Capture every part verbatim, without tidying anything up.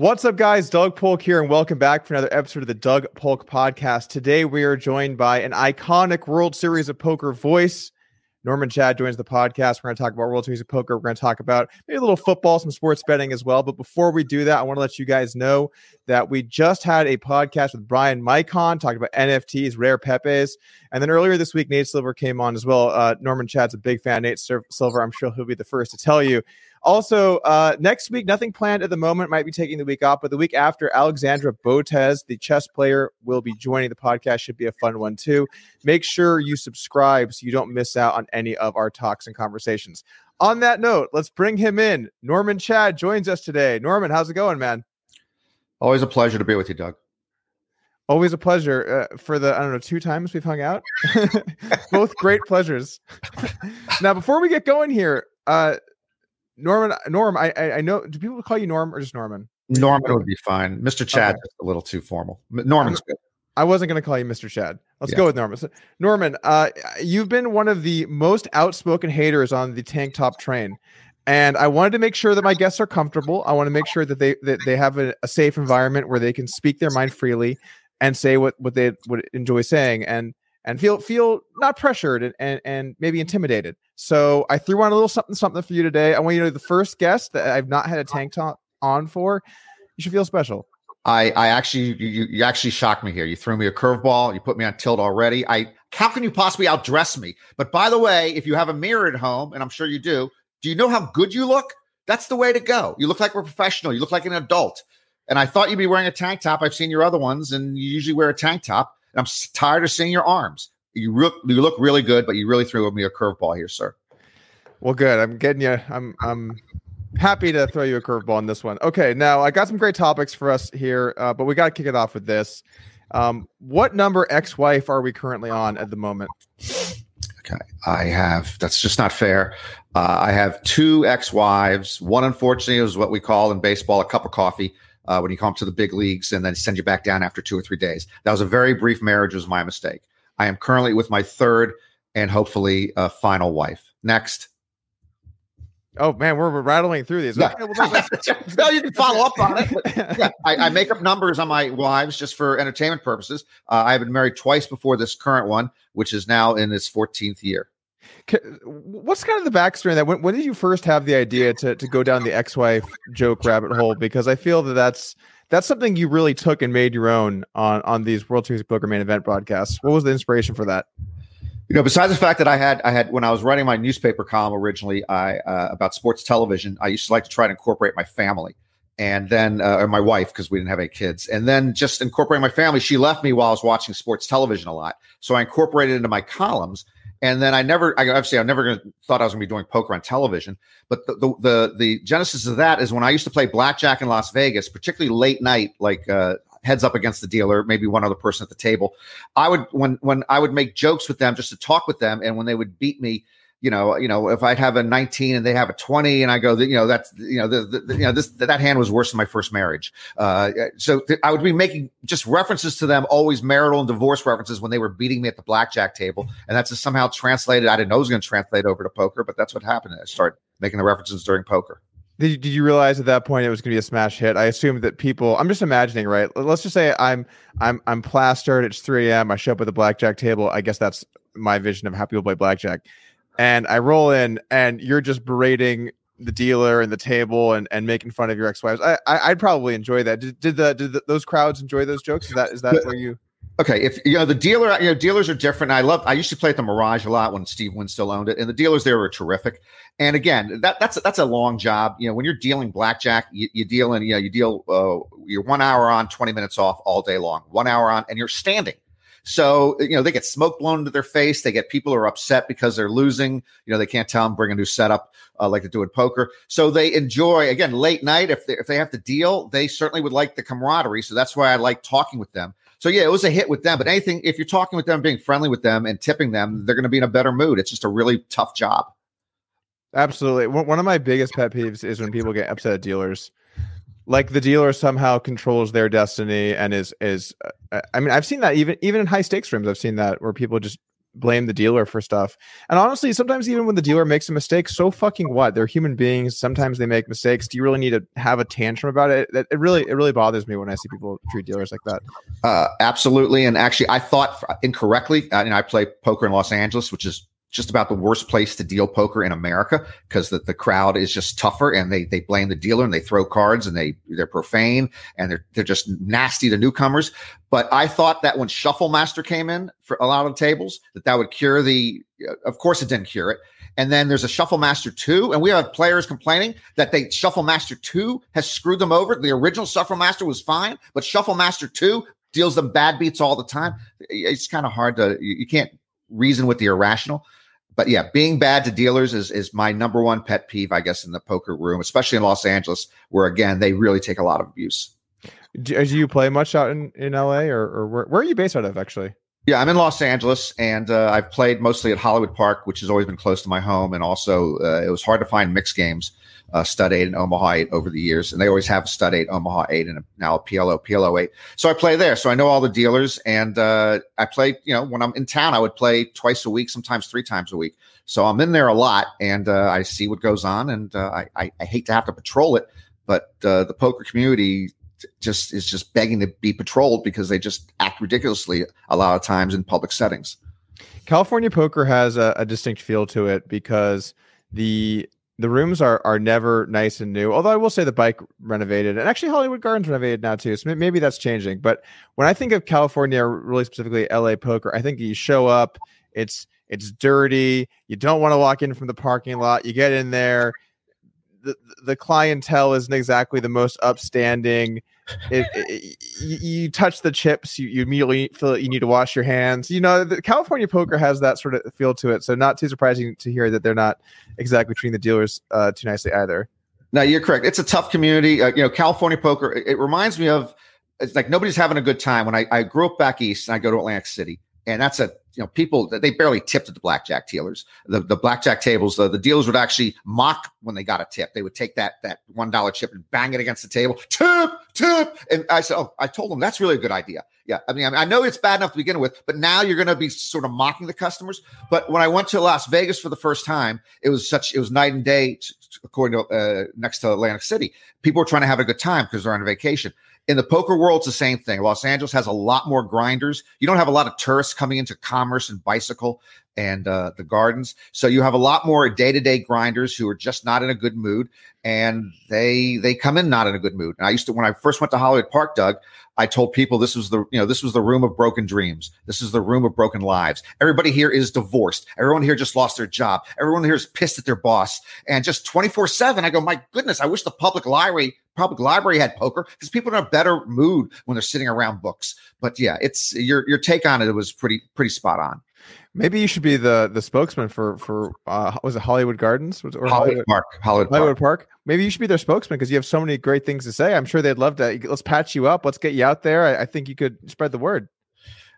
What's up, guys? Doug Polk here, and welcome back for another episode of the Doug Polk Podcast. Today, we are joined by an iconic World Series of Poker voice. Norman Chad joins the podcast. We're going to talk about World Series of Poker. We're going to talk about maybe a little football, some sports betting as well. But before we do that, I want to let you guys know that we just had a podcast with Brian Micon talking about N F Ts, Rare Pepes. And then earlier this week, Nate Silver came on as well. Uh, Norman Chad's a big fan of Nate Silver. I'm sure he'll be the first to tell you. Also, uh, next week, nothing planned at the moment. Might be taking the week off, but the week after, Alexandra Botes, the chess player, will be joining the podcast. Should be a fun one, too. Make sure you subscribe so you don't miss out on any of our talks and conversations. On that note, let's bring him in. Norman Chad joins us today. Norman, how's it going, man? Always a pleasure to be with you, Doug. Always a pleasure uh, for the, I don't know, two times we've hung out. Both great pleasures. Now, before we get going here, uh, Norman, Norm, I, I know. Do people call you Norm or just Norman? Norman would be fine. Mister Chad okay. Is a little too formal. Norman's good. I wasn't going to call you Mister Chad. Let's yeah. go with Norman. So, Norman, uh, you've been one of the most outspoken haters on the tank top train, and I wanted to make sure that my guests are comfortable. I want to make sure that they that they have a, a safe environment where they can speak their mind freely and say what, what they would enjoy saying, and and feel feel not pressured and and, and maybe intimidated. So I threw on a little something, something for you today. I want you to know the first guest that I've not had a tank top on for. You should feel special. I, I actually, you, you actually shocked me here. You threw me a curveball. You put me on tilt already. I, how can you possibly outdress me? But by the way, if you have a mirror at home, and I'm sure you do, do you know how good you look? That's the way to go. You look like a professional. You look like an adult. And I thought you'd be wearing a tank top. I've seen your other ones, and you usually wear a tank top. And I'm tired of seeing your arms. You, re- you look really good, but you really threw me a curveball here, sir. Well, good. I'm getting you. I'm I'm happy to throw you a curveball on this one. Okay, now I got some great topics for us here, uh, but we got to kick it off with this. Um, what number ex-wife are we currently on at the moment? Okay, I have. That's just not fair. Uh, I have two ex-wives. One, unfortunately, is what we call in baseball a cup of coffee. Uh, when you come to the big leagues and then send you back down after two or three days. That was a very brief marriage. It was my mistake. I am currently with my third and hopefully uh, final wife. Next. Oh, man, we're, we're rattling through these. Yeah. Okay, well, let's, let's, no, you can follow up on it. Yeah, I, I make up numbers on my wives just for entertainment purposes. Uh, I've been married twice before this current one, which is now in its fourteenth year. What's kind of the backstory on that? When, when did you first have the idea to, to go down the ex-wife joke rabbit hole? Because I feel that that's that's something you really took and made your own on, on these World Series of Poker main event broadcasts. What was the inspiration for that? You know, besides the fact that I had I had when I was writing my newspaper column originally, I uh, about sports television, I used to like to try to incorporate my family and then uh, or my wife, because we didn't have any kids, and then just incorporating my family. She left me while I was watching sports television a lot, so I incorporated it into my columns. And then I never, I obviously, I never gonna, thought I was going to be doing poker on television. But the, the the the genesis of that is when I used to play blackjack in Las Vegas, particularly late night, like uh, heads up against the dealer, maybe one other person at the table. I would when when I would make jokes with them just to talk with them, and when they would beat me, you know, you know, if I'd have a nineteen and they have a twenty, and I go, you know, that's you know, the, the, you know, this that hand was worse than my first marriage. Uh, so th- I would be making just references to them, always marital and divorce references when they were beating me at the blackjack table, and that's just somehow translated. I didn't know it was going to translate over to poker, but that's what happened. I started making the references during poker. Did you, did you realize at that point it was going to be a smash hit? I assume that people. I'm just imagining, right? Let's just say I'm I'm I'm plastered. It's three a.m. I show up at the blackjack table. I guess that's my vision of how people play blackjack. And I roll in, and you're just berating the dealer and the table, and, and making fun of your ex-wives. I, I I'd probably enjoy that. Did, did the did the, those crowds enjoy those jokes? Is that is that where you? Okay, if you know the dealer, you know dealers are different. I love. I used to play at the Mirage a lot when Steve Wynn still owned it, and the dealers there were terrific. And again, that that's that's a long job. You know, when you're dealing blackjack, you, you deal in you know you deal uh, you're one hour on, twenty minutes off all day long. One hour on, and you're standing. So, you know, they get smoke blown into their face. They get people who are upset because they're losing. You know, they can't tell them, bring a new setup uh, like they do in poker. So they enjoy, again, late night. If they, if they have to deal, they certainly would like the camaraderie. So that's why I like talking with them. So, yeah, it was a hit with them. But anything, if you're talking with them, being friendly with them and tipping them, they're going to be in a better mood. It's just a really tough job. Absolutely. One of my biggest pet peeves is when people get upset at dealers. Like the dealer somehow controls their destiny and is, is, uh, I mean, I've seen that even, even in high stakes rooms, I've seen that where people just blame the dealer for stuff. And honestly, sometimes even when the dealer makes a mistake, so fucking what? They're human beings. Sometimes they make mistakes. Do you really need to have a tantrum about it? That it really, it really bothers me when I see people treat dealers like that. Uh, absolutely. And actually, I thought incorrectly. I mean, I play poker in Los Angeles, which is just about the worst place to deal poker in America, because the, the crowd is just tougher, and they, they blame the dealer, and they throw cards, and they, they're profane, and they're, they're just nasty to newcomers. But I thought that when Shuffle Master came in for a lot of tables, that that would cure the, of course it didn't cure it. And then there's a Shuffle Master two, and we have players complaining that they Shuffle Master two has screwed them over. The original Shuffle Master was fine, but Shuffle Master two deals them bad beats all the time. It's kind of hard to, you can't reason with the irrational. But yeah, being bad to dealers is is my number one pet peeve, I guess, in the poker room, especially in Los Angeles, where, again, they really take a lot of abuse. Do, do you play much out in, in L A, or, or where, where are you based out of, actually? Yeah, I'm in Los Angeles, and uh, I've played mostly at Hollywood Park, which has always been close to my home. And also, uh, it was hard to find mixed games, uh, Stud eight and Omaha eight over the years. And they always have Stud eight, Omaha eight, and now a P L O, P L O eight. So I play there. So I know all the dealers. And uh, I play, you know, when I'm in town, I would play twice a week, sometimes three times a week. So I'm in there a lot, and uh, I see what goes on. And uh, I, I hate to have to patrol it, but uh, the poker community just is just begging to be patrolled, because they just act ridiculously a lot of times in public settings. California poker has a, a distinct feel to it, because the the rooms are are never nice and new. Although I will say the Bike renovated, and actually Hollywood Gardens renovated now too. So maybe that's changing. But when I think of California, really specifically L A poker, I think you show up, it's it's dirty. You don't want to walk in from the parking lot. You get in there. The, the clientele isn't exactly the most upstanding. It, it, you, you touch the chips, you, you immediately feel that you need to wash your hands. You know, the California poker has that sort of feel to it. So not too surprising to hear that they're not exactly treating the dealers uh, too nicely either. No, you're correct. It's a tough community. Uh, you know, California poker, it, it reminds me of, it's like nobody's having a good time. When I, I grew up back east, and I go to Atlantic City, and that's a, you know, people, they barely tipped at the blackjack dealers. The the blackjack tables, the, the dealers would actually mock when they got a tip. They would take that that one dollar chip and bang it against the table. Tip, tip. And I said, oh, I told them that's really a good idea. Yeah, I mean, I, mean, I know it's bad enough to begin with, but now you're going to be sort of mocking the customers. But when I went to Las Vegas for the first time, it was such, it was night and day, according to, uh, next to Atlantic City. People were trying to have a good time because they're on vacation. In the poker world, it's the same thing. Los Angeles has a lot more grinders. You don't have a lot of tourists coming into Commerce and Bicycle and uh, the Gardens. So you have a lot more day-to-day grinders who are just not in a good mood, and they they come in not in a good mood. And I used to, when I first went to Hollywood Park, Doug, I told people this was the, you know, this was the room of broken dreams. This is the room of broken lives. Everybody here is divorced. Everyone here just lost their job. Everyone here is pissed at their boss. And just twenty-four seven, I go, my goodness, I wish the public library public library had poker, because people are in a better mood when they're sitting around books. But yeah, it's your your take on it, it was pretty pretty spot on. Maybe you should be the the spokesman for for uh, was it Hollywood Gardens or Hollywood, Hollywood Park? Hollywood, Hollywood Park. Park. Maybe you should be their spokesman, because you have so many great things to say. I'm sure they'd love to. Let's patch you up. Let's get you out there. I, I think you could spread the word.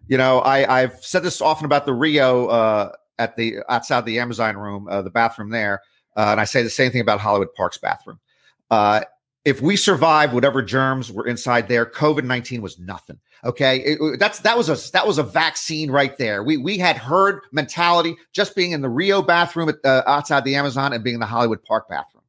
You know, I I've said this often about the Rio uh, at the outside the Amazon room, uh, the bathroom there, uh, and I say the same thing about Hollywood Park's bathroom. Uh, If we survived whatever germs were inside there, COVID nineteen was nothing. Okay, it, that's that was a that was a vaccine right there. We we had herd mentality just being in the Rio bathroom at, uh, outside the Amazon and being in the Hollywood Park bathroom.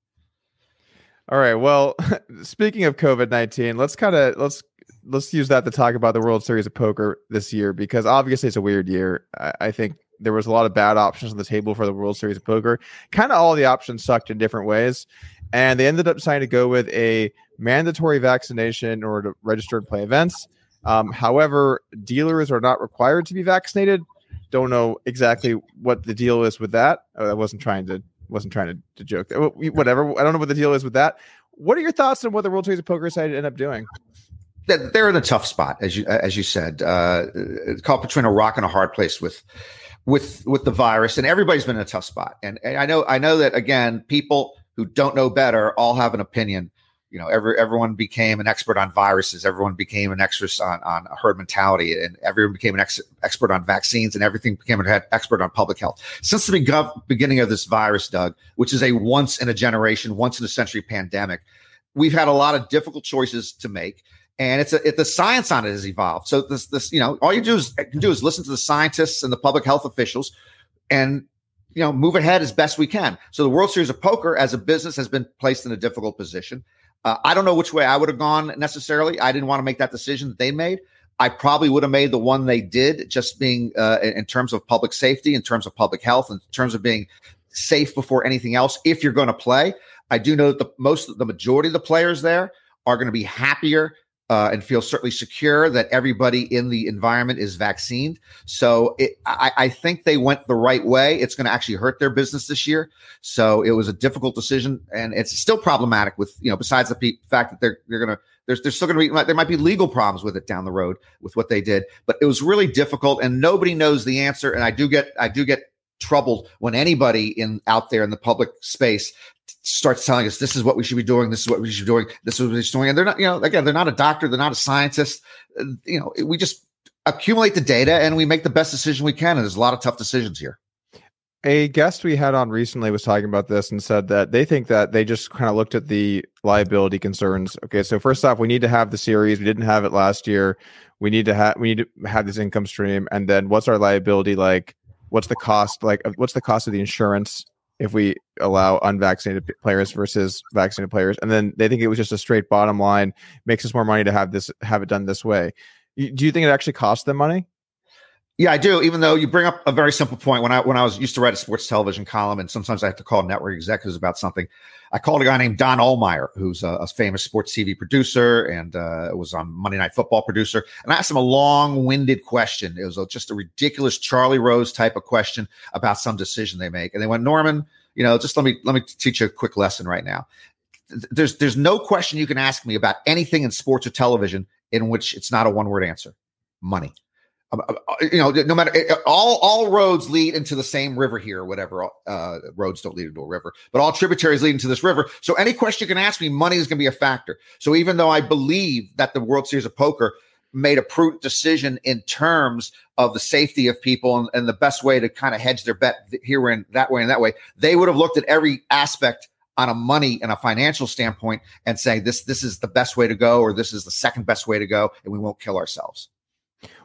All right. Well, speaking of COVID nineteen, let's kind of let's let's use that to talk about the World Series of Poker this year, because obviously it's a weird year. I, I think there was a lot of bad options on the table for the World Series of Poker. Kind of all the options sucked in different ways. And they ended up deciding to go with a mandatory vaccination in order to register and play events. Um, however, dealers are not required to be vaccinated. Don't know exactly what the deal is with that. Oh, I wasn't trying to wasn't trying to, to joke. Whatever. I don't know what the deal is with that. What are your thoughts on what the World Series of Poker decided to end up doing? They're in a tough spot, as you as you said. Uh, it's caught between a rock and a hard place with. With with the virus, and everybody's been in a tough spot. And, and I know I know that, again, people who don't know better all have an opinion. You know, every everyone became an expert on viruses. Everyone became an expert on, on herd mentality, and everyone became an ex- expert on vaccines, and everything became an expert on public health. Since the be- beginning of this virus, Doug, which is a once in a generation, once in a century pandemic, we've had a lot of difficult choices to make. And it's a, it, the science on it has evolved. So this, this, you know, all you do is can do is listen to the scientists and the public health officials, and you know, move ahead as best we can. So the World Series of Poker as a business has been placed in a difficult position. Uh, I don't know which way I would have gone necessarily. I didn't want to make that decision that they made. I probably would have made the one they did, just being uh, in terms of public safety, in terms of public health, in terms of being safe before anything else. If you're going to play, I do know that the most, the majority of the players there are going to be happier Uh, and feel certainly secure that everybody in the environment is vaccinated. So it, I, I think they went the right way. It's going to actually hurt their business this year. So it was a difficult decision, and it's still problematic with, you know, besides the pe- fact that they're they're going to there's there's still going to be there might be legal problems with it down the road with what they did. But it was really difficult, and nobody knows the answer. And I do get I do get troubled when anybody in out there in the public space starts telling us this is what we should be doing, this is what we should be doing, this is what we should be doing. And they're not, you know, again, they're not a doctor, they're not a scientist. You know, we just accumulate the data and we make the best decision we can. And there's a lot of tough decisions here. A guest we had on recently was talking about this and said that they think that they just kind of looked at the liability concerns. Okay, so first off, we need to have the series. We didn't have it last year. We need to have we need to have this income stream. And then what's our liability like? What's the cost like? What's the cost of the insurance if we allow unvaccinated players versus vaccinated players? And then they think it was just a straight bottom line. Makes us more money to have this, have it done this way. Do you think it actually costs them money? Yeah, I do. Even though you bring up a very simple point. When I, when I was used to write a sports television column, and sometimes I have to call network executives about something, I called a guy named Don Allmeyer, who's a, a famous sports T V producer and uh, was on Monday Night Football producer. And I asked him a long winded question. It was a, just a ridiculous Charlie Rose type of question about some decision they make. And they went, Norman, you know, just let me, let me teach you a quick lesson right now. There's, there's no question you can ask me about anything in sports or television in which it's not a one word answer: money. You know, no matter all, all roads lead into the same river here, or whatever. Uh, roads don't lead into a river, but all tributaries lead into this river. So any question you can ask me, money is going to be a factor. So even though I believe that the World Series of Poker made a prudent decision in terms of the safety of people and, and the best way to kind of hedge their bet here and that way and that way, they would have looked at every aspect on a money and a financial standpoint and say, this, this is the best way to go, or this is the second best way to go, and we won't kill ourselves.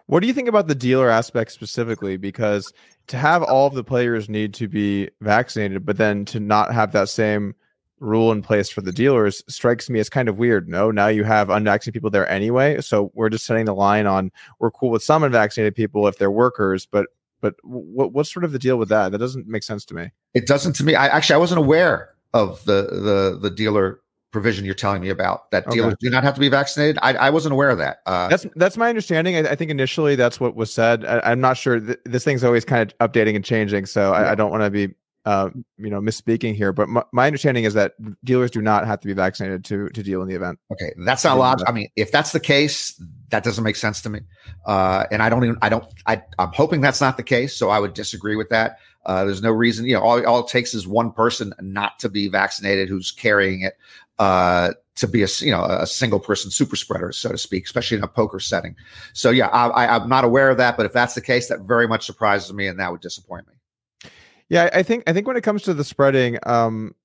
What do you think about the dealer aspect specifically? Because to have all of the players need to be vaccinated, but then to not have that same rule in place for the dealers strikes me as kind of weird. No, now you have unvaccinated people there anyway. So we're just setting the line on, we're cool with some unvaccinated people if they're workers, but but what what's sort of the deal with that? That doesn't make sense to me. It doesn't to me. I actually, I wasn't aware of the the the dealer provision you're telling me about, that dealers okay. do not have to be vaccinated. I, I wasn't aware of that. Uh, that's that's my understanding. I, I think initially that's what was said. I, I'm not sure. Th- this thing's always kind of updating and changing, so yeah. I, I don't want to be uh, you know misspeaking here. But my, my understanding is that dealers do not have to be vaccinated to to deal in the event. Okay, that's not logical. I mean, if that's the case, that doesn't make sense to me. Uh, and I don't even. I don't. I I'm hoping that's not the case. So I would disagree with that. Uh, there's no reason. You know, all all it takes is one person not to be vaccinated who's carrying it. Uh, to be a you know a single person super spreader, so to speak, especially in a poker setting. So yeah, I, I, I'm not aware of that, but if that's the case, that very much surprises me, and that would disappoint me. Yeah, I think I think when it comes to the spreading, um,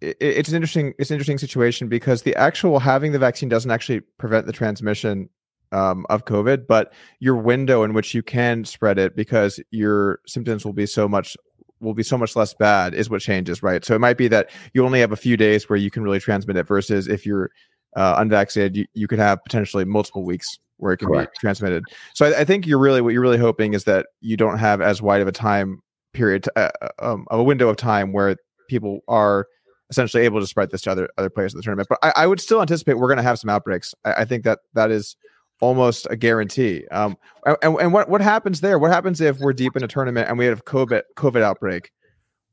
it, it's an interesting it's an interesting situation, because the actual having the vaccine doesn't actually prevent the transmission um, of COVID, but your window in which you can spread it, because your symptoms will be so much. will be so much less bad is what changes, right? So it might be that you only have a few days where you can really transmit it, versus if you're uh, unvaccinated, you, you could have potentially multiple weeks where it can Correct. be transmitted. So I, I think you're really, what you're really hoping is that you don't have as wide of a time period, to, uh, um, a window of time where people are essentially able to spread this to other, other players in the tournament. But I, I would still anticipate we're going to have some outbreaks. I, I think that that is almost a guarantee. Um, and, and what, what happens there? What happens if we're deep in a tournament and we have COVID COVID outbreak?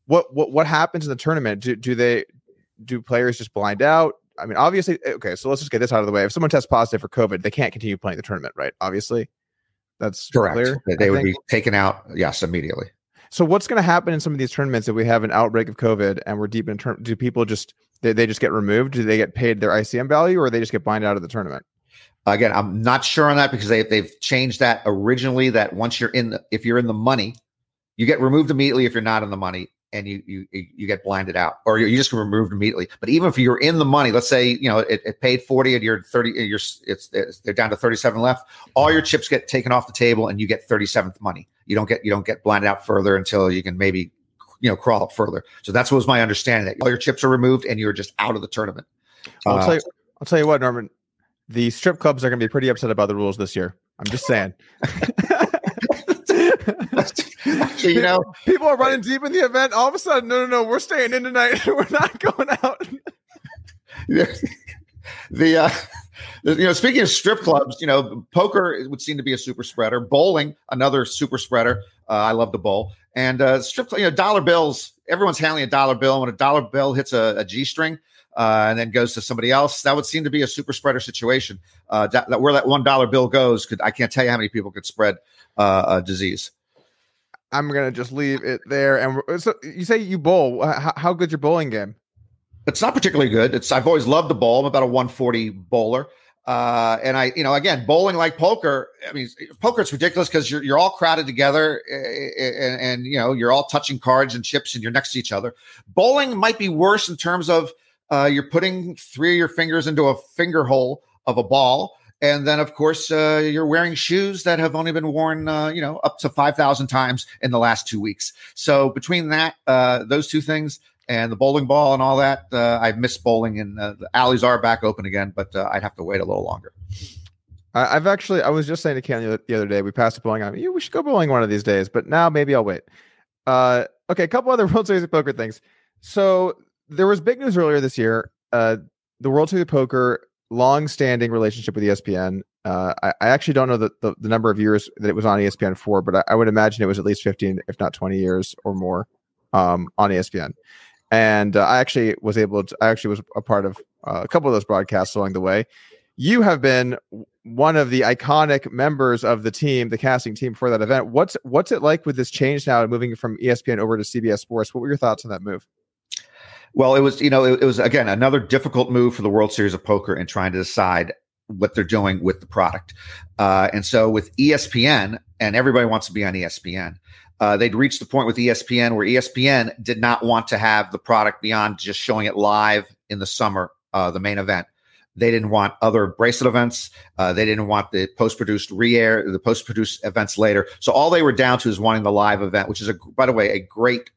What what what happens in the tournament? Do do they do players just blind out? I mean, obviously. Okay, so let's just get this out of the way. If someone tests positive for COVID, they can't continue playing the tournament, right? Obviously, that's correct. Clear, they they would be taken out. Yes, immediately. So what's going to happen in some of these tournaments if we have an outbreak of COVID and we're deep in a tournament? Do people just they, they just get removed? Do they get paid their I C M value, or they just get blinded out of the tournament? Again, I'm not sure on that, because they, they've changed that originally, that once you're in, the, if you're in the money, you get removed immediately if you're not in the money. and you you you get blinded out, or you just removed immediately. But even if you're in the money, let's say you know it, it paid forty, and you're thirty, you're it's, it's they're down to thirty-seven left. All your chips get taken off the table, and you get thirty-seventh money. You don't get you don't get blinded out further until you can maybe you know crawl up further. So that's what was my understanding, that all your chips are removed, and you're just out of the tournament. I'll uh, tell you, I'll tell you what, Norman. The strip clubs are going to be pretty upset about the rules this year. I'm just saying. So, you know, people are running deep in the event. All of a sudden, no, no, no, we're staying in tonight. We're not going out. the uh, you know, speaking of strip clubs, you know, poker would seem to be a super spreader. Bowling, another super spreader. Uh, I love the bowl. And uh, strip, you know, dollar bills. Everyone's handling a dollar bill. When a dollar bill hits a, a G string, Uh, and then goes to somebody else, that would seem to be a super spreader situation. Uh, that, that where that one dollar bill goes, could I can't tell you how many people could spread uh, a disease. I'm gonna just leave it there. And so you say you bowl. How, how good's your bowling game? It's not particularly good. It's I've always loved the bowl. I'm about a one forty bowler. Uh, and I, you know, again, bowling like poker. I mean, poker is ridiculous because you're you're all crowded together, and, and you know you're all touching cards and chips, and you're next to each other. Bowling might be worse in terms of. Uh, you're putting three of your fingers into a finger hole of a ball. And then, of course, uh, you're wearing shoes that have only been worn, uh, you know, up to five thousand times in the last two weeks. So between that, uh, those two things and the bowling ball and all that, uh, I miss bowling. And uh, the alleys are back open again, but uh, I'd have to wait a little longer. I've actually, I was just saying to Ken the other day, we passed a bowling alley. Yeah, we should go bowling one of these days, but now maybe I'll wait. Uh, okay, a couple other World Series of Poker things. So... There was big news earlier this year. Uh, the World Series of Poker, long-standing relationship with E S P N. Uh, I, I actually don't know the, the, the number of years that it was on E S P N for, but I, I would imagine it was at least fifteen, if not twenty years or more, um, on E S P N. And uh, I actually was able to. I actually was a part of uh, a couple of those broadcasts along the way. You have been one of the iconic members of the team, the casting team for that event. What's what's it like with this change now, moving from E S P N over to C B S Sports? What were your thoughts on that move? Well, it was, you know, it, it was, again, another difficult move for the World Series of Poker in trying to decide what they're doing with the product. Uh, and so with E S P N, and everybody wants to be on E S P N, uh, they'd reached the point with E S P N where E S P N did not want to have the product beyond just showing it live in the summer, uh, the main event. They didn't want other bracelet events. Uh, they didn't want the post-produced re-air, the post-produced events later. So all they were down to is wanting the live event, which is, a, by the way, a great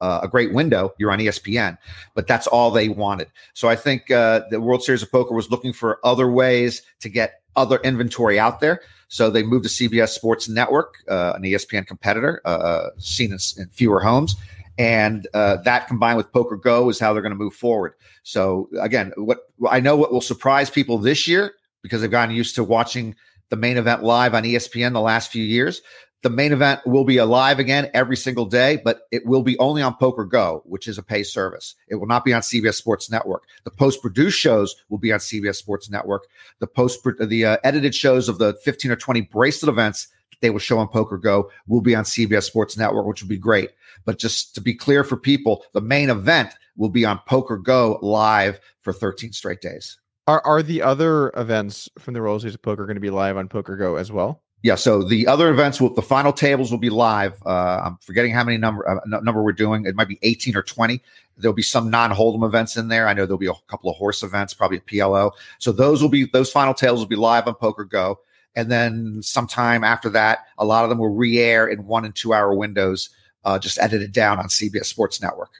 Uh, a great window. You're on E S P N, but that's all they wanted. So I think uh, the World Series of Poker was looking for other ways to get other inventory out there. So they moved to C B S Sports Network, uh, an E S P N competitor, uh, seen in, in fewer homes. And uh, that combined with Poker Go is how they're going to move forward. So again, what I know what will surprise people this year, because they've gotten used to watching the main event live on E S P N the last few years. The main event will be alive again every single day, but it will be only on Poker Go, which is a pay service. It will not be on C B S Sports Network. The post-produced shows will be on C B S Sports Network. The post, the uh, edited shows of the fifteen or twenty bracelet events that they will show on Poker Go will be on C B S Sports Network, which will be great. But just to be clear for people, the main event will be on Poker Go live for thirteen straight days. Are are the other events from the World Series of Poker going to be live on Poker Go as well? Yeah, so the other events, will, the final tables will be live. Uh, I'm forgetting how many number uh, number we're doing. It might be eighteen or twenty. There'll be some non-hold'em events in there. I know there'll be a couple of horse events, probably a P L O. So those will be those final tables will be live on Poker Go, and then sometime after that, a lot of them will re-air in one and two-hour windows, uh, just edited down on C B S Sports Network.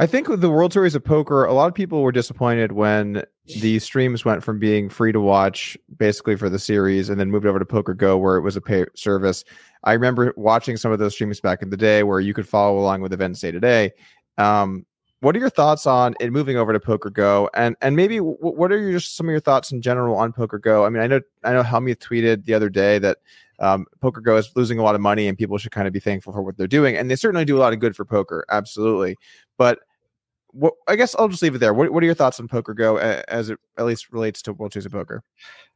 I think with the World Series of Poker, a lot of people were disappointed when the streams went from being free to watch basically for the series and then moved over to Poker Go where it was a pay service. I remember watching some of those streams back in the day where you could follow along with events day to day. Um, what are your thoughts on it moving over to Poker Go? And and maybe w- what are your, just some of your thoughts in general on Poker Go? I mean, I know I know Hellmuth tweeted the other day that um, Poker Go is losing a lot of money and people should kind of be thankful for what they're doing. And they certainly do a lot of good for poker. Absolutely. But what, I guess I'll just leave it there. What, what are your thoughts on Poker Go as it at least relates to World Series of Poker?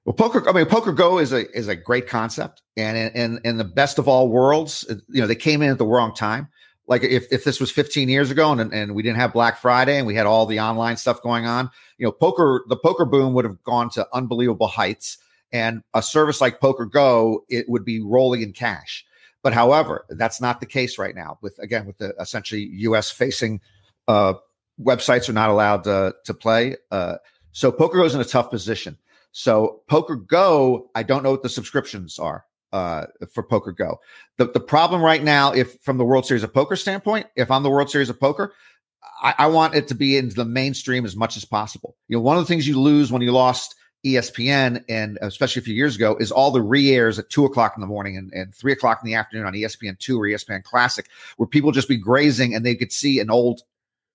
Well, poker. I mean, Poker Go is a is a great concept, and in, in, in the best of all worlds, you know, they came in at the wrong time. Like if, if this was fifteen years ago and and we didn't have Black Friday and we had all the online stuff going on, you know, poker the poker boom would have gone to unbelievable heights, and a service like Poker Go it would be rolling in cash. But however, that's not the case right now with, again, with the essentially U S facing uh, websites are not allowed uh, to play. Uh, so Poker Go is in a tough position. So Poker Go, I don't know what the subscriptions are uh, for Poker Go. The, the problem right now, if from the World Series of Poker standpoint, if I'm the World Series of Poker, I, I want it to be in the mainstream as much as possible. You know, one of the things you lose when you lost E S P N, and especially a few years ago, is all the re-airs at two o'clock in the morning and, and three o'clock in the afternoon on E S P N two or E S P N Classic, where people just be grazing and they could see an old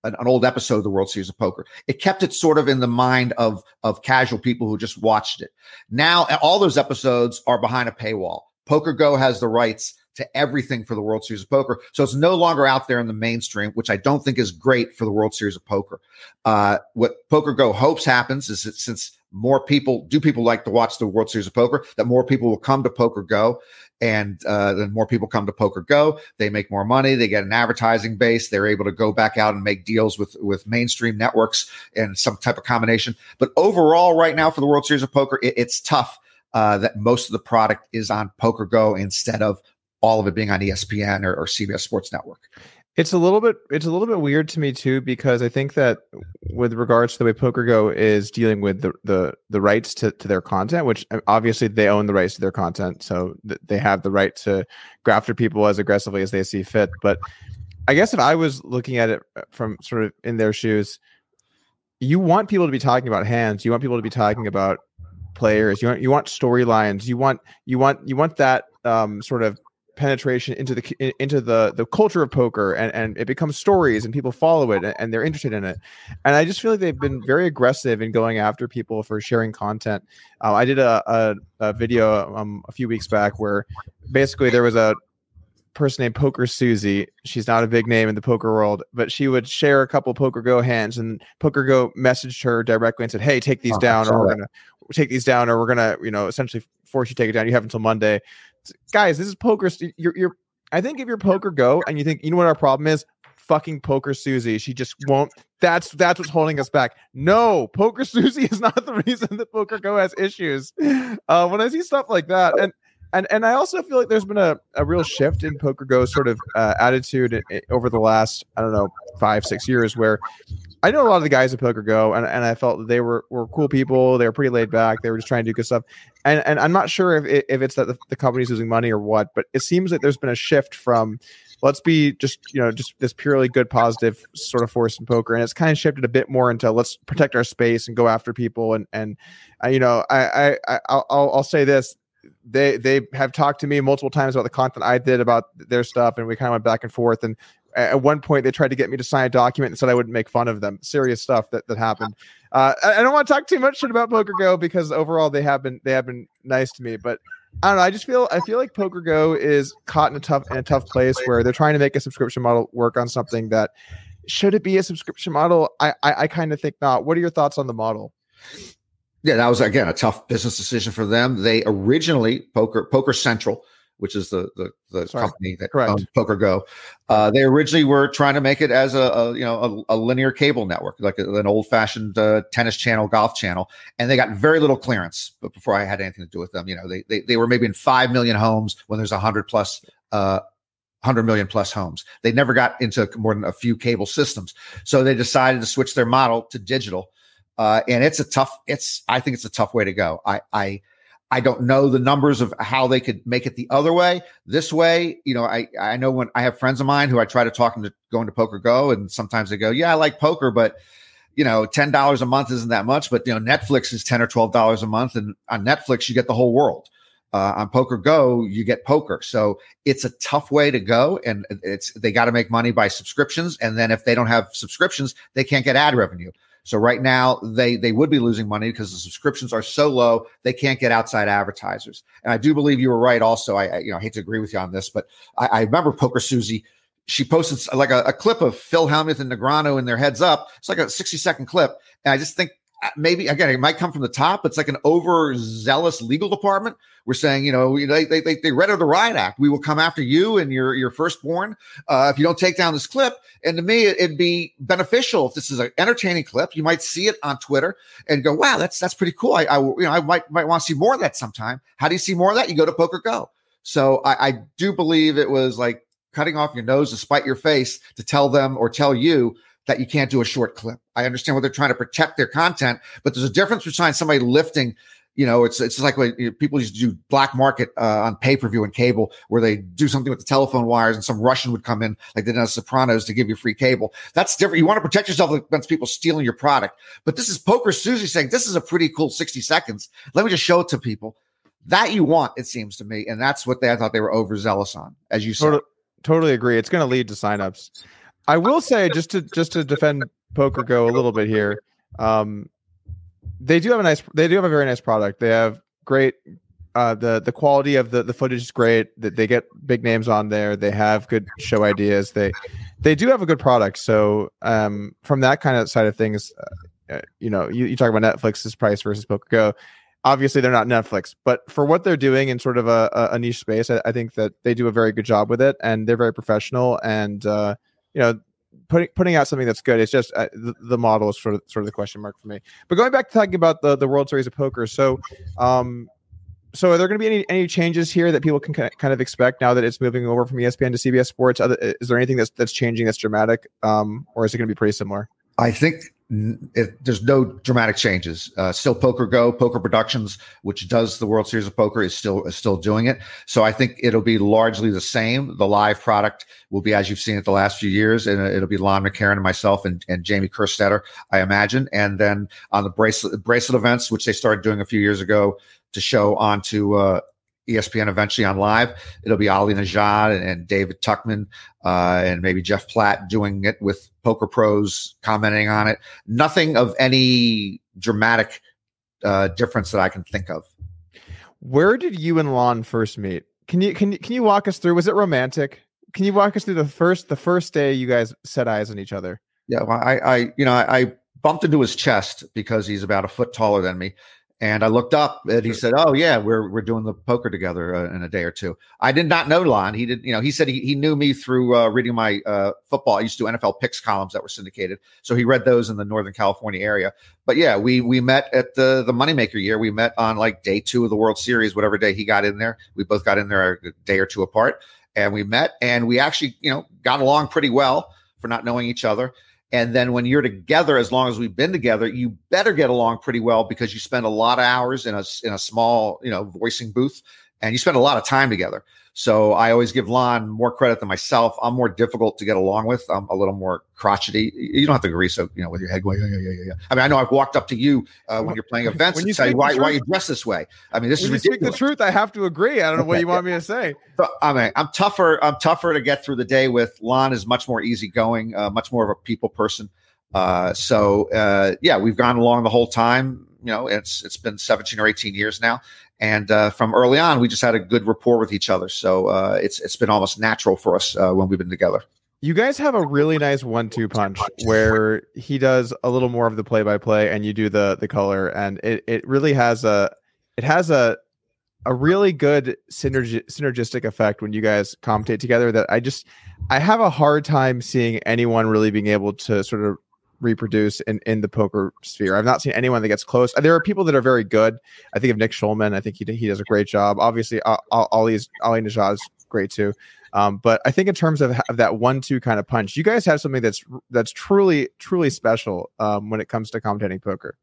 an, an old episode of the World Series of Poker. It kept it sort of in the mind of of casual people who just watched it. Now all those episodes are behind a paywall. Poker Go has the rights to everything for the World Series of Poker, so it's no longer out there in the mainstream, which I don't think is great for the World Series of Poker. Uh, what Poker Go hopes happens is that since more people do people like to watch the World Series of Poker, that more people will come to Poker Go, and uh, then more people come to Poker Go. They make more money. They get an advertising base. They're able to go back out and make deals with, with mainstream networks and some type of combination. But overall, right now for the World Series of Poker, it, it's tough uh, that most of the product is on Poker Go instead of all of it being on E S P N or, or C B S Sports Network. It's a little bit it's a little bit weird to me too, because I think that with regards to the way Poker Go is dealing with the the, the rights to, to their content, which obviously they own the rights to their content, so th- they have the right to go after people as aggressively as they see fit. But I guess if I was looking at it from sort of in their shoes, you want people to be talking about hands, you want people to be talking about players, you want you want storylines, you want you want you want that um, sort of penetration into the into the the culture of poker, and and it becomes stories and people follow it and, and they're interested in it. And I just feel like they've been very aggressive in going after people for sharing content. Uh, I did a, a, a video um, a few weeks back where basically there was a person named Poker Susie. She's not a big name in the poker world, but she would share a couple Poker Go hands, and Poker Go messaged her directly and said, "Hey, take these oh, down, or we're gonna take these down, or we're gonna you know essentially force you to take it down. You have until Monday." Guys, this is poker. You're, you're, I think if you're Poker Go and you think, you know what our problem is? Fucking Poker Susie. She just won't. That's that's what's holding us back. No, Poker Susie is not the reason that Poker Go has issues. Uh, when I see stuff like that, and and and I also feel like there's been a, a real shift in Poker Go's sort of uh, attitude over the last, I don't know, five, six years, where I know a lot of the guys at Poker Go, and, and I felt that they were, were cool people. They were pretty laid back. They were just trying to do good stuff. And and I'm not sure if if it's that the, the company's losing money or what, but it seems like there's been a shift from let's be just, you know, just this purely good, positive sort of force in poker. And it's kind of shifted a bit more into let's protect our space and go after people. And, and uh, you know, I, I, I, I'll, I'll say this. They they have talked to me multiple times about the content I did about their stuff, and we kind of went back and forth. And at one point, they tried to get me to sign a document and said I wouldn't make fun of them. Serious stuff that, that happened. Uh, I, I don't want to talk too much shit about Poker Go, because overall they have been they have been nice to me. But I don't know. I just feel I feel like Poker Go is caught in a tough in a tough place where they're trying to make a subscription model work on something that should it be a subscription model? I I, I kind of think not. What are your thoughts on the model? Yeah, that was, again, a tough business decision for them. They originally, Poker Poker Central, which is the the, the Sorry, company that correct. Owned Poker Go, uh, they originally were trying to make it as a, a you know a, a linear cable network, like a, an old-fashioned uh, tennis channel, golf channel, and they got very little clearance. But before I had anything to do with them, you know, they they, they were maybe in five million homes when there's a hundred plus. Uh, one hundred million plus homes. They never got into more than a few cable systems, so they decided to switch their model to digital. Uh, and it's a tough, it's, I think it's a tough way to go. I, I, I don't know the numbers of how they could make it the other way. This way, you know, I, I know when I have friends of mine who I try to talk them to going to Poker Go, and sometimes they go, yeah, I like poker, but you know, ten dollars a month isn't that much, but you know, Netflix is ten or twelve dollars a month. And on Netflix, you get the whole world. Uh, on Poker Go, you get poker. So it's a tough way to go, and it's, they got to make money by subscriptions. And then if they don't have subscriptions, they can't get ad revenue. So right now, they they would be losing money because the subscriptions are so low, they can't get outside advertisers. And I do believe you were right also. I, I you know I hate to agree with you on this, but I, I remember Poker Susie. She posted like a, a clip of Phil Hellmuth and Negreanu and their heads up. It's like a sixty-second clip. And I just think maybe, again, it might come from the top. It's like an overzealous legal department. We're saying, you know, they they, they read the Riot Act. We will come after you and your, your firstborn uh, if you don't take down this clip. And to me, it'd be beneficial if this is an entertaining clip. You might see it on Twitter and go, wow, that's that's pretty cool. I, I you know I might might want to see more of that sometime. How do you see more of that? You go to Poker Go. So I, I do believe it was like cutting off your nose to spite your face to tell them or tell you that you can't do a short clip. I understand what they're trying to protect their content, but there's a difference between somebody lifting, you know, it's it's like when, you know, people used to do black market uh, on pay-per-view and cable where they do something with the telephone wires and some Russian would come in like they did on Sopranos to give you free cable. That's different. You want to protect yourself against people stealing your product. But this is Poker Susie saying, this is a pretty cool sixty seconds. Let me just show it to people. That you want, it seems to me. And that's what they, I thought they were overzealous on, as you totally, said. Totally agree. It's going to lead to signups. I will say, just to just to defend Poker Go a little bit here, um, they do have a nice, they do have a very nice product. They have great, uh, the the quality of the, the footage is great. That they get big names on there. They have good show ideas. They they do have a good product. So um, from that kind of side of things, uh, you know, you, you talk about Netflix's price versus Poker Go. Obviously, they're not Netflix, but for what they're doing in sort of a, a niche space, I, I think that they do a very good job with it, and they're very professional and. Uh, You know, putting putting out something that's good. It's just uh, the, the model is sort of sort of the question mark for me. But going back to talking about the, the World Series of Poker, so um, so are there going to be any, any changes here that people can kind of expect now that it's moving over from E S P N to C B S Sports? Other, is there anything that's that's changing that's dramatic, um, or is it going to be pretty similar? I think it, there's no dramatic changes. Uh, still, Poker Go, Poker Productions, which does the World Series of Poker, is still is still doing it. So I think it'll be largely the same. The live product will be as you've seen it the last few years, and it'll be Lon McCreary and myself and, and Jamie Kerstetter, I imagine. And then on the bracelet bracelet events, which they started doing a few years ago to show onto uh, E S P N eventually on live, it'll be Ali Nejad and, and David Tuckman uh, and maybe Jeff Platt doing it with Poker Pros commenting on it. Nothing of any dramatic uh, difference that I can think of. Where did you and Lon first meet? Can you can you, can you walk us through? Was it romantic? Can you walk us through the first the first day you guys set eyes on each other? Yeah, well, I, I you know I, I bumped into his chest because he's about a foot taller than me. And I looked up, and he said, "Oh yeah, we're we're doing the poker together uh, in a day or two." I did not know Lon. He did, you know. He said he, he knew me through uh, reading my uh, football. I used to do N F L picks columns that were syndicated, so he read those in the Northern California area. But yeah, we we met at the the Moneymaker year. We met on like day two of the World Series, whatever day he got in there. We both got in there a day or two apart, and we met, and we actually you know got along pretty well for not knowing each other. And then when you're together, as long as we've been together, you better get along pretty well because you spend a lot of hours in a, in a small, you know, voicing booth, and you spend a lot of time together. So I always give Lon more credit than myself. I'm more difficult to get along with. I'm a little more crotchety. You don't have to agree. So, you know, with your head going, yeah, yeah, yeah, yeah. I mean, I know I've walked up to you uh, when you're playing events when you and say, why, why you dress this way? I mean, this when is ridiculous. Speak the truth, I have to agree. I don't know what you want me to say. So, I mean, I'm tougher. I'm tougher to get through the day with. Lon is much more easygoing, uh, much more of a people person. Uh, so, uh, yeah, we've gone along the whole time. You know, it's it's been seventeen or eighteen years now. And uh, from early on, we just had a good rapport with each other. So uh, it's it's been almost natural for us uh, when we've been together. You guys have a really nice one-two punch where he does a little more of the play-by-play and you do the the color. And it, it really has a it has a a really good synerg- synergistic effect when you guys commentate together that I just I have a hard time seeing anyone really being able to sort of reproduce in, in the poker sphere. I've not seen anyone that gets close. There are people that are very good. I think of Nick Shulman. I think he he does a great job. Obviously, uh, Ali's, Ali Nejad is great too. Um, but I think in terms of, of that one-two kind of punch, you guys have something that's that's truly truly special um, when it comes to commentating poker.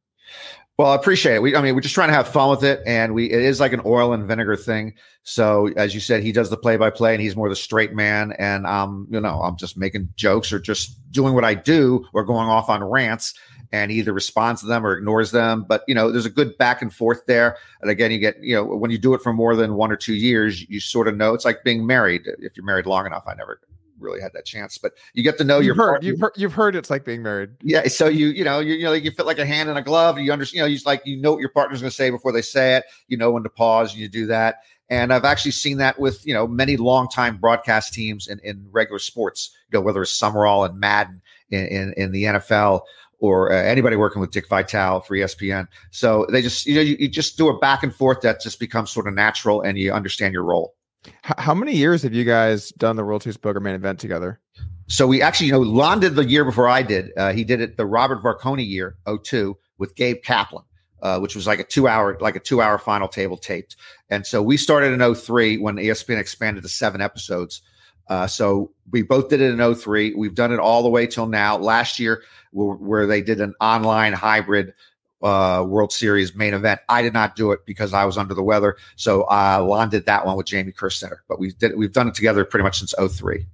Well, I appreciate it. We, I mean, we're just trying to have fun with it, and we it is like an oil and vinegar thing. So, as you said, he does the play-by-play, and he's more the straight man. And I'm, um, you know, I'm just making jokes or just doing what I do, or going off on rants, and he either responds to them or ignores them. But you know, there's a good back and forth there. And again, you get, you know, when you do it for more than one or two years, you sort of know. It's like being married. If you're married long enough, I never really had that chance, but you get to know you've your heard, you've heard you've heard it's like being married. Yeah, so you you know you, you know you fit like a hand in a glove. You understand, you know, you just like you know what your partner's going to say before they say it. You know when to pause, and you do that. And I've actually seen that with you know many longtime broadcast teams in, in regular sports. You know whether it's Summerall and Madden in in, in the N F L or uh, anybody working with Dick Vitale for E S P N. So they just you know you, you just do a back and forth that just becomes sort of natural, and you understand your role. How many years have you guys done the World Series Poker main event together? So we actually, you know, Lon did the year before I did. Uh, he did it the Robert Varconi year, oh two, with Gabe Kaplan. uh, which was like a two hour, like a two hour final table taped. And so we started in oh three when E S P N expanded to seven episodes. Uh, so we both did it in oh three. We've done it all the way till now. Last year, where, where they did an online hybrid uh, World Series main event, I did not do it because I was under the weather. So uh, Lon did that one with Jamie Kerstetter. But we did, we've done it together pretty much since oh three.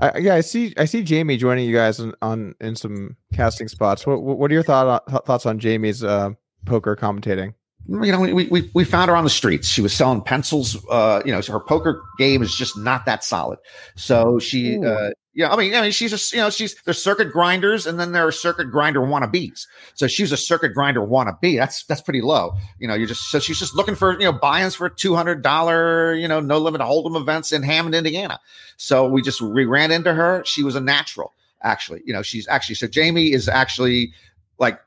I, yeah, I see. I see Jamie joining you guys on, on in some casting spots. What What are your thought, thoughts on Jamie's uh, poker commentating? You know, we, we we found her on the streets. She was selling pencils. Uh, you know, so her poker game is just not that solid. So she, uh, yeah, I mean, I mean, she's just, you know, she's there's circuit grinders, and then there are circuit grinder wannabes. So she's a circuit grinder wannabe. That's that's pretty low. You know, you're just so she's just looking for you know buy-ins for two hundred dollar you know no limit hold'em events in Hammond, Indiana. So we just we ran into her. She was a natural, actually. You know, she's actually so Jamie is actually like.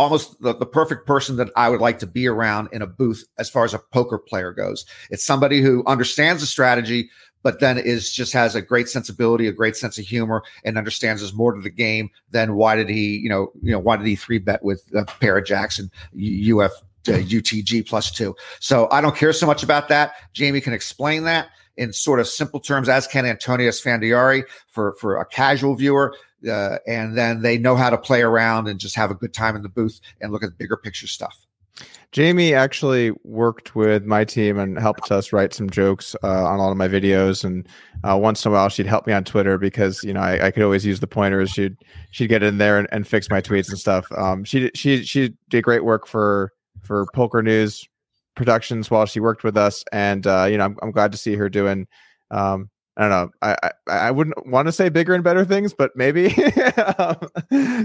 Almost the, the perfect person that I would like to be around in a booth as far as a poker player goes. It's somebody who understands the strategy, but then is just has a great sensibility, a great sense of humor, and understands there's more to the game than why did he, you know, you know, why did he three bet with a pair of jacks and U F uh, U T G plus two. So I don't care so much about that. Jamie can explain that in sort of simple terms, as can Antonio Sfandiari for for a casual viewer. Uh, and then they know how to play around and just have a good time in the booth and look at bigger picture stuff. Jamie actually worked with my team and helped us write some jokes uh, on a lot of my videos. And uh, once in a while, she'd help me on Twitter because you know I, I could always use the pointers. She'd she'd get in there and, and fix my tweets and stuff. Um, she she she did great work for for Poker News Productions while she worked with us. And uh, you know I'm I'm glad to see her doing. Um, I don't know. I, I, I wouldn't want to say bigger and better things, but maybe um,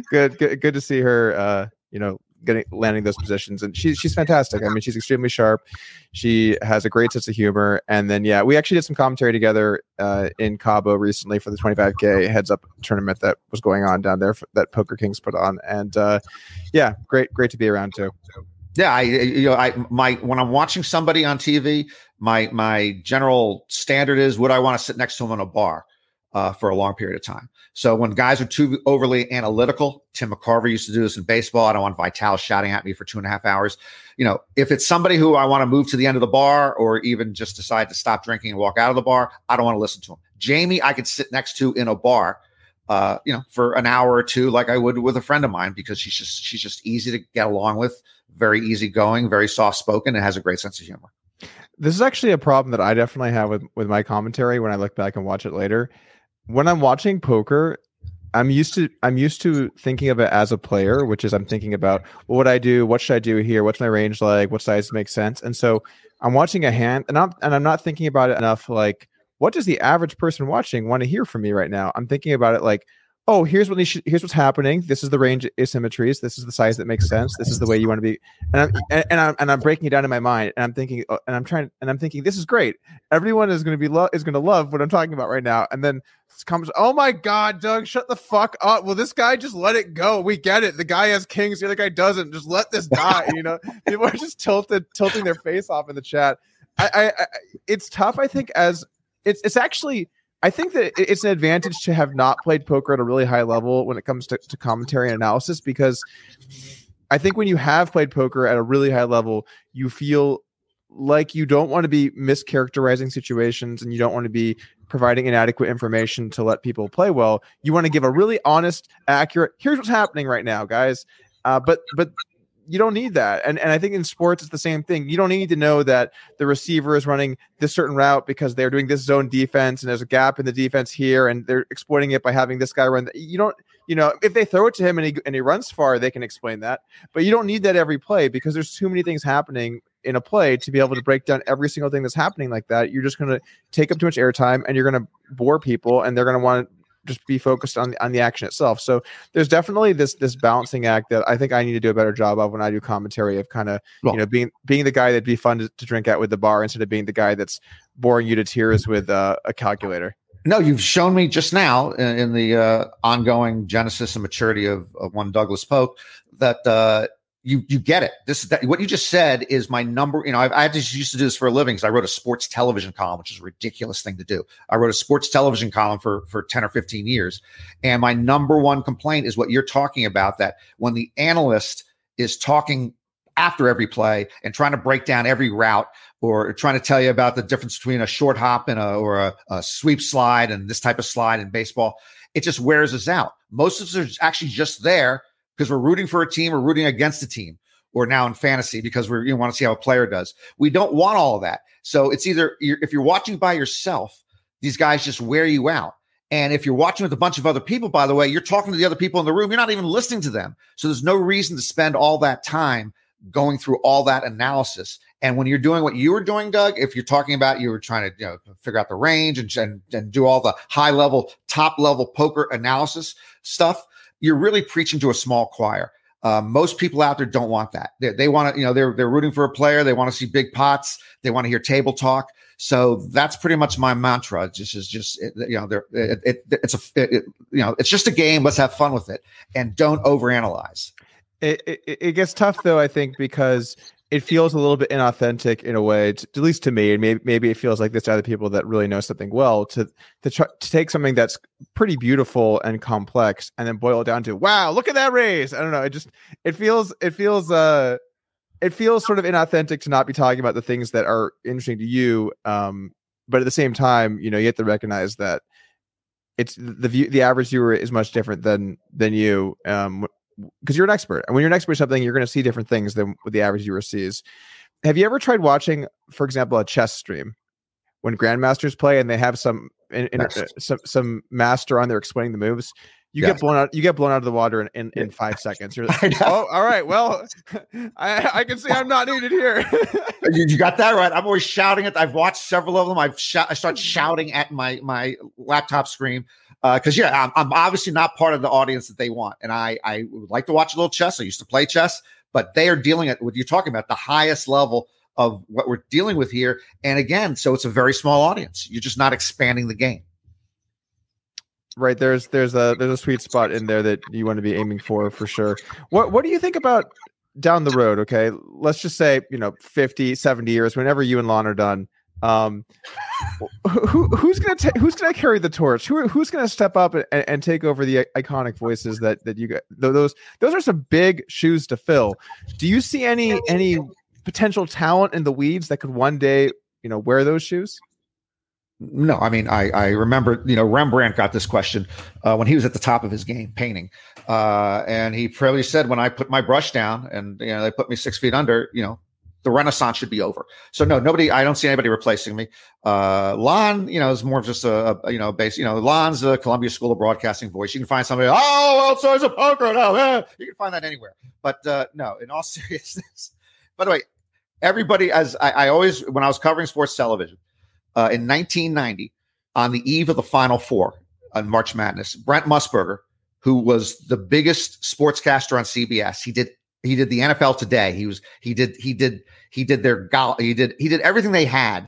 good, good, good to see her, uh, you know, getting, landing those positions. And she, she's fantastic. I mean, she's extremely sharp. She has a great sense of humor. And then, yeah, we actually did some commentary together uh, in Cabo recently for the twenty-five K heads up tournament that was going on down there for, that Poker Kings put on. And uh, yeah, great, great to be around too. Yeah, I you know I my when I'm watching somebody on T V, my my general standard is would I want to sit next to them in a bar uh, for a long period of time. So when guys are too overly analytical, Tim McCarver used to do this in baseball. I don't want Vitale shouting at me for two and a half hours. You know, if it's somebody who I want to move to the end of the bar or even just decide to stop drinking and walk out of the bar, I don't want to listen to him. Jamie, I could sit next to in a bar. Uh, you know, for an hour or two, like I would with a friend of mine, because she's just she's just easy to get along with, very easygoing, very soft spoken, and has a great sense of humor. This is actually a problem that I definitely have with with my commentary when I look back and watch it later. When I'm watching poker, I'm used to I'm used to thinking of it as a player, which is I'm thinking about what would I do, what should I do here, what's my range like, what size makes sense, and so I'm watching a hand, and I'm and I'm not thinking about it enough, like. What does the average person watching want to hear from me right now? I'm thinking about it like, oh, here's what sh- here's what's happening. This is the range of asymmetries. This is the size that makes sense. This is the way you want to be. And I'm and, and I'm and I'm breaking it down in my mind. And I'm thinking and I'm trying and I'm thinking this is great. Everyone is going to be lo- is going to love what I'm talking about right now. And then comes, oh my God, Doug, shut the fuck up. Well, this guy just let it go. We get it. The guy has kings. The other guy doesn't. Just let this die. You know, people are just tilted, tilting their face off in the chat. I, I, I it's tough. I think as It's it's actually I think that it's an advantage to have not played poker at a really high level when it comes to, to commentary and analysis, because I think when you have played poker at a really high level, you feel like you don't want to be mischaracterizing situations and you don't want to be providing inadequate information to let people play well. You want to give a really honest, accurate, here's what's happening right now, guys. Uh, but but. You don't need that. And and I think in sports, it's the same thing. You don't need to know that the receiver is running this certain route because they're doing this zone defense and there's a gap in the defense here and they're exploiting it by having this guy run. You don't, you know, if they throw it to him and he, and he runs far, they can explain that. But you don't need that every play because there's too many things happening in a play to be able to break down every single thing that's happening like that. You're just going to take up too much airtime and you're going to bore people and they're going to want to just be focused on, on the action itself. So there's definitely this this balancing act that I think I need to do a better job of when I do commentary of kind of, well, you know, being being the guy that'd be fun to, to drink at with the bar instead of being the guy that's boring you to tears with uh, a calculator. No, you've shown me just now in, in the uh, ongoing genesis and maturity of, of one Douglas Polk that uh, you you get it. This is that, what you just said is my number. You know, I've, I just used to do this for a living because I wrote a sports television column, which is a ridiculous thing to do. I wrote a sports television column for for ten or fifteen years, and my number one complaint is what you're talking about, that when the analyst is talking after every play and trying to break down every route, or trying to tell you about the difference between a short hop and a, or a, a sweep slide and this type of slide in baseball. It just wears us out. Most of us are actually just there because we're rooting for a team or rooting against a team, or now in fantasy because we you want to see how a player does. We don't want all of that. So it's either you're, if you're watching by yourself, these guys just wear you out. And if you're watching with a bunch of other people, by the way, you're talking to the other people in the room. You're not even listening to them. So there's no reason to spend all that time going through all that analysis. And when you're doing what you were doing, Doug, if you're talking about you were trying to you know, figure out the range and, and, and do all the high-level, top-level poker analysis stuff, you're really preaching to a small choir. Uh, most people out there don't want that. They, they want to, you know, they're they're rooting for a player. They want to see big pots. They want to hear table talk. So that's pretty much my mantra. Just is just it, you know, they're, it, it, it's a it, you know, it's just a game. Let's have fun with it and don't overanalyze. It, it it gets tough though, I think, because it feels a little bit inauthentic in a way, to, at least to me. And maybe maybe it feels like this to other people that really know something well. To to try, to take something that's pretty beautiful and complex and then boil it down to, wow, look at that raise. I don't know. It just it feels it feels uh it feels sort of inauthentic to not be talking about the things that are interesting to you. Um, but at the same time, you know, you have to recognize that it's the view, the average viewer is much different than than you. Um, Because you're an expert, and when you're an expert at something, you're going to see different things than what the average viewer sees. Have you ever tried watching, for example, a chess stream when grandmasters play, and they have some in, in, uh, some some master on there explaining the moves? You yeah. get blown out. You get blown out of the water in, in, in five seconds. You're like, oh, all right. Well, I, I can see I'm not needed here. You got that right. I'm always shouting at. I've watched several of them. I've shout, I start shouting at my my laptop screen. Because, uh, yeah, I'm, I'm obviously not part of the audience that they want. And I, I would like to watch a little chess. I used to play chess, but they are dealing at what you're talking about, the highest level of what we're dealing with here. And again, so it's a very small audience. You're just not expanding the game. Right. There's there's a there's a sweet spot in there that you want to be aiming for, for sure. What What do you think about down the road? OK, let's just say, you know, fifty, seventy years, whenever you and Lon are done. Um, who, who's gonna ta- who's gonna carry the torch? Who who's gonna step up and, and take over the iconic voices that that you got? Those those are some big shoes to fill. Do you see any any potential talent in the weeds that could one day you know wear those shoes? No, I mean I I remember you know Rembrandt got this question uh, when he was at the top of his game painting, uh, and he probably said, when I put my brush down and you know they put me six feet under, you know. The Renaissance should be over. So no, nobody. I don't see anybody replacing me. Uh, Lon, you know, is more of just a, a you know base. You know, Lon's a Columbia School of Broadcasting voice. You can find somebody. Oh, World Series of Poker. No, eh. You can find that anywhere. But uh, no, in all seriousness. By the way, everybody, as I, I always, when I was covering sports television uh, in nineteen ninety, on the eve of the Final Four on March Madness, Brent Musburger, who was the biggest sportscaster on C B S, he did. He did the N F L Today. He was he did he did he did their golf. He did he did everything they had,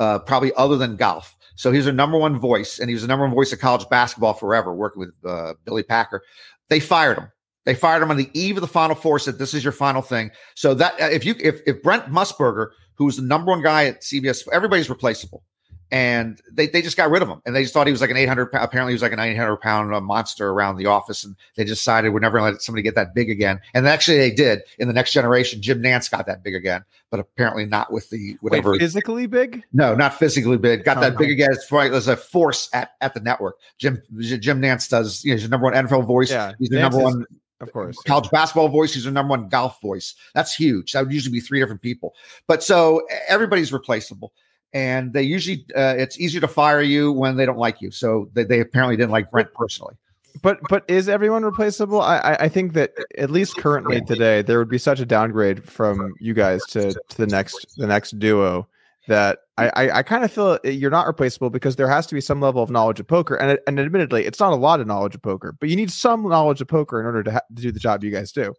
uh, probably other than golf. So he was their number one voice, and he was the number one voice of college basketball forever, working with uh, Billy Packer. They fired him. They fired him on the eve of the Final Four. Said this is your final thing. So that if you if if Brent Musburger, who was the number one guy at C B S, everybody's replaceable, and they they just got rid of him, and they just thought he was like an eight hundred. Apparently, he was like an eight hundred pound monster around the office, and they decided we're never going to let somebody get that big again. And actually, they did in the Next Generation. Jim Nantz got that big again, but apparently not with the whatever. Wait, physically big? No, not physically big. Got oh, that no. big again. It's right as a force at, at the network. Jim Jim Nantz does. You know, he's the number one N F L voice. Yeah, he's the Nance number is, one, of course, college basketball voice. He's the number one golf voice. That's huge. That would usually be three different people. But so everybody's replaceable. And they usually, uh, it's easier to fire you when they don't like you. So they, they apparently didn't like Brent personally. But but is everyone replaceable? I I think that at least currently today, there would be such a downgrade from you guys to, to the next the next duo that I, I, I kind of feel you're not replaceable because there has to be some level of knowledge of poker. And and admittedly, it's not a lot of knowledge of poker, but you need some knowledge of poker in order to, ha- to do the job you guys do.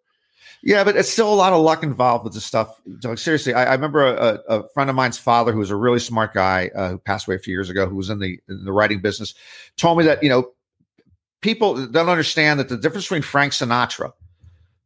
Yeah, but it's still a lot of luck involved with this stuff. Like, seriously, I, I remember a, a friend of mine's father, who was a really smart guy, uh, who passed away a few years ago, who was in the in the writing business, told me that, you know, people don't understand that the difference between Frank Sinatra,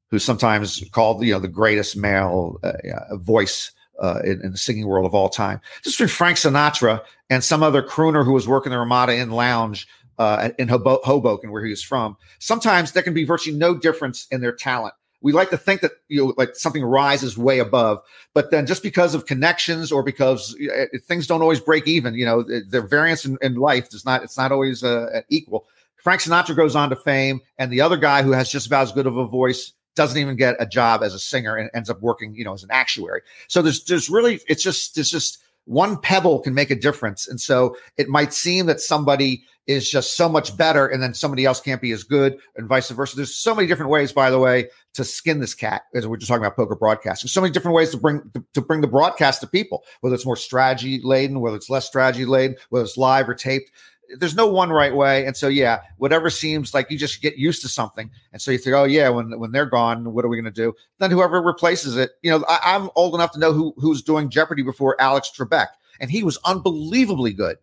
who's sometimes called, you know, the greatest male uh, voice uh, in, in the singing world of all time, just between Frank Sinatra and some other crooner who was working the Ramada Inn Lounge uh, in Hobo- Hoboken, where he was from. Sometimes there can be virtually no difference in their talent. we like to think that, you know, like something rises way above, but then just because of connections or because it, things don't always break even, you know, the, the variance in, in life does not, it's not always uh, equal. Frank Sinatra goes on to fame, and the other guy who has just about as good of a voice doesn't even get a job as a singer and ends up working, you know, as an actuary. So there's, there's really, it's just, it's just one pebble can make a difference. And so it might seem that somebody is just so much better and then somebody else can't be as good, and vice versa. There's so many different ways, by the way, to skin this cat, as we're just talking about poker broadcasting. So many different ways to bring to, to bring the broadcast to people, whether it's more strategy laden, whether it's less strategy laden, whether it's live or taped. There's no one right way. And so, yeah, whatever seems like you just get used to something. And so you think, oh yeah, when, when they're gone, what are we going to do? Then whoever replaces it, you know, I, I'm old enough to know who who's doing Jeopardy before Alex Trebek. And he was unbelievably good.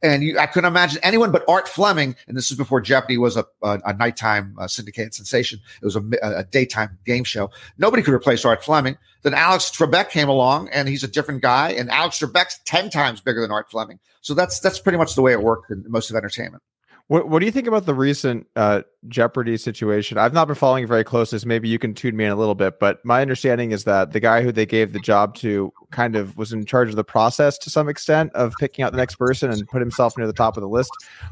And you, I couldn't imagine anyone but Art Fleming. And this is before Jeopardy was a, a, a nighttime uh, syndicated sensation. It was a, a daytime game show. Nobody could replace Art Fleming. Then Alex Trebek came along, and he's a different guy. And Alex Trebek's ten times bigger than Art Fleming. So that's that's pretty much the way it worked in most of entertainment. What What do you think about the recent uh, Jeopardy situation? I've not been following very closely, so maybe you can tune me in a little bit. But my understanding is that the guy who they gave the job to kind of was in charge of the process to some extent of picking out the next person and put himself near the top of the list.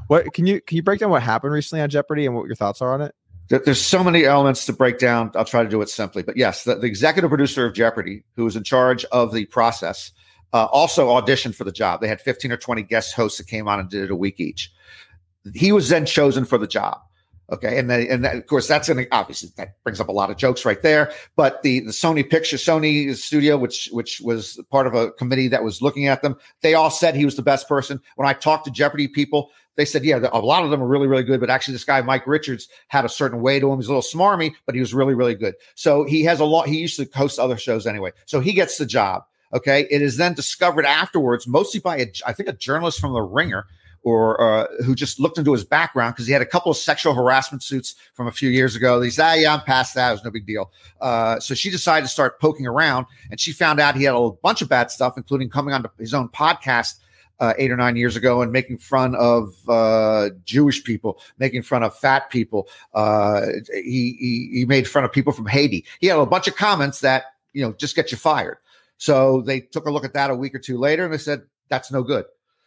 What can you can you break down what happened recently on Jeopardy and what your thoughts are on it? There's so many elements to break down. I'll try to do it simply. But yes, the, the executive producer of Jeopardy, who was in charge of the process, uh, also auditioned for the job. They had fifteen or twenty guest hosts that came on and did it a week each. He was then chosen for the job. Okay. And then, and that, of course, that's going to, obviously that brings up a lot of jokes right there, but the, the Sony picture, Sony studio, which, which was part of a committee that was looking at them. They all said he was the best person. When I talked to Jeopardy people, they said, yeah, a lot of them are really, really good. But actually this guy, Mike Richards, had a certain way to him. He's a little smarmy, but he was really, really good. So he has a lot. He used to host other shows anyway. So he gets the job. Okay. It is then discovered afterwards, mostly by a, I think a journalist from The Ringer, or uh, who just looked into his background, because he had a couple of sexual harassment suits from a few years ago. He said, ah, yeah, I'm past that. It was no big deal. Uh, so she decided to start poking around, and she found out he had a bunch of bad stuff, including coming on his own podcast uh, eight or nine years ago and making fun of uh, Jewish people, making fun of fat people. Uh, he, he, he made fun of people from Haiti. He had a bunch of comments that, you know, just get you fired. So they took a look at that a week or two later, and they said, that's no good.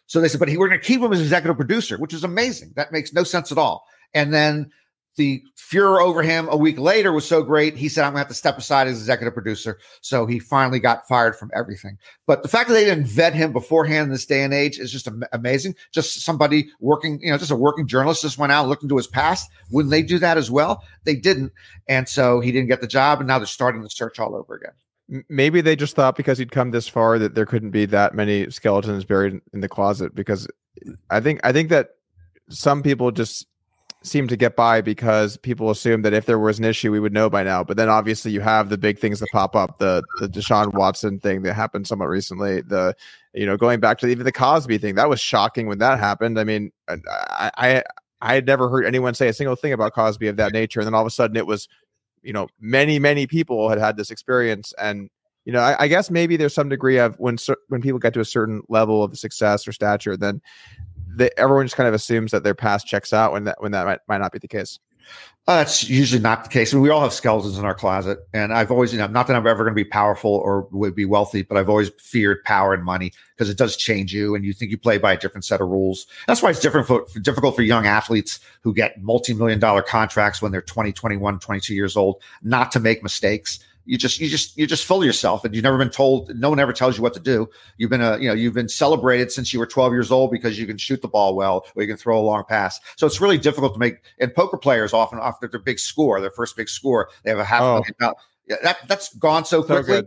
So they said, but he, we're going to keep him as executive producer, which is amazing. That makes no sense at all. And then the furor over him a week later was so great, he said, I'm going to have to step aside as executive producer. So he finally got fired from everything. But the fact that they didn't vet him beforehand in this day and age is just am- amazing. Just somebody working, you know, just a working journalist just went out and looked into his past. Wouldn't they do that as well? They didn't. And so he didn't get the job. And now they're starting the search all over again. Maybe they just thought because he'd come this far that there couldn't be that many skeletons buried in the closet, because I think I think that some people just seem to get by because people assume that if there was an issue, we would know by now. But then obviously you have the big things that pop up, the the Deshaun Watson thing that happened somewhat recently, the, you know, going back to even the Cosby thing. That was shocking when that happened. I mean, I I, I had never heard anyone say a single thing about Cosby of that nature. And then all of a sudden it was, you know, many, many people had had this experience. And, you know, I, I guess maybe there's some degree of when when people get to a certain level of success or stature, then they, everyone just kind of assumes that their past checks out when that when that might, might not be the case. Uh, that's usually not the case. I mean, we all have skeletons in our closet. And I've always, you know, not that I'm ever going to be powerful or would be wealthy, but I've always feared power and money because it does change you. And you think you play by a different set of rules. That's why it's different for, for, difficult for young athletes who get multi-million dollar contracts when they're twenty, twenty-one, twenty-two years old, not to make mistakes. You just, you just, you're just full of yourself, and you've never been told. No one ever tells you what to do. You've been a, you know, you've been celebrated since you were twelve years old because you can shoot the ball well, or you can throw a long pass. So it's really difficult to make. And poker players often, after their big score, their first big score, they have a half. Oh. Million, that that's gone so quickly. So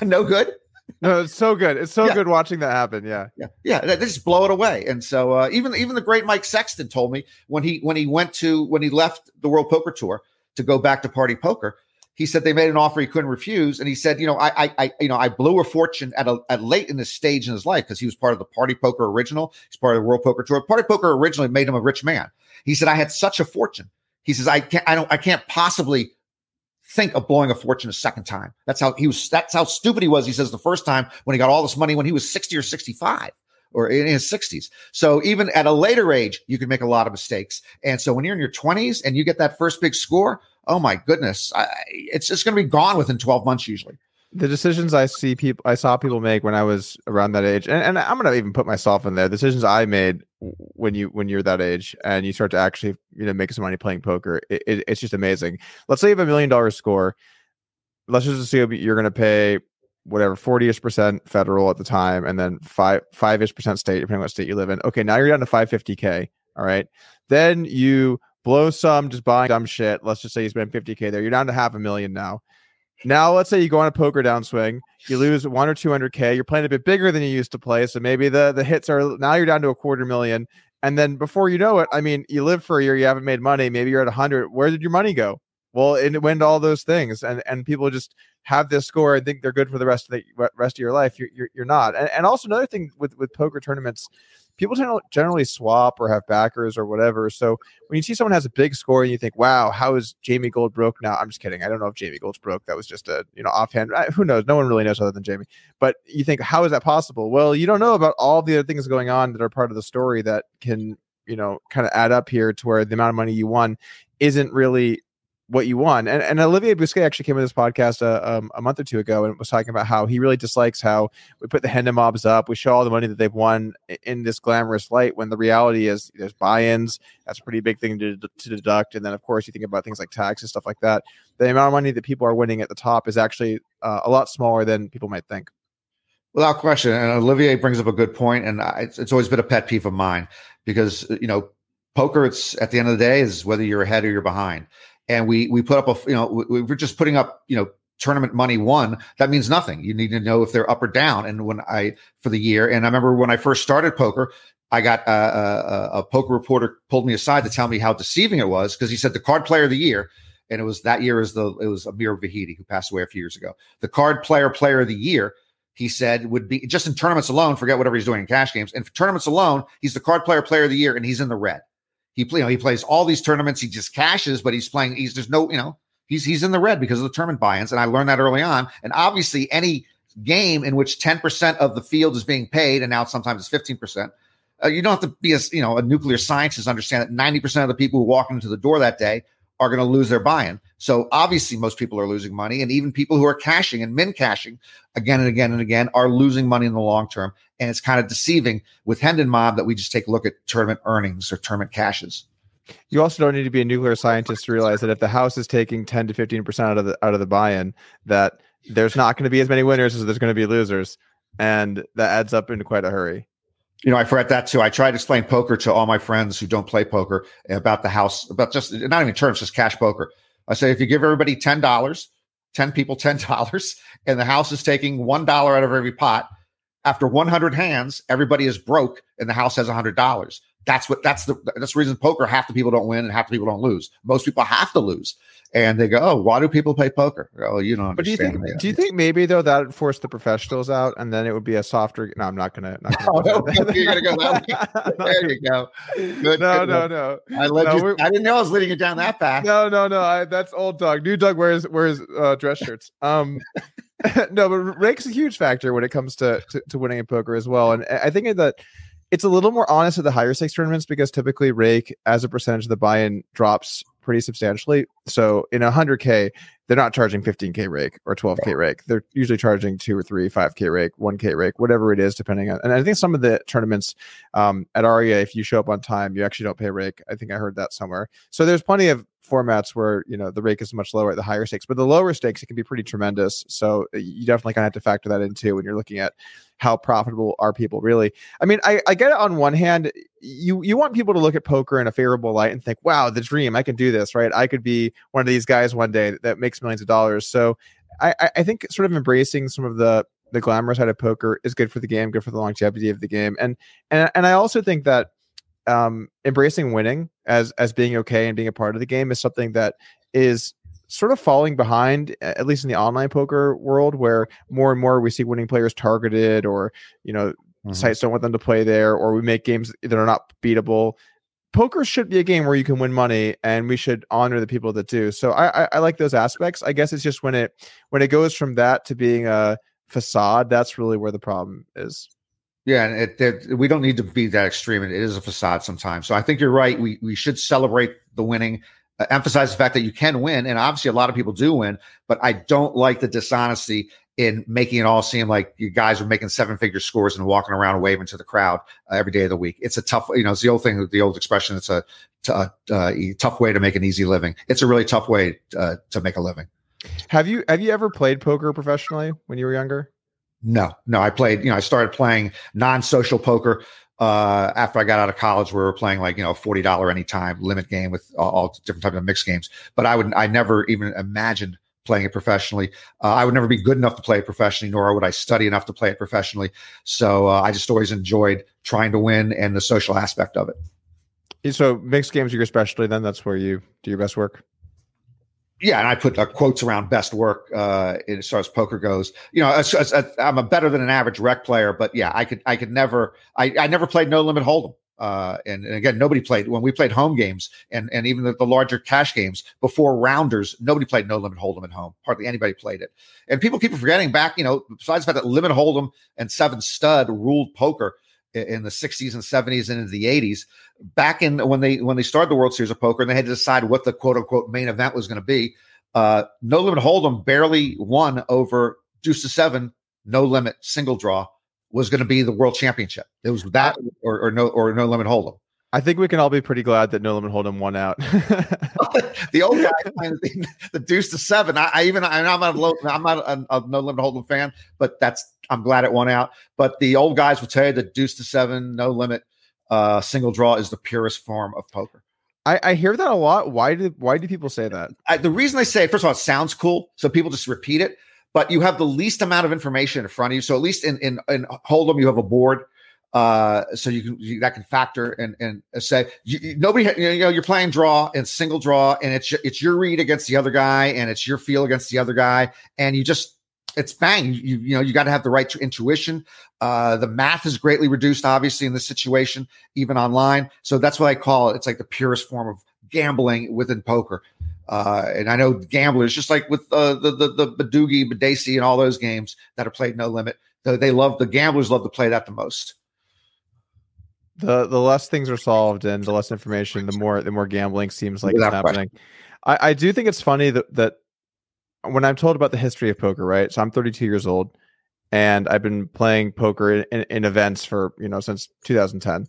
good. No good. No, it's so good. It's so yeah. good watching that happen. Yeah, yeah, yeah. They just blow it away. And so uh, even even the great Mike Sexton told me when he when he went to when he left the World Poker Tour to go back to Party Poker. He said they made an offer he couldn't refuse, and he said, "You know, I, I, I you know, I blew a fortune at a at late in this stage in his life because he was part of the Party Poker original. He's part of the World Poker Tour. Party Poker originally made him a rich man. He said I had such a fortune. He says I can't, I don't, I can't possibly think of blowing a fortune a second time. That's how he was. That's how stupid he was. He says the first time when he got all this money when he was sixty or sixty-five." Or in his sixties. So even at a later age, you can make a lot of mistakes. And so when you're in your twenties and you get that first big score, oh my goodness, I, it's just going to be gone within twelve months usually. The decisions I see people, I saw people make when I was around that age, and, and I'm going to even put myself in there. Decisions I made when you when you're that age, and you start to actually you know make some money playing poker. It, it, it's just amazing. Let's say you have a million dollar score. Let's just assume you're going to pay whatever forty-ish percent federal at the time, and then five five-ish percent state, depending on what state you live in. Okay, now you're down to five hundred fifty K. All right, then you blow some just buying dumb shit. Let's just say you spend fifty K there. You're down to half a million now. Now, let's say you go on a poker downswing, you lose one or two hundred K, you're playing a bit bigger than you used to play. So maybe the, the hits are now you're down to a quarter million. And then before you know it, I mean, you live for a year, you haven't made money. Maybe you're at a hundred. Where did your money go? Well, it went to all those things. And, and people just have this score and think they're good for the rest of the rest of your life. You're, you're, you're not. And, and also another thing with, with poker tournaments, people generally swap or have backers or whatever. So when you see someone has a big score and you think, wow, how is Jamie Gold broke now? I'm just kidding. I don't know if Jamie Gold's broke. That was just a, you know, offhand. Who knows? No one really knows other than Jamie. But you think, how is that possible? Well, you don't know about all the other things going on that are part of the story that can, you know, kind of add up here to where the amount of money you won isn't really what you won. And, and Olivier Bousquet actually came on this podcast uh, um, a month or two ago and was talking about how he really dislikes how we put the Henda mobs up. We show all the money that they've won in this glamorous light when the reality is there's buy-ins. That's a pretty big thing to, to deduct. And then, of course, you think about things like tax and stuff like that. The amount of money that people are winning at the top is actually uh, a lot smaller than people might think. Without question. And Olivier brings up a good point, and I, it's, it's always been a pet peeve of mine because, you know, poker, it's at the end of the day is whether you're ahead or you're behind. And we we put up a, you know, we were just putting up, you know, tournament money won. That means nothing. You need to know if they're up or down. And when I, for the year, and I remember when I first started poker, I got a, a, a poker reporter pulled me aside to tell me how deceiving it was because he said the card player of the year, and it was that year is the, it was Amir Vahidi who passed away a few years ago. The card player player of the year, he said, would be just in tournaments alone, forget whatever he's doing in cash games. And for tournaments alone, he's the card player player of the year and he's in the red. He play, you know, he plays all these tournaments. He just cashes, but he's playing. He's there's no, you know, he's he's in the red because of the tournament buy-ins. And I learned that early on. And obviously, any game in which ten percent of the field is being paid, and now sometimes it's fifteen percent. Uh, you don't have to be a you know a nuclear scientist to understand that ninety percent of the people who walk into the door that day are going to lose their buy-in. So obviously, most people are losing money, and even people who are cashing and min cashing again and again and again are losing money in the long term. And it's kind of deceiving with Hendon Mob that we just take a look at tournament earnings or tournament cashes. You also don't need to be a nuclear scientist to realize that if the house is taking ten to fifteen percent out of the out of the buy-in, that there's not going to be as many winners as there's going to be losers, and that adds up into quite a hurry. You know, I forgot that too. I tried to explain poker to all my friends who don't play poker about the house, about just not even terms, just cash poker. I say if you give everybody ten dollars, ten people, ten dollars, and the house is taking one dollar out of every pot. After one hundred hands, everybody is broke and the house has one hundred dollars. That's what that's the that's the reason poker, half the people don't win and half the people don't lose. Most people have to lose. And they go, oh, why do people play poker? Oh, you don't understand. But do you think, do you think maybe, though, that would force the professionals out and then it would be a softer? No, I'm not going to. No, no, you're going to go that way. There you go. Good, no, good no, no. I, led no you, I didn't know I was leading you down that path. No, no, no. I, that's old Doug. New Doug wears, wears uh, dress shirts. Um, no, but rake's a huge factor when it comes to, to, to winning in poker as well. And I think that it's a little more honest at the higher stakes tournaments because typically rake as a percentage of the buy-in drops pretty substantially. So in one hundred K, they're not charging fifteen K rake or twelve K rake. They're usually charging two or three, five K rake, one K rake, whatever it is, depending on. And I think some of the tournaments um, at ARIA, if you show up on time, you actually don't pay rake. I think I heard that somewhere. So there's plenty of formats where, you know, the rake is much lower at the higher stakes, but the lower stakes, it can be pretty tremendous. So you definitely kind of have to factor that in too when you're looking at how profitable are people really. I mean, I, I get it on one hand, you, you want people to look at poker in a favorable light and think, wow, the dream, I can do this, right? I could be one of these guys one day that, that makes millions of dollars. So I, I think sort of embracing some of the, the glamorous side of poker is good for the game, good for the longevity of the game. And, and, and I also think that Um, embracing winning as as being okay and being a part of the game is something that is sort of falling behind, at least in the online poker world, where more and more we see winning players targeted, or you know mm-hmm. sites don't want them to play there, or we make games that are not beatable. Poker should be a game where you can win money, and we should honor the people that do. So I, I, I like those aspects. I guess it's just when it when it goes from that to being a facade, that's really where the problem is. Yeah, and it, it, we don't need to be that extreme. It is a facade sometimes. So I think you're right. We we should celebrate the winning emphasize the fact that you can win, and obviously a lot of people do win, but I don't like the dishonesty in making it all seem like you guys are making seven-figure scores and walking around waving to the crowd uh, every day of the week. It's a tough, you know, it's the old thing, the old expression, it's a t- uh, a tough way to make an easy living. It's a really tough way uh, to make a living. Have you have you ever played poker professionally when you were younger? No, no, I played, you know, I started playing non-social poker uh, after I got out of college, where we were playing like, you know, forty dollars anytime limit game with all, all different types of mixed games. But I would, I never even imagined playing it professionally. Uh, I would never be good enough to play it professionally, nor would I study enough to play it professionally. So uh, I just always enjoyed trying to win and the social aspect of it. So mixed games are your specialty then? That's where you do your best work? Yeah, and I put uh, quotes around best work uh, as far as poker goes. You know, as, as, as, I'm a better than an average rec player, but yeah, I could, I could never, I, I never played no limit hold'em. Uh, and, and again, nobody played when we played home games and, and even the, the larger cash games before rounders, nobody played no limit hold'em at home. Hardly anybody played it. And people keep forgetting back, you know, besides the fact that limit hold'em and seven stud ruled poker in, in the sixties and seventies and into the eighties, back in when they, when they started the World Series of Poker and they had to decide what the quote unquote main event was going to be, uh, no limit hold'em barely won over deuce to seven, no limit single draw was going to be the world championship. It was that or, or no or no limit hold'em. I think we can all be pretty glad that no limit hold'em won out. The old guy playing the, the deuce to seven. I, I even I, I'm not a low, I'm not a, a no limit hold'em fan, but that's I'm glad it won out. But the old guys will tell you that deuce to seven, no limit, uh, single draw is the purest form of poker. I, I hear that a lot. Why do why do people say that? I, the reason they say it, first of all, it sounds cool, so people just repeat it. But you have the least amount of information in front of you. So at least in in, in Hold'em, you have a board, uh, so you can you, that can factor and and say you, you, nobody you know you're playing draw and single draw, and it's it's your read against the other guy, and it's your feel against the other guy, and you just it's bang. You you know you got to have the right intuition. Uh, the math is greatly reduced, obviously, in this situation, even online. So that's what I call it. It's like the purest form of gambling within poker. Uh, and I know gamblers, just like with uh, the the the Badoogie, Badesi, and all those games that are played no limit, they love the gamblers love to play that the most. The the less things are solved and the less information, the more the more gambling seems like Without it's happening. I, I do think it's funny that that when I'm told about the history of poker, right? So I'm thirty-two years old, and I've been playing poker in, in, in events for you know since two thousand ten.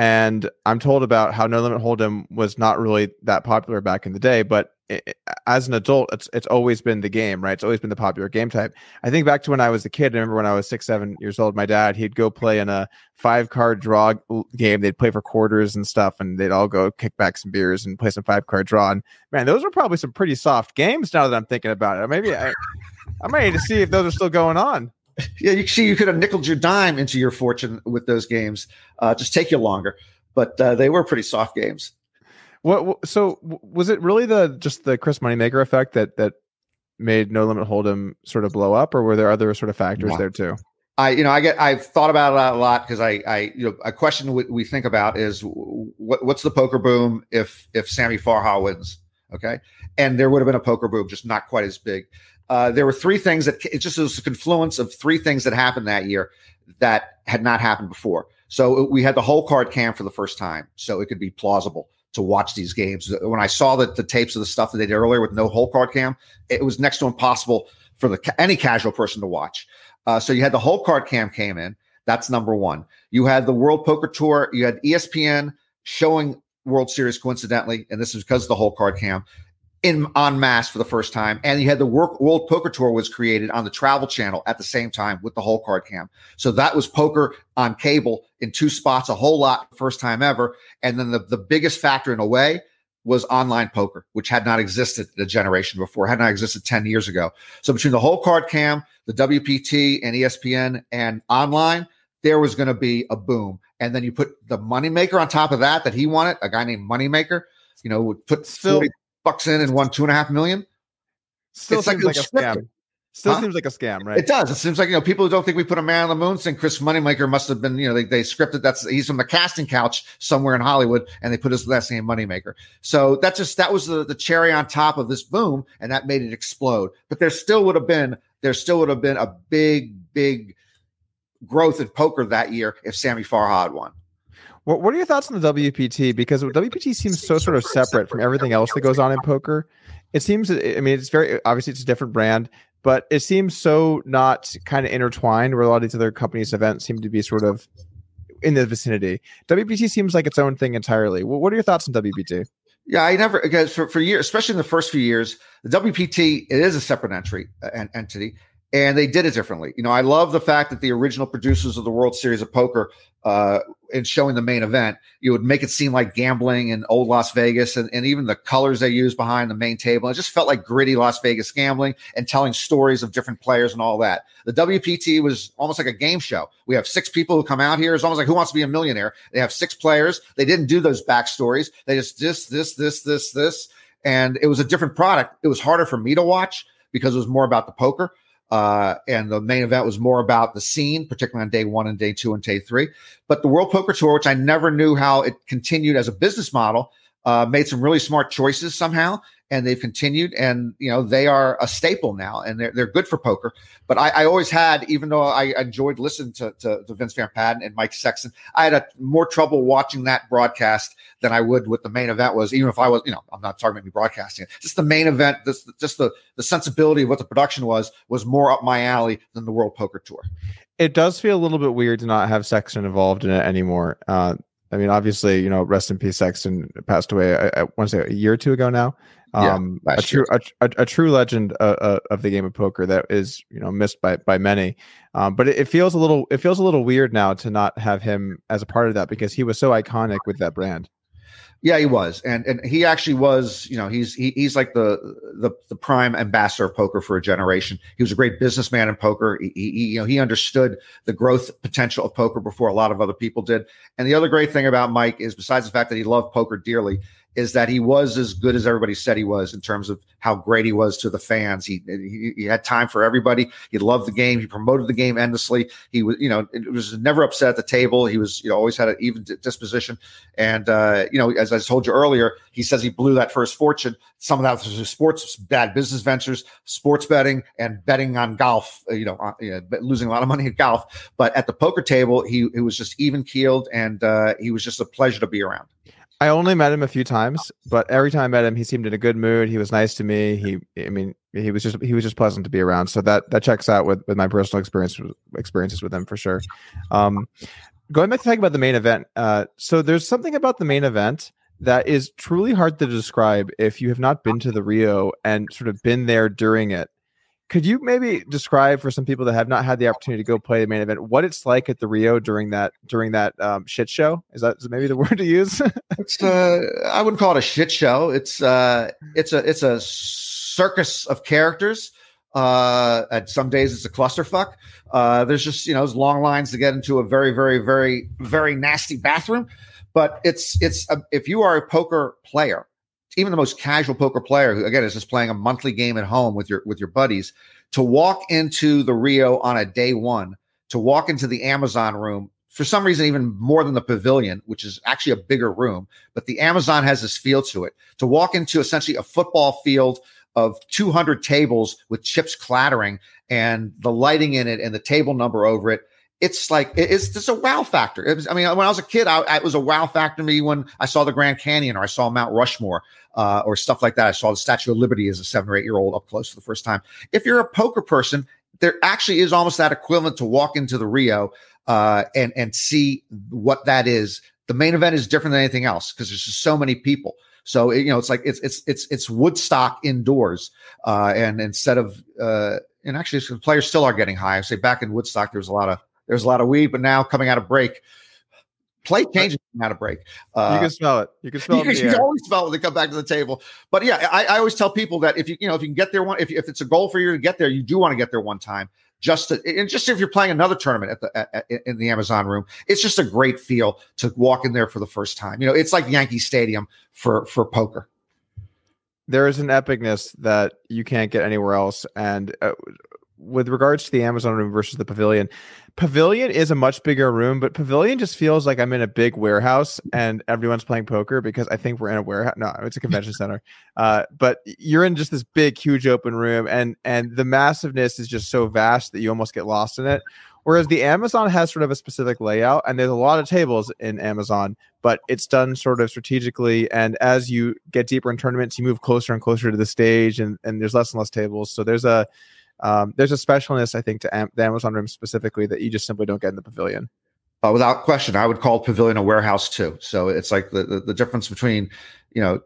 And I'm told about how no limit hold'em was not really that popular back in the day, but it, as an adult, it's it's always been the game, right? It's always been the popular game type. I think back to when I was a kid. I remember when I was six, seven years old. My dad, he'd go play in a five card draw game. They'd play for quarters and stuff, and they'd all go kick back some beers and play some five card draw. And man, those were probably some pretty soft games. Now that I'm thinking about it, maybe I, I might need to see if those are still going on. Yeah, you see, you could have nickeled your dime into your fortune with those games. Uh, just take you longer, but uh, they were pretty soft games. What? So was it really the just the Chris Moneymaker effect that that made no limit hold'em sort of blow up, or were there other sort of factors yeah. there too? I, you know, I get I've thought about it a lot because I, I, you know, a question we, we think about is what, what's the poker boom if if Sammy Farha wins? Okay, and there would have been a poker boom, just not quite as big. Uh, there were three things that it just was a confluence of three things that happened that year that had not happened before. So it, we had the whole card cam for the first time. So it could be plausible to watch these games. When I saw the, the tapes of the stuff that they did earlier with no whole card cam, it was next to impossible for the, any casual person to watch. Uh, so you had the whole card cam came in. That's number one. You had the World Poker Tour. You had E S P N showing World Series coincidentally. And this is because of the whole card cam. In en masse for the first time, and you had the work, World Poker Tour was created on the Travel Channel at the same time with the whole card cam. So that was poker on cable in two spots, a whole lot, first time ever. And then the, the biggest factor in a way was online poker, which had not existed a generation before, had not existed ten years ago. So between the whole card cam, the W P T and E S P N and online, there was going to be a boom. And then you put the Moneymaker on top of that, that he wanted, a guy named Moneymaker, you know, would put still. forty- bucks in and won two and a half million. Still it's seems like, like a scripted. Scam. Still huh? seems like a scam, right? It does. It seems like you know people who don't think we put a man on the moon saying Chris Moneymaker must have been you know they, they scripted. That's he's from the casting couch somewhere in Hollywood, and they put his last name Moneymaker. So that's just that was the, the cherry on top of this boom, and that made it explode. But there still would have been there still would have been a big big growth in poker that year if Sammy Farha had won. What What are your thoughts on the W P T? Because W P T seems so sort of separate from everything else that goes on in poker. It seems, I mean, it's very, obviously it's a different brand, but it seems so not kind of intertwined, where a lot of these other companies' events seem to be sort of in the vicinity. W P T seems like its own thing entirely. What are your thoughts on W P T? Yeah, I never, because for, for years, especially in the first few years, the W P T, it is a separate entry uh, an entity. And they did it differently. You know, I love the fact that the original producers of the World Series of Poker, uh, in showing the main event, you would make it seem like gambling in old Las Vegas, and, and even the colors they use behind the main table. It just felt like gritty Las Vegas gambling and telling stories of different players and all that. The W P T was almost like a game show. We have six people who come out here. It's almost like Who Wants to Be a Millionaire? They have six players. They didn't do those backstories. They just this, this, this, this, this. And it was a different product. It was harder for me to watch because it was more about the poker. Uh, and the main event was more about the scene, particularly on day one and day two and day three. But the World Poker Tour, which I never knew how it continued as a business model, uh, made some really smart choices somehow, and they've continued. And, you know, they are a staple now, and they're, they're good for poker. But I, I always had, even though I enjoyed listening to, to, to Vince Van Patten and Mike Sexton, I had a, more trouble watching that broadcast than I would with the main event was, even if I was, you know, I'm not talking about me broadcasting it. Just the main event, this, just the, the sensibility of what the production was, was more up my alley than the World Poker Tour. It does feel a little bit weird to not have Sexton involved in it anymore. Uh, I mean, obviously, you know, rest in peace, Sexton passed away, I, I want to say, a year or two ago now. Um, yeah, a true, a, a, a true legend uh, uh, of the game of poker that is, you know, missed by, by many. Um, but it, it feels a little, it feels a little weird now to not have him as a part of that, because he was so iconic with that brand. Yeah, he was. And, and he actually was, you know, he's, he, he's like the, the, the prime ambassador of poker for a generation. He was a great businessman in poker. He, he, you know, he understood the growth potential of poker before a lot of other people did. And the other great thing about Mike is, besides the fact that he loved poker dearly, is that he was as good as everybody said he was in terms of how great he was to the fans. He, he, he had time for everybody. He loved the game. He promoted the game endlessly. He was, you know, it was never upset at the table. He was, you know, always had an even disposition. And, uh, you know, as I told you earlier, he says he blew that first fortune. Some of that was sports, bad business ventures, sports betting, and betting on golf, you know, on, you know, losing a lot of money at golf. But at the poker table, he, he was just even keeled, and uh, he was just a pleasure to be around. I only met him a few times, but every time I met him, he seemed in a good mood. He was nice to me. He, I mean, he was just he was just pleasant to be around. So that that checks out with, with my personal experience experiences with him for sure. Um, going back to talking about the main event, uh, so there's something about the main event that is truly hard to describe if you have not been to the Rio and sort of been there during it. Could you maybe describe for some people that have not had the opportunity to go play the main event what it's like at the Rio during that during that um, shit show? Is that is maybe the word to use? It's uh, I wouldn't call it a shit show. It's uh, it's a it's a circus of characters. Uh, at some days it's a clusterfuck. Uh, there's just you know there's long lines to get into a very very very very nasty bathroom. But it's it's a, if you are a poker player, even the most casual poker player, who again is just playing a monthly game at home with your with your buddies, to walk into the Rio on a day one, to walk into the Amazon room, for some reason even more than the Pavilion, which is actually a bigger room, but the Amazon has this feel to it, to walk into essentially a football field of two hundred tables with chips clattering and the lighting in it and the table number over it. It's like, it's just a wow factor. It was, I mean, when I was a kid, I, I, it was a wow factor to me when I saw the Grand Canyon, or I saw Mount Rushmore, uh, or stuff like that. I saw the Statue of Liberty as a seven or eight year old up close for the first time. If you're a poker person, there actually is almost that equivalent to walk into the Rio uh, and, and see what that is. The main event is different than anything else because there's just so many people. So, you know, it's like it's it's it's it's Woodstock indoors. Uh, and instead of, uh, and actually the players still are getting high. I say back in Woodstock, there was a lot of, There's a lot of weed, but now coming out of break, play changes coming out of break. Uh, you can smell it. You can smell it. You can, you always smell it when they come back to the table. But yeah, I, I always tell people that if you, you know, if you can get there one, if if it's a goal for you to get there, you do want to get there one time. Just to, and just if you're playing another tournament at the at, at, in the Amazon room, it's just a great feel to walk in there for the first time. You know, it's like Yankee Stadium for for poker. There is an epicness that you can't get anywhere else, and. Uh, With regards to the Amazon room versus the Pavilion, Pavilion is a much bigger room, but Pavilion just feels like I'm in a big warehouse and everyone's playing poker because I think we're in a warehouse. No, it's a convention center. Uh, but you're in just this big, huge open room, and and the massiveness is just so vast that you almost get lost in it. Whereas the Amazon has sort of a specific layout, and there's a lot of tables in Amazon, but it's done sort of strategically. And as you get deeper in tournaments, you move closer and closer to the stage, and, and there's less and less tables. So there's a um, there's a specialness, I think, to Am- the Amazon room specifically that you just simply don't get in the Pavilion. Uh, without question, I would call Pavilion a warehouse too. So it's like the the, the difference between, you know,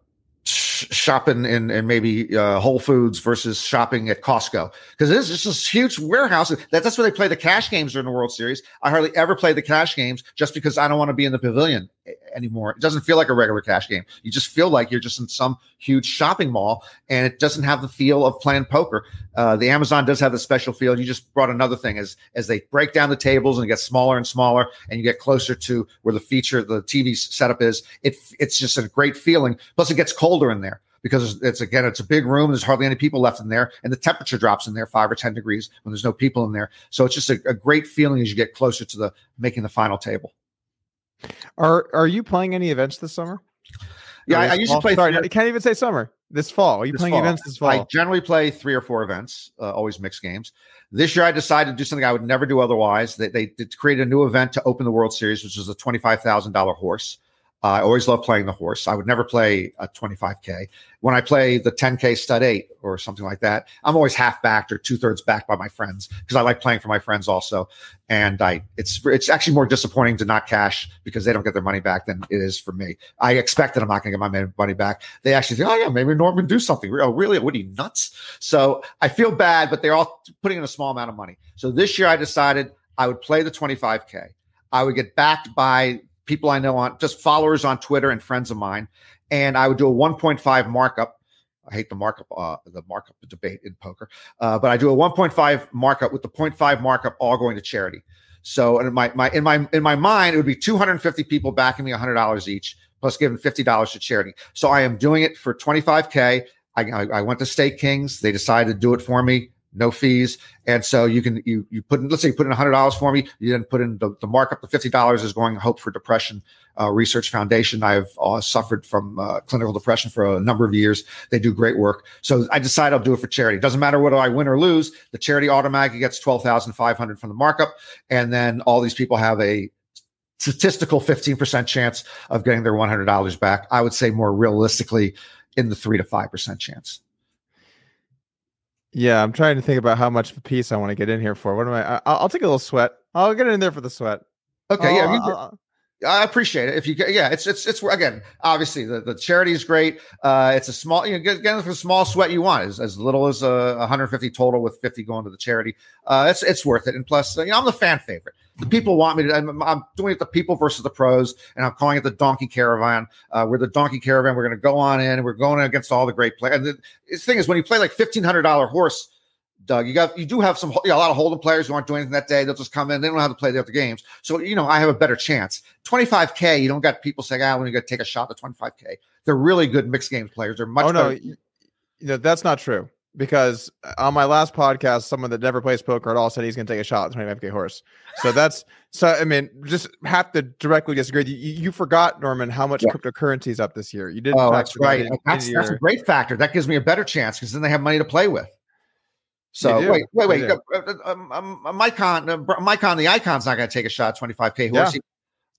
sh- shopping in and maybe uh, Whole Foods versus shopping at Costco, because it is just this huge warehouse. That, that's where they play the cash games during the World Series. I hardly ever play the cash games just because I don't want to be in the Pavilion anymore. It doesn't feel like a regular cash game. You just feel like you're just in some huge shopping mall, and it doesn't have the feel of playing poker. Uh, the Amazon does have the special feel. You just brought another thing as as they break down the tables and get smaller and smaller, and you get closer to where the feature, the T V setup is. It it's just a great feeling. Plus, it gets colder in there because it's again it's a big room. There's hardly any people left in there, and the temperature drops in there five or ten degrees when there's no people in there. So it's just a, a great feeling as you get closer to the making the final table. Are are you playing any events this summer? Yeah, I, I used fall? to play. Sorry, three, I can't even say summer. This fall, are you playing fall. events this fall? I generally play three or four events, uh, always mixed games. This year, I decided to do something I would never do otherwise. They they created a new event to open the World Series, which is a twenty-five thousand dollar horse. Uh, I always love playing the horse. I would never play a twenty-five K. When I play the ten K stud eight or something like that, I'm always half backed or two thirds backed by my friends because I like playing for my friends also. And I, it's it's actually more disappointing to not cash because they don't get their money back than it is for me. I expect that I'm not going to get my money back. They actually think, oh yeah, maybe Norman do something. Oh really? What are you nuts? So I feel bad, but they're all putting in a small amount of money. So this year I decided I would play the twenty-five K. I would get backed by people I know on just followers on Twitter and friends of mine. And I would do a one point five markup. I hate the markup, uh, the markup debate in poker, uh, but I do a one point five markup with the zero point five markup all going to charity. So in my, my, in my, in my mind, it would be two hundred fifty people backing me one hundred dollars each plus giving fifty dollars to charity. So I am doing it for twenty-five K. I, I, I went to State Kings. They decided to do it for me. No fees. And so you can, you, you put in, let's say you put in a hundred dollars for me. You then put in the, the markup. The fifty dollars is going to Hope for Depression uh, Research Foundation. I've uh, suffered from uh, clinical depression for a number of years. They do great work. So I decide I'll do it for charity. It doesn't matter whether I win or lose. The charity automatically gets twelve thousand five hundred from the markup. And then all these people have a statistical fifteen percent chance of getting their one hundred dollars back. I would say more realistically in the three to five percent chance. Yeah, I'm trying to think about how much of a piece I want to get in here for. What am I? I'll, I'll take a little sweat. I'll get in there for the sweat. Okay, I'll, yeah, I'll, you, I'll, I appreciate it. If you, yeah, it's it's it's again, obviously the, the charity is great. Uh, it's a small, you know, get, get in for a small sweat you want, as as little as uh, one hundred fifty total with fifty going to the charity. Uh, it's it's worth it, and plus, you know, I'm the fan favorite. The people want me to. I'm, I'm doing it the people versus the pros, and I'm calling it the Donkey Caravan. Uh, we're the Donkey Caravan. We're going to go on in. We're going against all the great players. And the, the thing is, when you play like fifteen hundred dollars horse, Doug, you got you do have some you know, a lot of holding players who aren't doing anything that day. They'll just come in. They don't know how to play the other games. So you know, I have a better chance. twenty-five K, you don't got people saying, "Ah, when you got to take a shot at twenty-five K." They're really good mixed games players. They're much. Oh no, better. No, that's not true. Because on my last podcast, someone that never plays poker at all said he's going to take a shot at twenty-five K horse. So that's so. I mean, just have to directly disagree. You, you forgot, Norman, how much yeah. cryptocurrency is up this year. You didn't. Oh, that's right. That that's, your... that's a great factor. That gives me a better chance because then they have money to play with. So wait, wait, wait. Um, um, um, Micon, uh, Micon, the icon's not going to take a shot at twenty-five K horse. Yeah.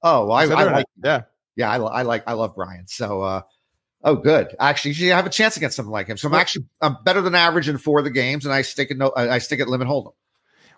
Oh, well, I, I like. Yeah, yeah, I, I like. I love Brian. So. uh Oh, good. Actually, you have a chance against someone like him. So I'm actually I'm better than average in four of the games, and I stick at no, I stick at limit hold'em.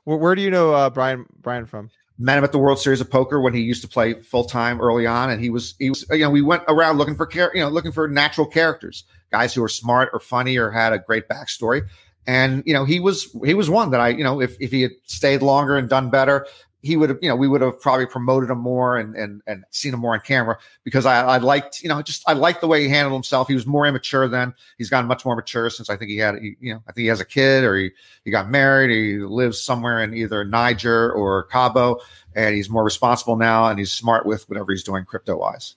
Where, where do you know uh, Brian Brian from? Met him at the World Series of Poker when he used to play full time early on, and he was he was you know we went around looking for char- you know looking for natural characters, guys who were smart or funny or had a great backstory, and you know he was he was one that I you know if if he had stayed longer and done better. He would have, you know, we would have probably promoted him more and and and seen him more on camera because I, I liked, you know, just I liked the way he handled himself. He was more immature then. He's gotten much more mature since I think he had, you know, I think he has a kid or he, he got married. He lives somewhere in either Niger or Cabo, and he's more responsible now and he's smart with whatever he's doing crypto wise.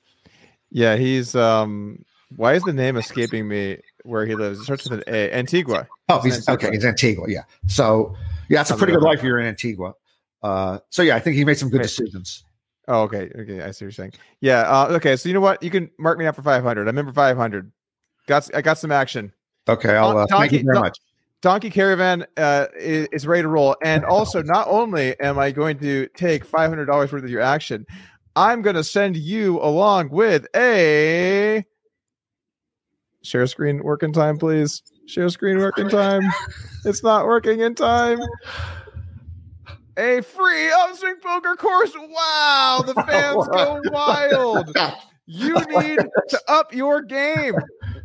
Yeah, he's. um Why is the name escaping me? Where he lives? It starts with an A. Antigua. Oh, he's Antigua. Okay. He's Antigua. Yeah. So yeah, it's a pretty good life you're in Antigua. Uh, so yeah, I think he made some good decisions. Oh, okay, okay, I see what you're saying. Yeah, uh, okay. So you know what? You can mark me out for five hundred. I'm in for five hundred. Got I got some action. Okay, I'll uh, Donkey, thank you very Don- much. Donkey Caravan uh, is, is ready to roll. And also, not only am I going to take five hundred dollars worth of your action, I'm going to send you along with a... Share screen work in time, please. Share screen work in time. It's not working in time. A free Upswing Poker course. Wow, the fans go wild. You need to up your game.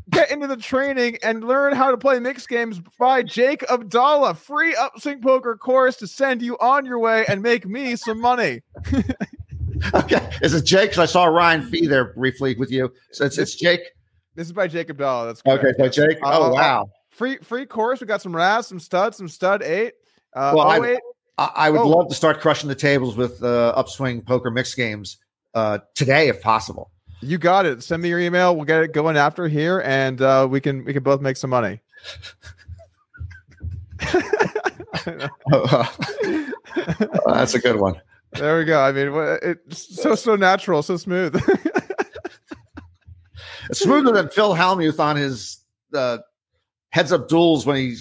Get into the training and learn how to play mixed games by Jake Abdallah. Free Upswing Poker course to send you on your way and make me some money. Okay. Is it Jake? Because I saw Ryan Fee there briefly with you. So it's, it's Jake. This is by Jake Abdallah. That's correct. Okay. So Jake. Oh, uh, wow. Free free course. We got some R A S, some studs, some stud eight. Uh, well, I, I, I would oh. love to start crushing the tables with uh, Upswing Poker mixed games uh, today, if possible. You got it. Send me your email. We'll get it going after here, and uh, we can we can both make some money. oh, uh, oh, that's a good one. There we go. I mean, it's so so natural, so smooth. It's smoother than Phil Hellmuth on his uh, heads-up duels when he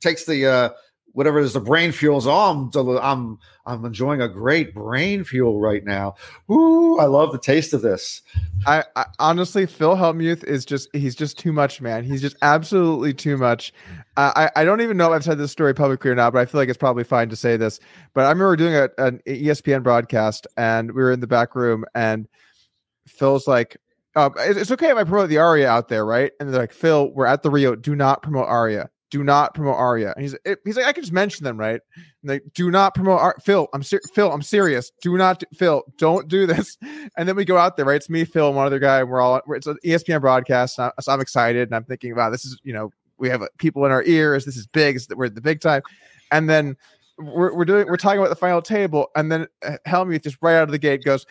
takes the uh, whatever it is, the brain fuels. Oh, I'm, I'm, I'm enjoying a great brain fuel right now. Ooh, I love the taste of this. I, I honestly, Phil Hellmuth is just – he's just too much, man. He's just absolutely too much. Uh, I, I don't even know if I've said this story publicly or not, but I feel like it's probably fine to say this. But I remember doing a, an E S P N broadcast, and we were in the back room, and Phil's like – Uh, it's okay if I promote the ARIA out there, right? And they're like, Phil, we're at the Rio. Do not promote ARIA. Do not promote ARIA. And he's it, he's like, I can just mention them, right? And they do not promote Ar- Phil. I'm ser- Phil. I'm serious. Do not, do- Phil. Don't do this. And then we go out there, right? It's me, Phil, and one other guy. And we're all we're, it's an E S P N broadcast, so I'm, so I'm excited, and I'm thinking, wow, this is you know, we have uh, people in our ears. This is big. It's, we're at the big time. And then we're we're doing we're talking about the final table, and then uh, Hellmuth just right out of the gate goes.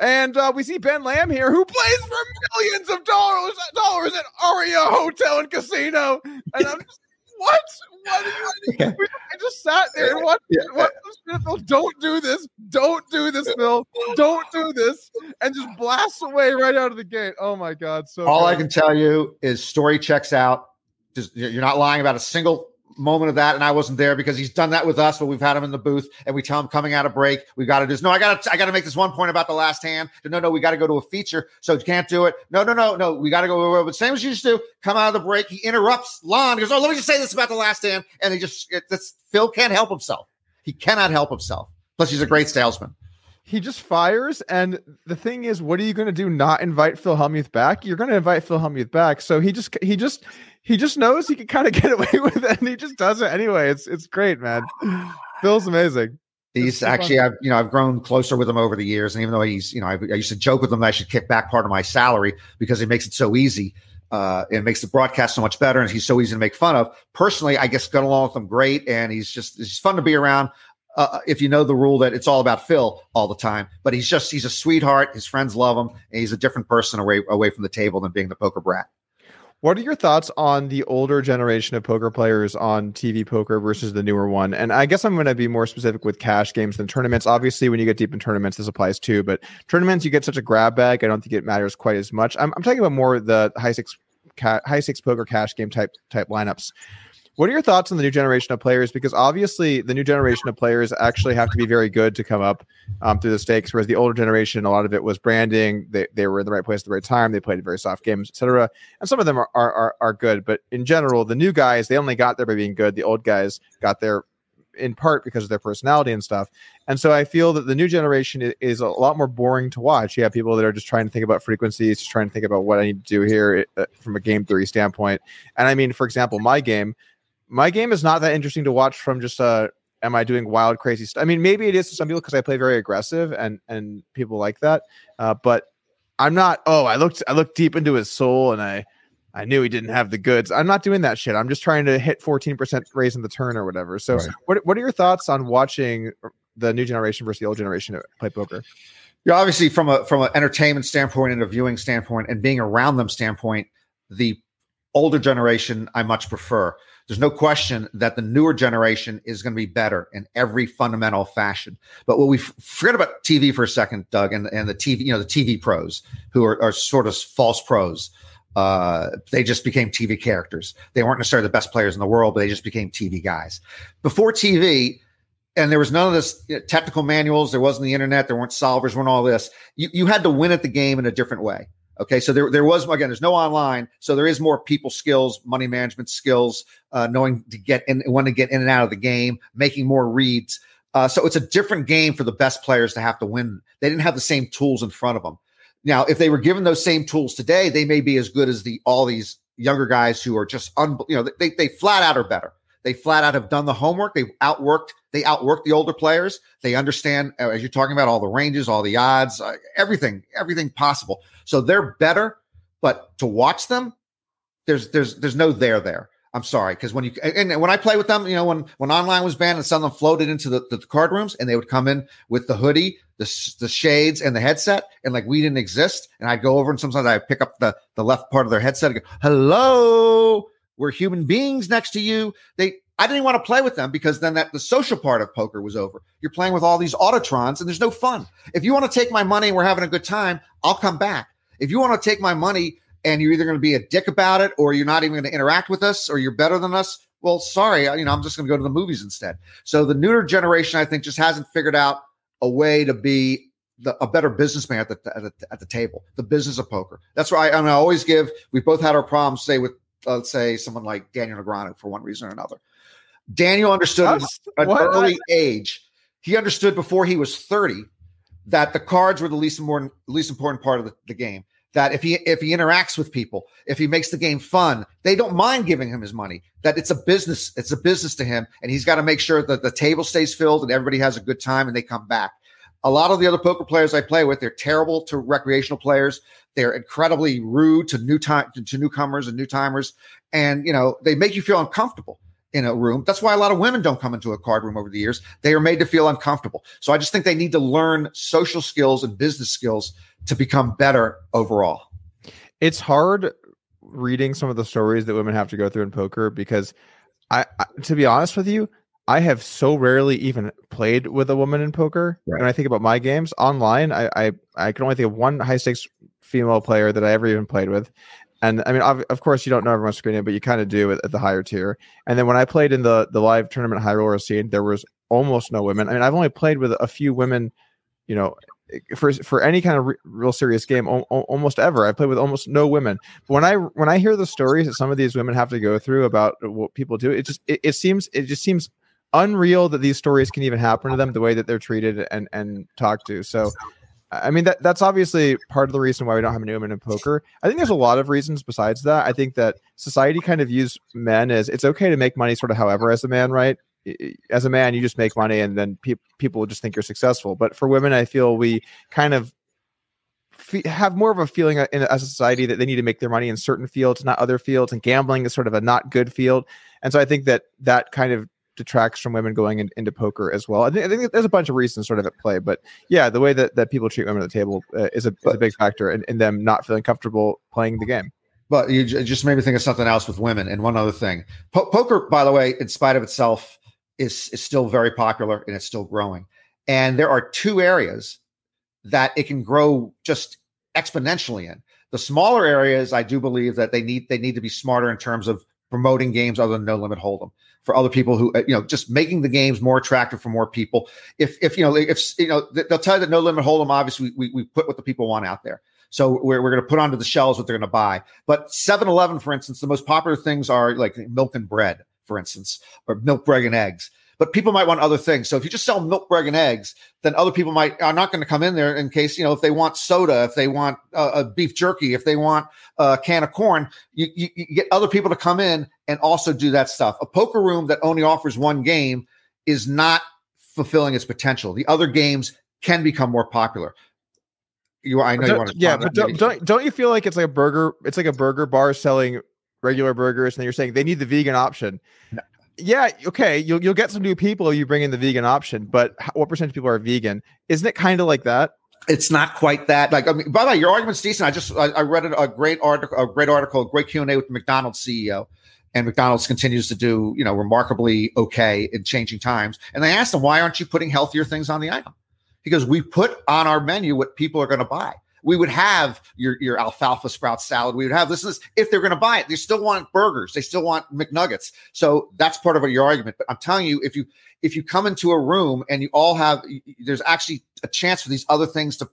And uh, we see Ben Lamb here, who plays for millions of dollars dollars at ARIA Hotel and Casino. And I'm just, what? What are you doing? I just sat there and watched. Yeah. watched Phil, don't do this. Don't do this, Phil. Don't do this. And just blasts away right out of the gate. Oh, my God. So All good. I can tell you is story checks out. Just, you're not lying about a single moment of that, and I wasn't there because he's done that with us, but we've had him in the booth and we tell him coming out of break, we got to do this. No, I got to, I got to make this one point about the last hand. No, no, we got to go to a feature, so you can't do it. No, no, no, no, we got to go. But same as you used to do, come out of the break, he interrupts Lon. He goes, oh, let me just say this about the last hand, and he just, it, this, Phil can't help himself. He cannot help himself. Plus, he's a great salesman. He just fires, and the thing is, what are you going to do? Not invite Phil Hellmuth back? You're going to invite Phil Hellmuth back. So he just, he just, he just knows he can kind of get away with it, and he just does it anyway. It's, it's great, man. Phil's amazing. He's actually, fun. I've, you know, I've grown closer with him over the years, and even though he's, you know, I, I used to joke with him that I should kick back part of my salary because he makes it so easy. Uh, it makes the broadcast so much better, and he's so easy to make fun of. Personally, I guess got along with him great, and he's just, it's fun to be around. Uh, if you know the rule that it's all about Phil all the time, but he's just, he's a sweetheart. His friends love him. And he's a different person away, away from the table than being the poker brat. What are your thoughts on the older generation of poker players on T V poker versus the newer one? And I guess I'm going to be more specific with cash games than tournaments. Obviously, when you get deep in tournaments, this applies too, but tournaments, you get such a grab bag. I don't think it matters quite as much. I'm, I'm talking about more the high stakes, ca- high stakes poker cash game type, type lineups. What are your thoughts on the new generation of players? Because obviously the new generation of players actually have to be very good to come up um, through the stakes, whereas the older generation, a lot of it was branding. They they were in the right place at the right time. They played very soft games, et cetera. And some of them are, are, are good. But in general, the new guys, they only got there by being good. The old guys got there in part because of their personality and stuff. And so I feel that the new generation is a lot more boring to watch. You have people that are just trying to think about frequencies, just trying to think about what I need to do here from a game theory standpoint. And I mean, for example, my game, My game is not that interesting to watch from just, uh, am I doing wild, crazy stuff? I mean, maybe it is to some people because I play very aggressive and, and people like that. Uh, but I'm not, oh, I looked I looked deep into his soul and I, I knew he didn't have the goods. I'm not doing that shit. I'm just trying to hit fourteen percent raise in the turn or whatever. So right. what what are your thoughts on watching the new generation versus the old generation play poker? Yeah, obviously from a from an entertainment standpoint and a viewing standpoint and being around them standpoint, the older generation I much prefer. There's no question that the newer generation is going to be better in every fundamental fashion. But what we f- forget about T V for a second, Doug, and, and the T V, you know, the T V pros who are, are sort of false pros. Uh, they just became T V characters. They weren't necessarily the best players in the world, but they just became T V guys. Before T V, and there was none of this, you know, technical manuals. There wasn't the internet. There weren't solvers. Weren't all this. You you had to win at the game in a different way. Okay, so there there was, again, there's no online, so there is more people skills, money management skills, uh, knowing to get in, when to get in and out of the game, making more reads. Uh, so it's a different game for the best players to have to win. They didn't have the same tools in front of them. Now, if they were given those same tools today, they may be as good as the all these younger guys who are just, un, you know, they they flat out are better. They flat out have done the homework. They've outworked. They outwork the older players. They understand, as you're talking about, all the ranges, all the odds, uh, everything, everything possible. So they're better, but to watch them, there's there's there's no there there. I'm sorry, because when you and when I play with them, you know, when when online was banned and some of them floated into the, the card rooms and they would come in with the hoodie, the the shades, and the headset, and like we didn't exist. And I'd go over and sometimes I'd pick up the the left part of their headset and go, "Hello, we're human beings next to you." They. I didn't want to play with them because then that the social part of poker was over. You're playing with all these autotrons and there's no fun. If you want to take my money and we're having a good time, I'll come back. If you want to take my money and you're either going to be a dick about it or you're not even going to interact with us or you're better than us, well, sorry, you know, I'm just going to go to the movies instead. So the newer generation, I think, just hasn't figured out a way to be the, a better businessman at the, at the at the table, the business of poker. That's why I, I always give. We both had our problems, say with let's say someone like Daniel Negreanu for one reason or another. Daniel understood at an early age. He understood before he was thirty that the cards were the least important, least important part of the, the game. That if he if he interacts with people, if he makes the game fun, they don't mind giving him his money. That it's a business, it's a business to him, and he's got to make sure that the table stays filled and everybody has a good time and they come back. A lot of the other poker players I play with, they're terrible to recreational players. They're incredibly rude to new time to newcomers and new timers, and you know they make you feel uncomfortable in a room. That's why a lot of women don't come into a card room over the years. They are made to feel uncomfortable. So I just think they need to learn social skills and business skills to become better overall. It's hard reading some of the stories that women have to go through in poker because I, I to be honest with you, I have so rarely even played with a woman in poker. Right. When I think about my games online, I, I, I can only think of one high stakes female player that I ever even played with. And I mean, of course, you don't know everyone's screen name, but you kind of do at the higher tier. And then when I played in the, the live tournament high roller scene, there was almost no women. I mean, I've only played with a few women, you know, for for any kind of re- real serious game, o- almost ever. I played with almost no women. But when I when I hear the stories that some of these women have to go through about what people do, it just it, it seems it just seems unreal that these stories can even happen to them, the way that they're treated and and talked to. So. I mean, that that's obviously part of the reason why we don't have any women in poker. I think there's a lot of reasons besides that. I think that society kind of views men as it's okay to make money sort of however as a man, right? As a man, you just make money and then pe- people just think you're successful. But for women, I feel we kind of f- have more of a feeling in a society that they need to make their money in certain fields, not other fields. And gambling is sort of a not good field. And so I think that that kind of detracts from women going in, into poker as well. I think, I think there's a bunch of reasons sort of at play, but yeah, the way that, that people treat women at the table uh, is, a, but, is a big factor in, in them not feeling comfortable playing the game. But you j- just made me think of something else with women. And one other thing, po- poker, by the way, in spite of itself, is, is still very popular and it's still growing. And there are two areas that it can grow just exponentially in. The smaller areas, I do believe that they need they need to be smarter in terms of promoting games other than No Limit Hold'em for other people who, you know, just making the games more attractive for more people. If, if, you know, if, you know, they'll tell you that No Limit Hold'em, obviously we, we put what the people want out there. So we're, we're going to put onto the shelves what they're going to buy. But seven eleven, for instance, the most popular things are like milk and bread, for instance, or milk, bread and eggs. But people might want other things. So if you just sell milk, bread, and eggs, then other people might are not going to come in there in case, you know, if they want soda, if they want uh, a beef jerky, if they want a can of corn, you, you, you get other people to come in and also do that stuff. A poker room that only offers one game is not fulfilling its potential. The other games can become more popular. You, I know you want to. Yeah, but don't, don't don't you feel like it's like a burger? It's like a burger bar selling regular burgers, and you're saying they need the vegan option. No. Yeah, okay, you'll you'll get some new people if you bring in the vegan option, but what percentage of people are vegan? Isn't it kind of like that? It's not quite that. Like, I mean, by the way, your argument's decent. I just I, I read a great article, a great article, a great Q and A with the McDonald's C E O, and McDonald's continues to do, you know, remarkably okay in changing times. And they asked him, why aren't you putting healthier things on the item? He goes, we put on our menu what people are going to buy. we would have your, your alfalfa sprout salad. We would have this and this. If they're going to buy it, they still want burgers. They still want McNuggets. So that's part of your argument. But I'm telling you, if you if you come into a room and you all have, there's actually a chance for these other things to,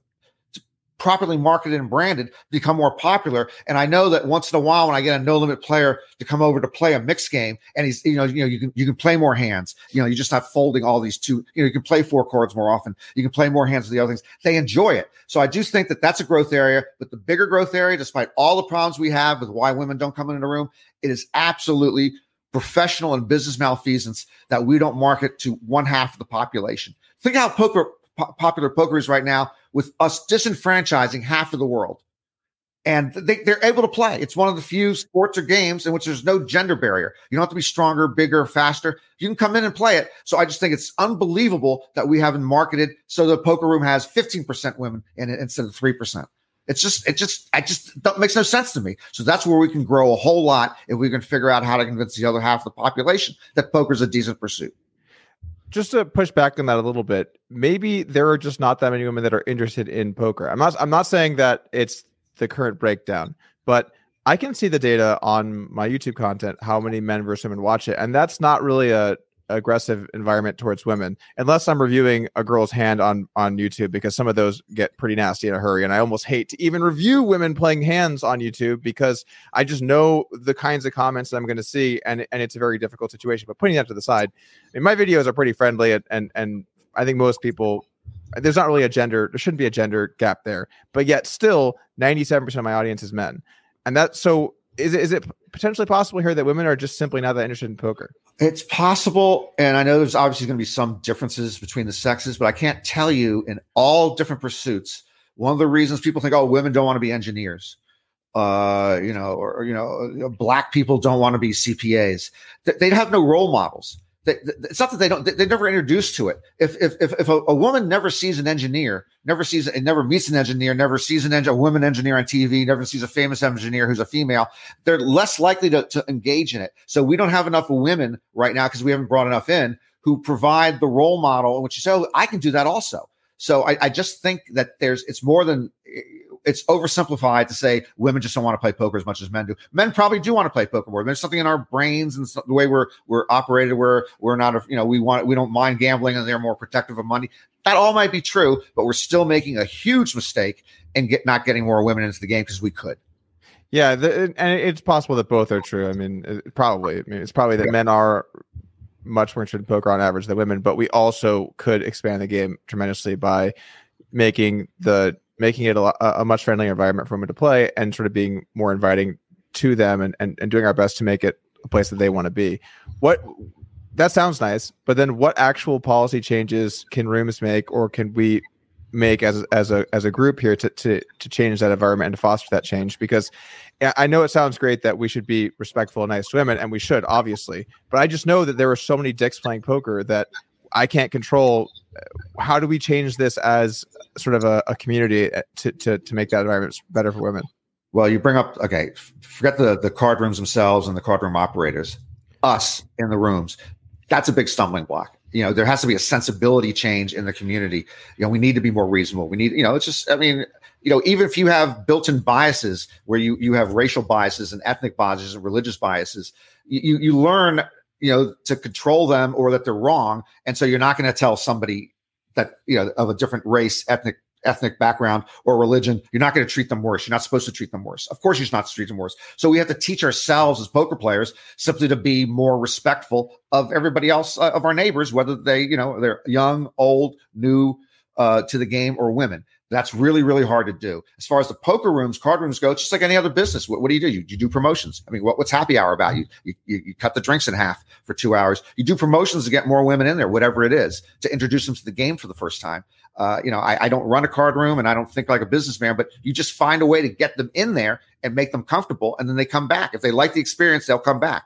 to properly marketed and branded, become more popular. And I know that once in a while, when I get a no limit player to come over to play a mixed game, and he's, you know, you know, you can, you can play more hands, you know, you're just not folding all these two, you know, you can play four cards more often. You can play more hands with the other things. They enjoy it. So I do think that that's a growth area, but the bigger growth area, despite all the problems we have with why women don't come into the room, it is absolutely professional and business malfeasance that we don't market to one half of the population. Think how poker, po- popular poker is right now with us disenfranchising half of the world. And they, they're able to play. It's one of the few sports or games in which there's no gender barrier. You don't have to be stronger, bigger, faster. You can come in and play it. So I just think it's unbelievable that we haven't marketed so the poker room has fifteen percent women in it instead of three percent. It's just, it just, I just, that makes no sense to me. So that's where we can grow a whole lot if we can figure out how to convince the other half of the population that poker's a decent pursuit. Just to push back on that a little bit, maybe there are just not that many women that are interested in poker. I'm not, I'm not saying that it's the current breakdown, but I can see the data on my YouTube content, how many men versus women watch it. And that's not really a aggressive environment towards women, unless I'm reviewing a girl's hand on on YouTube, because some of those get pretty nasty in a hurry, and I almost hate to even review women playing hands on YouTube because I just know the kinds of comments that I'm going to see, and and it's a very difficult situation. But putting that to the side, I mean, my videos are pretty friendly, and and, and I think most people, there's not really a gender, there shouldn't be a gender gap there, but yet still ninety-seven percent of my audience is men. And that, so is it, is it potentially possible here that women are just simply not that interested in poker? It's possible. And I know there's obviously going to be some differences between the sexes, but I can't tell you in all different pursuits. One of the reasons people think, oh, women don't want to be engineers, uh, you know, or, you know, black people don't want to be C P As. They have no role models. They, it's not that they don't, they're never introduced to it. If if if, if a, a woman never sees an engineer, never sees and never meets an engineer, never sees an enge- a woman engineer on T V, never sees a famous engineer who's a female, they're less likely to, to engage in it. So we don't have enough women right now because we haven't brought enough in who provide the role model in which you say, oh, I can do that also. So I, I just think that there's, it's more than, it's oversimplified to say women just don't want to play poker as much as men do. Men probably do want to play poker more. There's something in our brains and the way we're we're operated where we're not, a, you know, we want we don't mind gambling and they're more protective of money. That all might be true, but we're still making a huge mistake and get not getting more women into the game because we could. Yeah, the, and it's possible that both are true. I mean, it, probably. I mean, it's probably that yeah. men are much more interested in poker on average than women, but we also could expand the game tremendously by making the making it a, a much friendlier environment for women to play and sort of being more inviting to them and, and, and doing our best to make it a place that they want to be. What that sounds nice, but then what actual policy changes can rooms make, or can we make as, as a, as a group here to, to, to change that environment and to foster that change? Because I know it sounds great that we should be respectful and nice to women, and we should obviously, but I just know that there are so many dicks playing poker that I can't control. How do we change this as sort of a, a community to, to to make that environment better for women? Well, you bring up, okay, forget the, the card rooms themselves and the card room operators, us in the rooms. That's a big stumbling block. You know, there has to be a sensibility change in the community. You know, we need to be more reasonable. We need, you know, it's just, I mean, you know, even if you have built-in biases where you, you have racial biases and ethnic biases and religious biases, you you learn, you know, to control them or that they're wrong. And so you're not going to tell somebody that, you know, of a different race, ethnic, ethnic background or religion, you're not going to treat them worse. You're not supposed to treat them worse. Of course, you're not supposed to treat them worse. So we have to teach ourselves as poker players simply to be more respectful of everybody else, uh, of our neighbors, whether they, you know, they're young, old, new uh, to the game or women. That's really, really hard to do. As far as the poker rooms, card rooms go, it's just like any other business. What, what do you do? You, you do promotions. I mean, what, what's happy hour about? You, you you cut the drinks in half for two hours. You do promotions to get more women in there, whatever it is, to introduce them to the game for the first time. Uh, you know, I, I don't run a card room and I don't think like a businessman, but you just find a way to get them in there and make them comfortable, and then they come back. If they like the experience, they'll come back.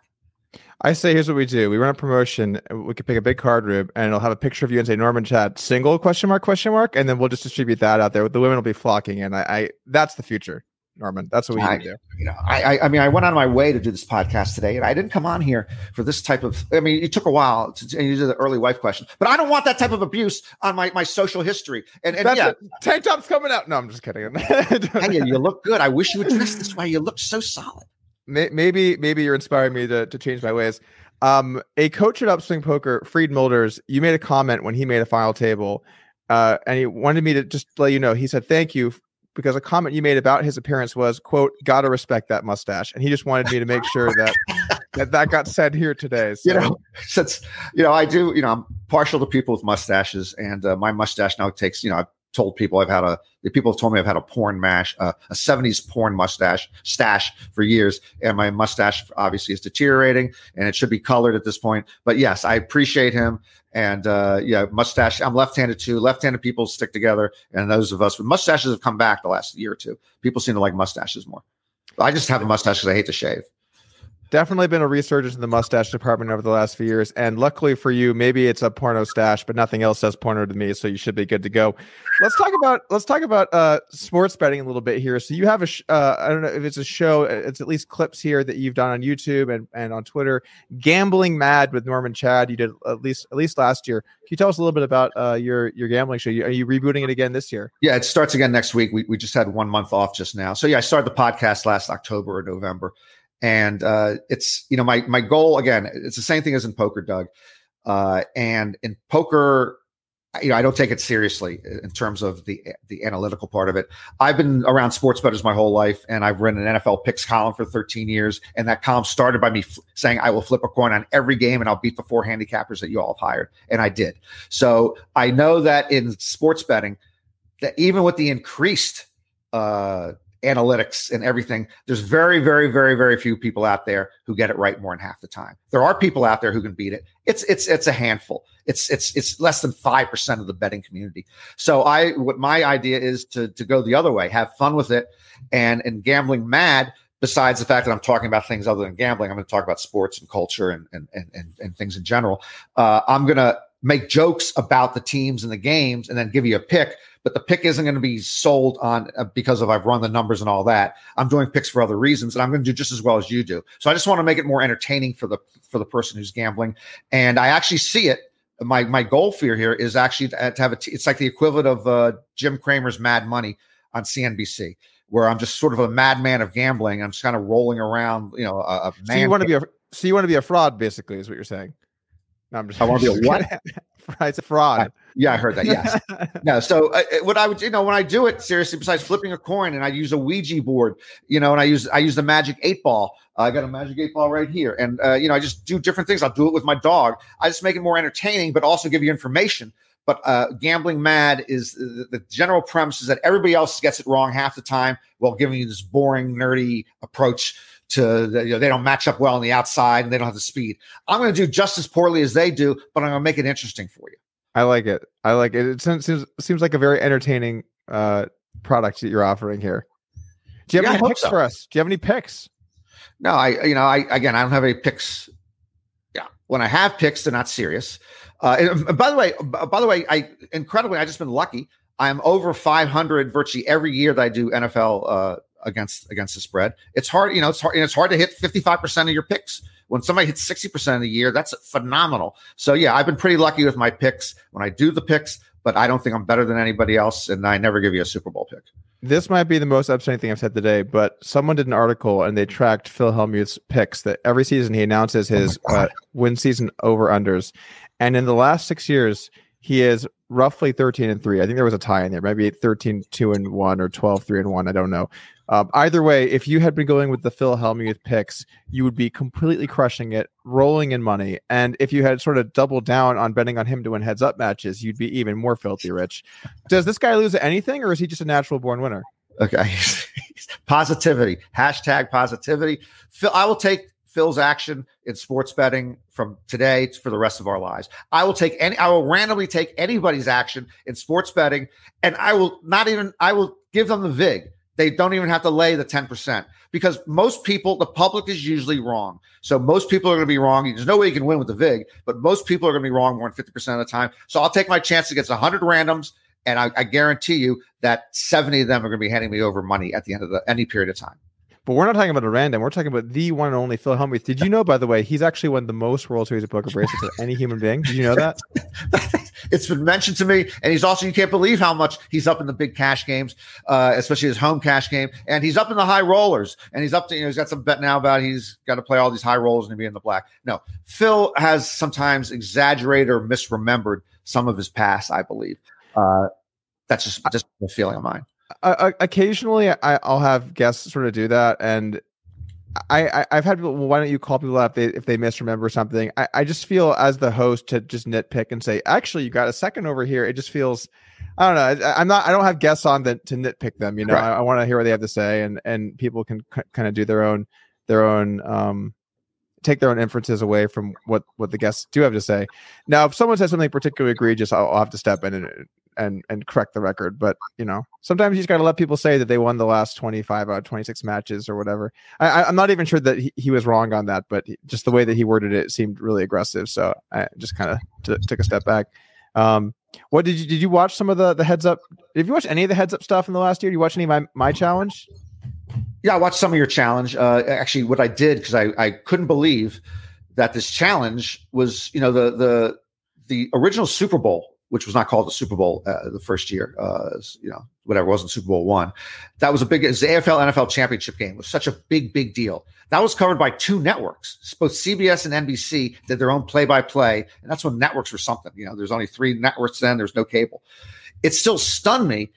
I say, here's what we do. We run a promotion. We could pick a big card room and it'll have a picture of you and say, Norman Chad, single question mark, question mark. And then we'll just distribute that out there. The women will be flocking in. I, I that's the future. Norman. That's what we I, need to do. You know, I, I mean, I went on my way to do this podcast today, and I didn't come on here for this type of. I mean, it took a while, to, and you did the early wife question, but I don't want that type of abuse on my my social history. And, and yeah, tank top's coming out. No, I'm just kidding. And you, you look good. I wish you would dress this way. You look so solid. Maybe, maybe you're inspiring me to to change my ways. Um, a coach at Upswing Poker, Fried Mulders, you made a comment when he made a final table, uh, and he wanted me to just let you know. He said, "Thank you," because a comment you made about his appearance was, quote, "Gotta respect that mustache," and he just wanted me to make sure that that, that got said here today. So. You know, since you know, I do, you know, I'm partial to people with mustaches, and uh, my mustache now takes, you know. I've told people I've had a, the people have told me I've had a porn mash, uh, a seventies porn mustache stash for years. And my mustache obviously is deteriorating and it should be colored at this point. But yes, I appreciate him. And uh, yeah, mustache, I'm left-handed too. Left-handed people stick together. And those of us with mustaches have come back the last year or two. People seem to like mustaches more. I just have a mustache because I hate to shave. Definitely been a resurgence in the mustache department over the last few years. And luckily for you, maybe it's a porno stash, but nothing else says porno to me. So you should be good to go. Let's talk about, let's talk about uh, sports betting a little bit here. So you have a, sh- uh, I don't know if it's a show, it's at least clips here that you've done on YouTube and, and on Twitter, Gambling Mad with Norman Chad. You did at least, at least last year. Can you tell us a little bit about uh, your, your gambling show? Are you rebooting it again this year? Yeah, it starts again next week. We, we just had one month off just now. So yeah, I started the podcast last October or November. And uh, it's, you know, my my goal, again, it's the same thing as in poker, Doug. Uh, and in poker, you know, I don't take it seriously in terms of the the analytical part of it. I've been around sports bettors my whole life, and I've written an N F L picks column for thirteen years. And that column started by me f- saying I will flip a coin on every game and I'll beat the four handicappers that you all have hired. And I did. So I know that in sports betting, that even with the increased uh analytics and everything, there's very, very, very, very few people out there who get it right more than half the time. There are people out there who can beat it. It's it's it's a handful. It's it's it's less than five percent of the betting community. So I, what my idea is to to go the other way, have fun with it, and and Gambling Mad. Besides the fact that I'm talking about things other than gambling, I'm going to talk about sports and culture and and and and things in general. Uh, I'm gonna make jokes about the teams and the games and then give you a pick, but the pick isn't going to be sold on uh, because of I've run the numbers and all that. I'm doing picks for other reasons, and I'm going to do just as well as you do. So I just want to make it more entertaining for the, for the person who's gambling. And I actually see it. My, my goal fear here is actually to have a, t- it's like the equivalent of uh, Jim Cramer's Mad Money on C N B C, where I'm just sort of a madman of gambling. I'm just kind of rolling around, you know, a, a man. So you want to be a, so you want to be a fraud, basically, is what you're saying. No, I'm just, I want to be a what? It's a fraud. I, yeah, I heard that. Yes. No. So uh, what I would, you know, when I do it seriously, besides flipping a coin, and I use a Ouija board, you know, and I use I use the magic eight ball. Uh, I got a magic eight ball right here, and uh, you know, I just do different things. I'll do it with my dog. I just make it more entertaining, but also give you information. But uh, Gambling Mad is the, the general premise is that everybody else gets it wrong half the time, while giving you this boring, nerdy approach. To the, you know, they don't match up well on the outside and they don't have the speed. I'm going to do just as poorly as they do, but I'm going to make it interesting for you. I like it. I like it. It seems seems like a very entertaining uh, product that you're offering here. Do you have yeah, any picks so. for us? Do you have any picks? No, I you know I again I don't have any picks. Yeah, when I have picks, they're not serious. Uh, and, and by the way, by the way, I incredibly I just been lucky. I'm over five hundred virtually every year that I do N F L. Uh, against against the spread. It's hard, you know, it's hard, and it's hard to hit fifty-five percent of your picks. When somebody hits sixty percent of the year, that's phenomenal. So yeah, I've been pretty lucky with my picks when I do the picks, but I don't think I'm better than anybody else, and I never give you a Super Bowl pick. This might be the most upsetting thing I've said today, but someone did an article and they tracked Phil Hellmuth's picks that every season he announces his oh uh, win season over-unders. And in the last six years, he is roughly thirteen and three. I think there was a tie in there, maybe thirteen two and one or twelve three and one. I don't know. Um, either way, if you had been going with the Phil Hellmuth picks, you would be completely crushing it, rolling in money. And if you had sort of doubled down on betting on him to win heads up matches, you'd be even more filthy rich. Does this guy lose anything, or is he just a natural born winner? Okay. Positivity. Hashtag positivity. Phil, I will take Phil's action in sports betting from today for the rest of our lives. I will take any, I will randomly take anybody's action in sports betting, and I will not even, I will give them the vig. They don't even have to lay the ten percent, because most people, the public is usually wrong. So most people are going to be wrong. There's no way you can win with the vig, but most people are going to be wrong more than fifty percent of the time. So I'll take my chance against one hundred randoms And I, I guarantee you that seventy of them are going to be handing me over money at the end of the, any period of time. But we're not talking about a random. We're talking about the one and only Phil Hellmuth. Did you know, by the way, he's actually won the most World Series of Poker bracelets of any human being? Did you know that? It's been mentioned to me. And he's also, you can't believe how much he's up in the big cash games, uh, especially his home cash game. And he's up in the high rollers. And he's up to, you know, he's got some bet now about he's got to play all these high rollers and be in the black. No, Phil has sometimes exaggerated or misremembered some of his past, I believe. Uh, that's just, just a feeling of mine. Uh, occasionally, I, I'll have guests sort of do that, and I, I I've had people. Well, why don't you call people out if they if they misremember something? I, I just feel as the host to just nitpick and say, actually, you got a second over here. It just feels, I don't know. I, I'm not. I don't have guests on that to nitpick them. You know, right. I, I want to hear what they have to say, and and people can c- kind of do their own their own um take their own inferences away from what what the guests do have to say. Now, if someone says something particularly egregious, I'll, I'll have to step in and. and and correct the record. But you know, sometimes you just got to let people say that they won the last twenty-five out of twenty-six matches or whatever. I, I'm not even sure that he, he was wrong on that, but just the way that he worded it seemed really aggressive. So I just kind of t- took a step back. Um, what did you, did you watch some of the, the heads up? Did you watch any of the heads up stuff in the last year? Did you watch any of my, my challenge? Yeah, I watched some of your challenge. Uh, actually what I did, cause I, I couldn't believe that this challenge was, you know, the, the, the original Super Bowl, which was not called the Super Bowl uh, the first year, uh, you know, whatever, it wasn't Super Bowl one. That was a big, it was the A F L N F L championship game. It was such a big, big deal. That was covered by two networks. Both C B S and N B C did their own play-by-play, and that's when networks were something. You know, there's only three networks then, there's no cable. It still stunned me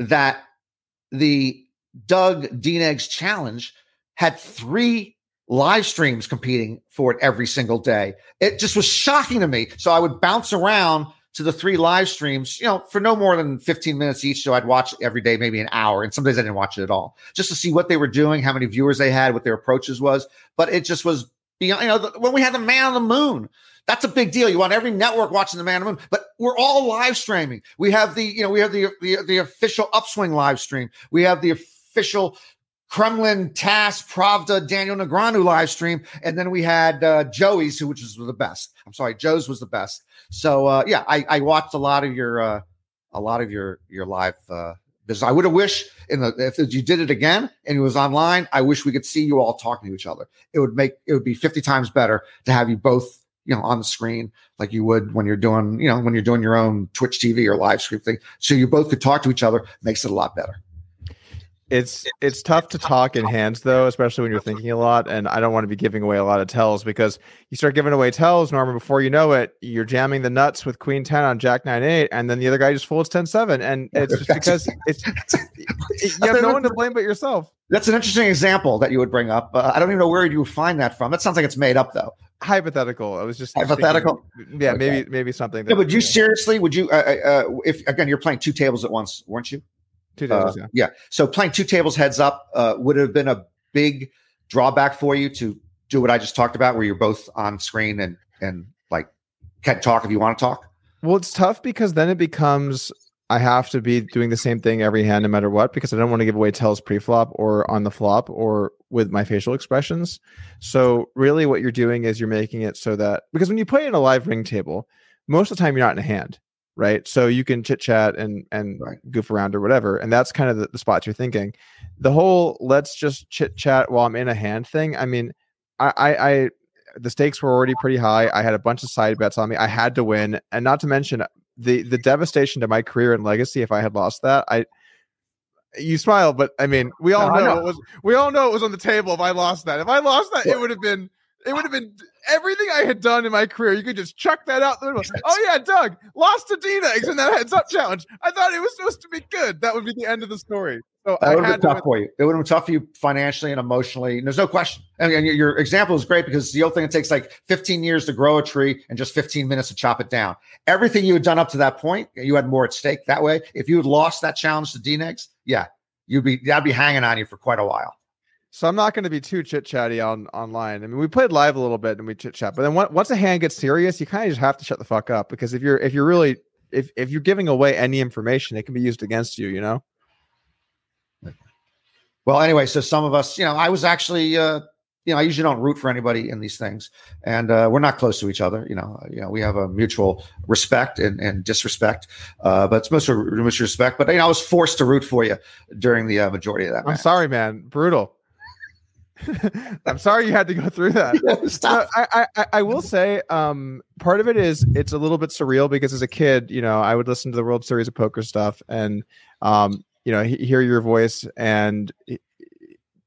that the Doug Deneg's challenge had three live streams competing for it every single day. It just was shocking to me. So I would bounce around to the three live streams, you know, for no more than fifteen minutes each. So I'd watch every day, maybe an hour. And some days I didn't watch it at all, just to see what they were doing, how many viewers they had, what their approaches was. But it just was beyond, you know, the, when we had the Man on the Moon, that's a big deal. You want every network watching the Man on the Moon, but we're all live streaming. We have the, you know, we have the, the, the official Upswing live stream. We have the official Kremlin, T A S S, Pravda, Daniel Negreanu live stream. And then we had uh, Joey's, who which was the best. I'm sorry, Joe's was the best. So uh, yeah, I, I watched a lot of your uh, a lot of your your live uh, business. I would have wished in the if you did it again and it was online, I wish we could see you all talking to each other. It would make it would be fifty times better to have you both, you know, on the screen like you would when you're doing, you know, when you're doing your own Twitch T V or live stream thing. So you both could talk to each other, makes it a lot better. It's it's tough to talk in hands, though, especially when you're thinking a lot. And I don't want to be giving away a lot of tells, because you start giving away tells, Norman, before you know it, you're jamming the nuts with queen ten on jack nine eight, and then the other guy just folds ten seven, and it's just because it's you have no one to blame but yourself. That's an interesting example that you would bring up. Uh, I don't even know where you would find that from. That sounds like it's made up, though. Hypothetical. I was just hypothetical. Thinking, yeah, okay. maybe maybe something. That, yeah, would you, you know. seriously? Would you? Uh, uh, if again, you're playing two tables at once, weren't you? Two tables, uh, yeah. yeah. So playing two tables heads up uh, would have been a big drawback for you to do what I just talked about, where you're both on screen and and like can't talk if you want to talk. Well, it's tough because then it becomes I have to be doing the same thing every hand no matter what, because I don't want to give away tells pre-flop or on the flop or with my facial expressions. So really, what you're doing is you're making it so that, because when you play in a live ring table, most of the time you're not in a hand. Right. So you can chit chat and, and right. goof around or whatever. And that's kind of the, the spots you're thinking. The whole let's just chit chat while I'm in a hand thing. I mean, I, I, I the stakes were already pretty high. I had a bunch of side bets on me. I had to win. And not to mention the the devastation to my career and legacy if I had lost that. I you smile, but I mean, we all no, know, know it was we all know it was on the table if I lost that. If I lost that, yeah. it would have been It would have been everything I had done in my career. You could just chuck that out. Oh, yeah, Doug lost to Deneg's in that heads up challenge. I thought it was supposed to be good. That would be the end of the story. So that would have been tough for you. It would have been tough for you financially and emotionally. And there's no question. And, and your example is great because the old thing, it takes like fifteen years to grow a tree and just fifteen minutes to chop it down. Everything you had done up to that point, you had more at stake that way. If you had lost that challenge to Deneg's, yeah, you'd be, that'd be hanging on you for quite a while. So I'm not going to be too chit-chatty on online. I mean, we played live a little bit and we chit-chat, but then once a hand gets serious, you kind of just have to shut the fuck up, because if you're if you're really if if you're giving away any information, it can be used against you, you know. Well, anyway, so some of us, you know, I was actually uh, you know, I usually don't root for anybody in these things, and uh, we're not close to each other. You know, you know, we have a mutual respect and, and disrespect, uh, but it's mostly mutual respect. But you know, I was forced to root for you during the uh, majority of that. I'm match. sorry, man, brutal. I'm sorry you had to go through that. Yeah, stop. Uh, I, I I will say, um, part of it is it's a little bit surreal because as a kid, you know, I would listen to the World Series of Poker stuff, and um, you know, he, hear your voice and. It,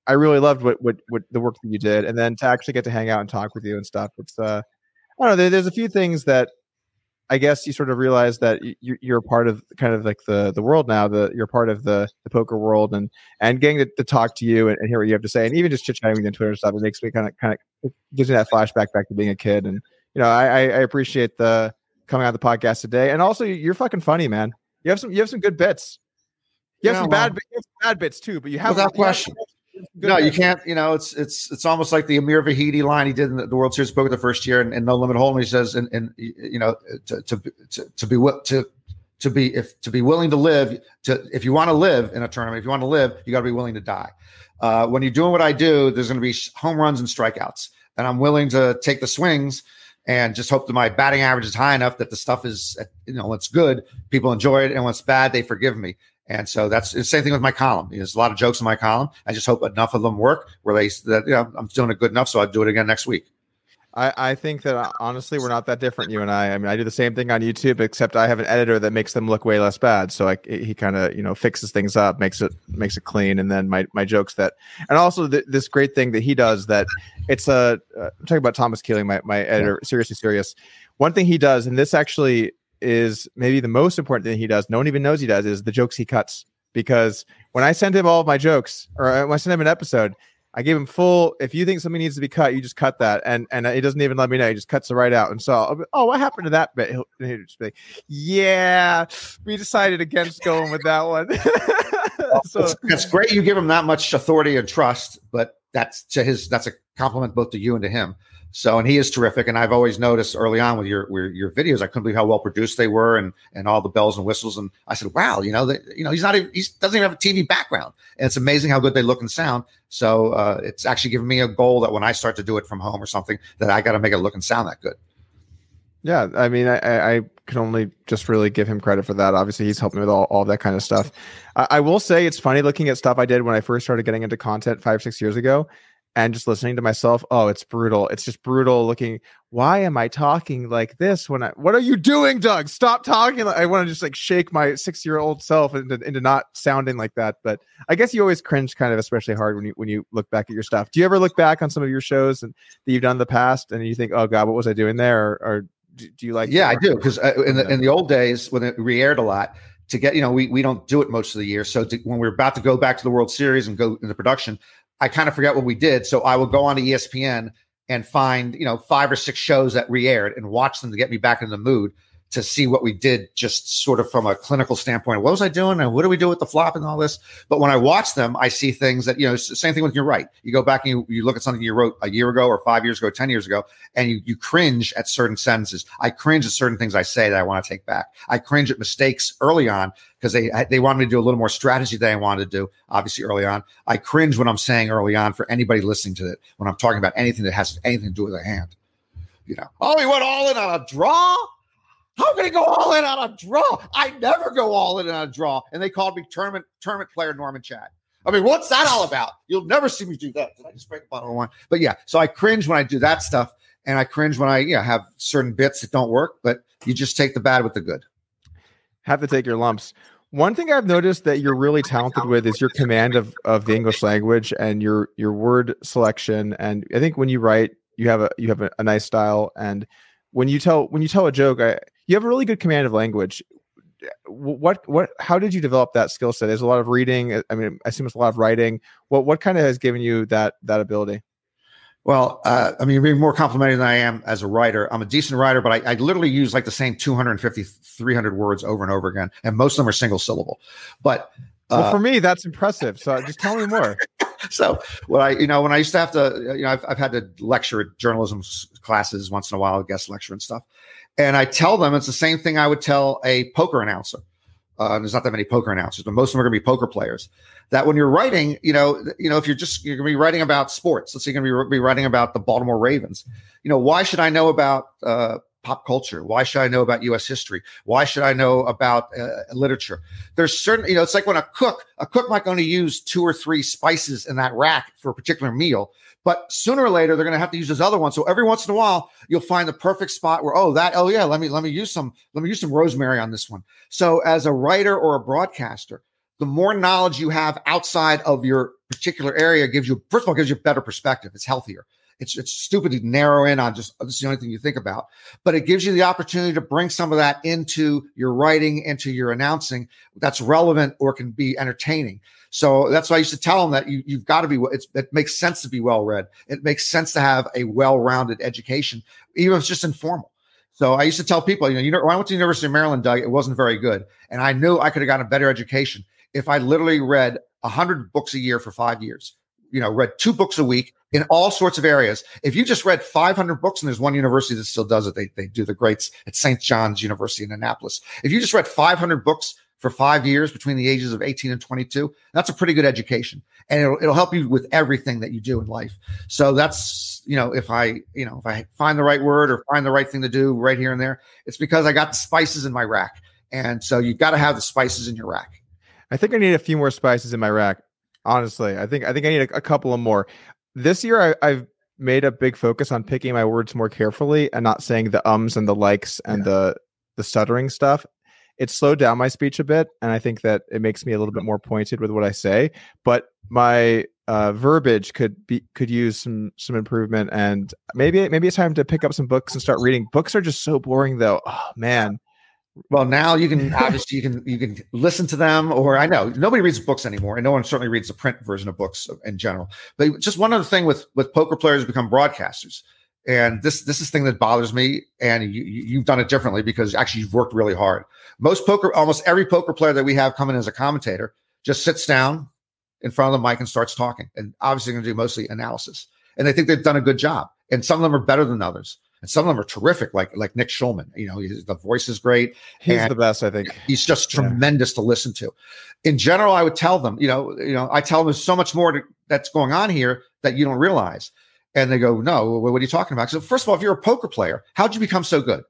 I really loved what, what what the work that you did, and then to actually get to hang out and talk with you and stuff. It's uh, I don't know. There, there's a few things that I guess you sort of realize that you, you're part of kind of like the the world now. The you're part of the, the poker world, and and getting to, to talk to you and, and hear what you have to say, and even just chit chatting with you on Twitter and stuff, it makes me kind of kind of gives me that flashback back to being a kid. And you know, I I appreciate the coming out of the podcast today, and also you're fucking funny, man. You have some you have some good bits. You have yeah, some well, bad you have some bad bits too, but you have without question. Good no, man. You can't. You know, it's it's it's almost like the Amir Vahidi line he did in the, the World Series of Poker the first year, and, and No Limit Hold'em. He says, and, and you know, to to to, to be to to be if to be willing to live. To if you want to live in a tournament, if you want to live, you got to be willing to die. Uh, when you're doing what I do, there's going to be home runs and strikeouts, and I'm willing to take the swings and just hope that my batting average is high enough that the stuff is, you know, when it's good, people enjoy it, and when it's bad, they forgive me. And so that's the same thing with my column. There's a lot of jokes in my column. I just hope enough of them work where they, that, you know, I'm doing it good enough. So I'll do it again next week. I, I think that honestly, we're not that different. You and I, I mean, I do the same thing on YouTube, except I have an editor that makes them look way less bad. So I, he kind of, you know, fixes things up, makes it, makes it clean. And then my, my jokes that, and also th- this great thing that he does that it's a, uh, I'm talking about Thomas Keeling, my, my editor, yeah. Seriously Serious. One thing he does, and this actually is maybe the most important thing he does, no one even knows he does, is the jokes he cuts. Because when I send him all of my jokes, or when I send him an episode, I give him full, if you think something needs to be cut, you just cut that. And and he doesn't even let me know. He just cuts it right out. And so, I'll be, oh, what happened to that bit? He'll, he'll just be like, yeah, we decided against going with that one. So it's great you give him that much authority and trust, but that's to his, that's a compliment both to you and to him. So, and he is terrific. And I've always noticed early on with your, with your videos, I couldn't believe how well produced they were, and, and all the bells and whistles. And I said, wow, you know, they, you know, he's not, even, he doesn't even have a T V background, and it's amazing how good they look and sound. So uh, it's actually given me a goal that when I start to do it from home or something, that I got to make it look and sound that good. Yeah. I mean, I, I can only just really give him credit for that. Obviously he's helped me with all, all that kind of stuff. I, I will say it's funny looking at stuff I did when I first started getting into content five, six years ago. And just listening to myself, oh, it's brutal. It's just brutal looking. Why am I talking like this when I, what are you doing, Doug? Stop talking. I want to just like shake my six-year-old self into, into not sounding like that. But I guess you always cringe kind of especially hard when you when you look back at your stuff. Do you ever look back on some of your shows and that you've done in the past and you think, oh, God, what was I doing there? Or, or do, do you like? Yeah, I do. Because in the, in the old days when it re-aired a lot, to get, you know, we, we don't do it most of the year. So to, when we're about to go back to the World Series and go into production, I kind of forget what we did. So I would go on to E S P N and find, you know, five or six shows that re-aired and watch them to get me back in the mood to see what we did just sort of from a clinical standpoint. What was I doing? And what do we do with the flop and all this? But when I watch them, I see things that, you know, it's the same thing with your right. You go back and you, you look at something you wrote a year ago or five years ago, ten years ago, and you, you cringe at certain sentences. I cringe at certain things I say that I want to take back. I cringe at mistakes early on because they, they wanted me to do a little more strategy than I wanted to do, obviously early on. I cringe when I'm saying early on for anybody listening to it, when I'm talking about anything that has anything to do with a hand. You know, oh, he went all in on a draw? How can I go all in on a draw? I never go all in on a draw. And they called me tournament tournament player Norman Chad. I mean, what's that all about? You'll never see me do that. Did I just break a bottle of wine? But yeah, so I cringe when I do that stuff. And I cringe when I you know, have certain bits that don't work. But you just take the bad with the good. Have to take your lumps. One thing I've noticed that you're really talented with is your command of, of the English language and your, your word selection. And I think when you write, you have a you have a, a nice style. And when you tell when you tell a joke, I you have a really good command of language. What, what, how did you develop that skill set? There's a lot of reading. I mean, I assume it's a lot of writing. What, what kind of has given you that, that ability? Well, uh, I mean, you're being more complimentary than I am as a writer. I'm a decent writer, but I, I literally use like the same two hundred fifty, three hundred words over and over again. And most of them are single syllable, but uh, well, for me, that's impressive. So just tell me more. So when I, you know, when I used to have to, you know, I've, I've had to lecture at journalism classes once in a while, guest lecture and stuff. And I tell them it's the same thing I would tell a poker announcer. Uh, and there's not that many poker announcers, but most of them are going to be poker players. That when you're writing, you know, you know, if you're just you're going to be writing about sports, let's say you're going to be, be writing about the Baltimore Ravens. You know, why should I know about uh, pop culture? Why should I know about U S history? Why should I know about uh, literature? There's certain, you know, it's like when a cook, a cook might only use two or three spices in that rack for a particular meal, but sooner or later they're going to have to use this other one. So every once in a while you'll find the perfect spot where oh that oh yeah let me let me use some let me use some rosemary on this one. So as a writer or a broadcaster, the more knowledge you have outside of your particular area gives you, first of all, gives you a better perspective. It's healthier. It's it's stupid to narrow in on just this is the only thing you think about, but it gives you the opportunity to bring some of that into your writing, into your announcing that's relevant or can be entertaining. So that's why I used to tell them that you, you've got to be, it's, it makes sense to be well-read. It makes sense to have a well-rounded education, even if it's just informal. So I used to tell people, you know, you know, when I went to the University of Maryland, Doug, it wasn't very good. And I knew I could have gotten a better education if I literally read one hundred books a year for five years, you know, read two books a week in all sorts of areas. If you just read five hundred books, and there's one university that still does it, they they do the greats at Saint John's University in Annapolis. If you just read five hundred books for five years between the ages of eighteen and twenty-two, that's a pretty good education. And it'll, it'll help you with everything that you do in life. So that's, you know, if I, you know, if I find the right word or find the right thing to do right here and there, it's because I got the spices in my rack. And so you've got to have the spices in your rack. I think I need a few more spices in my rack. Honestly, I think, I think I need a, a couple of more. This year, I, I've made a big focus on picking my words more carefully and not saying the ums and the likes and yeah. the, the stuttering stuff. It slowed down my speech a bit, and I think that it makes me a little bit more pointed with what I say. But my uh, verbiage could be could use some some improvement, and maybe maybe it's time to pick up some books and start reading. Books are just so boring, though. Oh man. Well, now you can obviously you can you can listen to them, or I know nobody reads books anymore, and no one certainly reads the print version of books in general. But just one other thing with with poker players who become broadcasters. And this this is the thing that bothers me, and you, you've done it differently because actually you've worked really hard. Most poker, almost every poker player that we have come in as a commentator just sits down in front of the mic and starts talking, and obviously going to do mostly analysis. And they think they've done a good job, and some of them are better than others, and some of them are terrific, like like Nick Shulman. You know, his, the voice is great. He's the best, I think. He's just tremendous yeah. to listen to. In general, I would tell them, you know, you know, I tell them there's so much more to, that's going on here that you don't realize. And they go, no, what are you talking about? So first of all, if you're a poker player, how'd you become so good?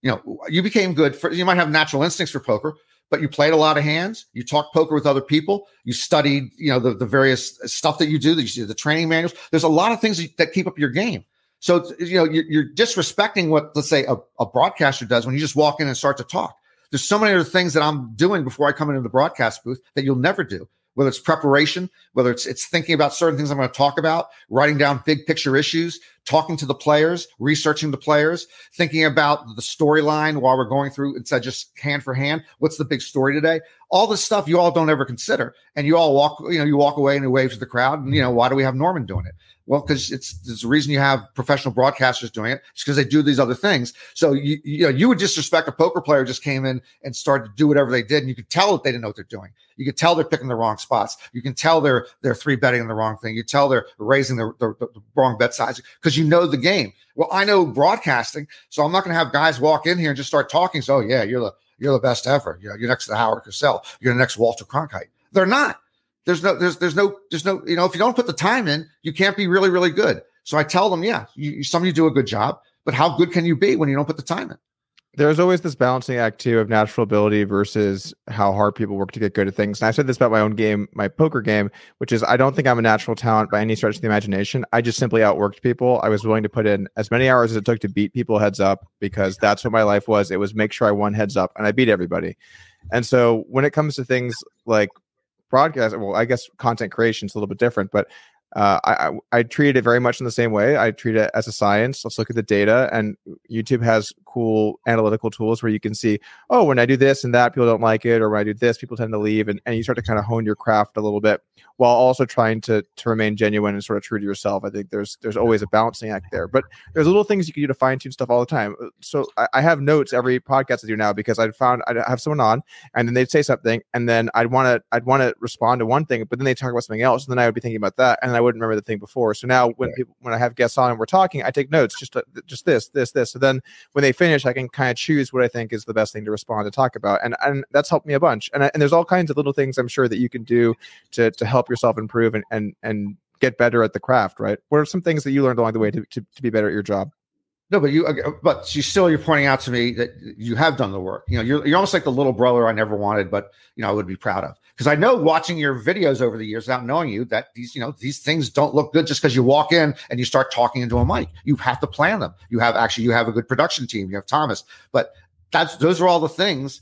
You know, you became good for, you might have natural instincts for poker, but you played a lot of hands. You talked poker with other people. You studied, you know, the, the various stuff that you do, that you see the training manuals. There's a lot of things that keep up your game. So, you know, you're, you're disrespecting what, let's say, a, a broadcaster does when you just walk in and start to talk. There's so many other things that I'm doing before I come into the broadcast booth that you'll never do. Whether it's preparation, whether it's it's thinking about certain things I'm going to talk about, writing down big picture issues, talking to the players, researching the players, thinking about the storyline while we're going through instead of just hand for hand. What's the big story today? All this stuff you all don't ever consider, and you all walk, you know, you walk away and you wave to the crowd, and you know, why do we have Norman doing it? Well, because it's there's a reason you have professional broadcasters doing it. It's because they do these other things. So you you know you would disrespect a poker player who just came in and started to do whatever they did, and you could tell that they didn't know what they're doing. You could tell they're picking the wrong spots. You can tell they're they're three betting on the wrong thing. You tell they're raising the, the, the wrong bet size because you know the game. Well, I know broadcasting, so I'm not going to have guys walk in here and just start talking. So oh, yeah, you're the you're the best ever. You know, you're next to Howard Cosell. You're the next Walter Cronkite. They're not. There's no, there's, there's no, there's no, you know, if you don't put the time in, you can't be really, really good. So I tell them, yeah, you, some of you do a good job, but how good can you be when you don't put the time in? There's always this balancing act too of natural ability versus how hard people work to get good at things. And I said this about my own game, my poker game, which is I don't think I'm a natural talent by any stretch of the imagination. I just simply outworked people. I was willing to put in as many hours as it took to beat people heads up because that's what my life was. It was make sure I won heads up and I beat everybody. And so when it comes to things like broadcast, well, I guess content creation is a little bit different, but uh, I, I I treat it very much in the same way. I treat it as a science. Let's look at the data, and YouTube has cool analytical tools where you can see, oh, when I do this and that, people don't like it, or when I do this, people tend to leave, and, and you start to kind of hone your craft a little bit while also trying to to remain genuine and sort of true to yourself. I think there's there's always a balancing act there, but there's little things you can do to fine tune stuff all the time. So I, I have notes every podcast I do now because I found I'd have someone on, and then they'd say something, and then I'd want to I'd want to respond to one thing, but then they talk about something else, and then I would be thinking about that, and I wouldn't remember the thing before. So now when people, when I have guests on and we're talking, I take notes, just just this this this. So then when they finish finish, I can kind of choose what I think is the best thing to respond to talk about. And, and that's helped me a bunch. And, I, and there's all kinds of little things I'm sure that you can do to, to help yourself improve and, and, and get better at the craft, right? What are some things that you learned along the way to, to, to be better at your job? No, but you, but you still, you're pointing out to me that you have done the work. You know, you're, you're almost like the little brother I never wanted, but you know, I would be proud of, because I know watching your videos over the years, without knowing you, that these, you know, these things don't look good just because you walk in and you start talking into a mic. You have to plan them. You have actually, you have a good production team. You have Thomas, but that's, those are all the things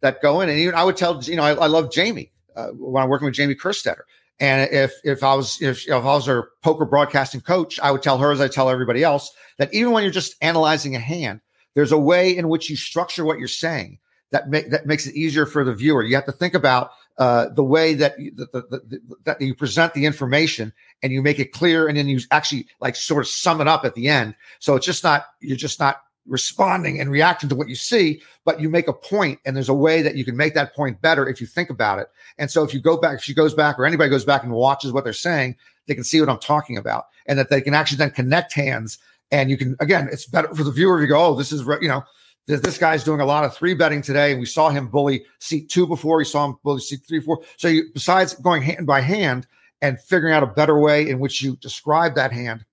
that go in. And even I would tell, you know, I, I love Jamie uh, when I'm working with Jamie Kerstetter. And if if I was if, if I was her poker broadcasting coach, I would tell her, as I tell everybody else, that even when you're just analyzing a hand, there's a way in which you structure what you're saying that make that makes it easier for the viewer. You have to think about uh, the way that you, the, the, the, that you present the information, and you make it clear, and then you actually like sort of sum it up at the end. So it's just not you're just not responding and reacting to what you see, but you make a point, and there's a way that you can make that point better if you think about it. And so if you go back, if she goes back or anybody goes back and watches what they're saying, they can see what I'm talking about, and that they can actually then connect hands. And you can, again, it's better for the viewer if you go, oh, this is, you know, this, this guy's doing a lot of three betting today, and we saw him bully seat two before, we saw him bully seat three, four. So you, besides going hand by hand and figuring out a better way in which you describe that hand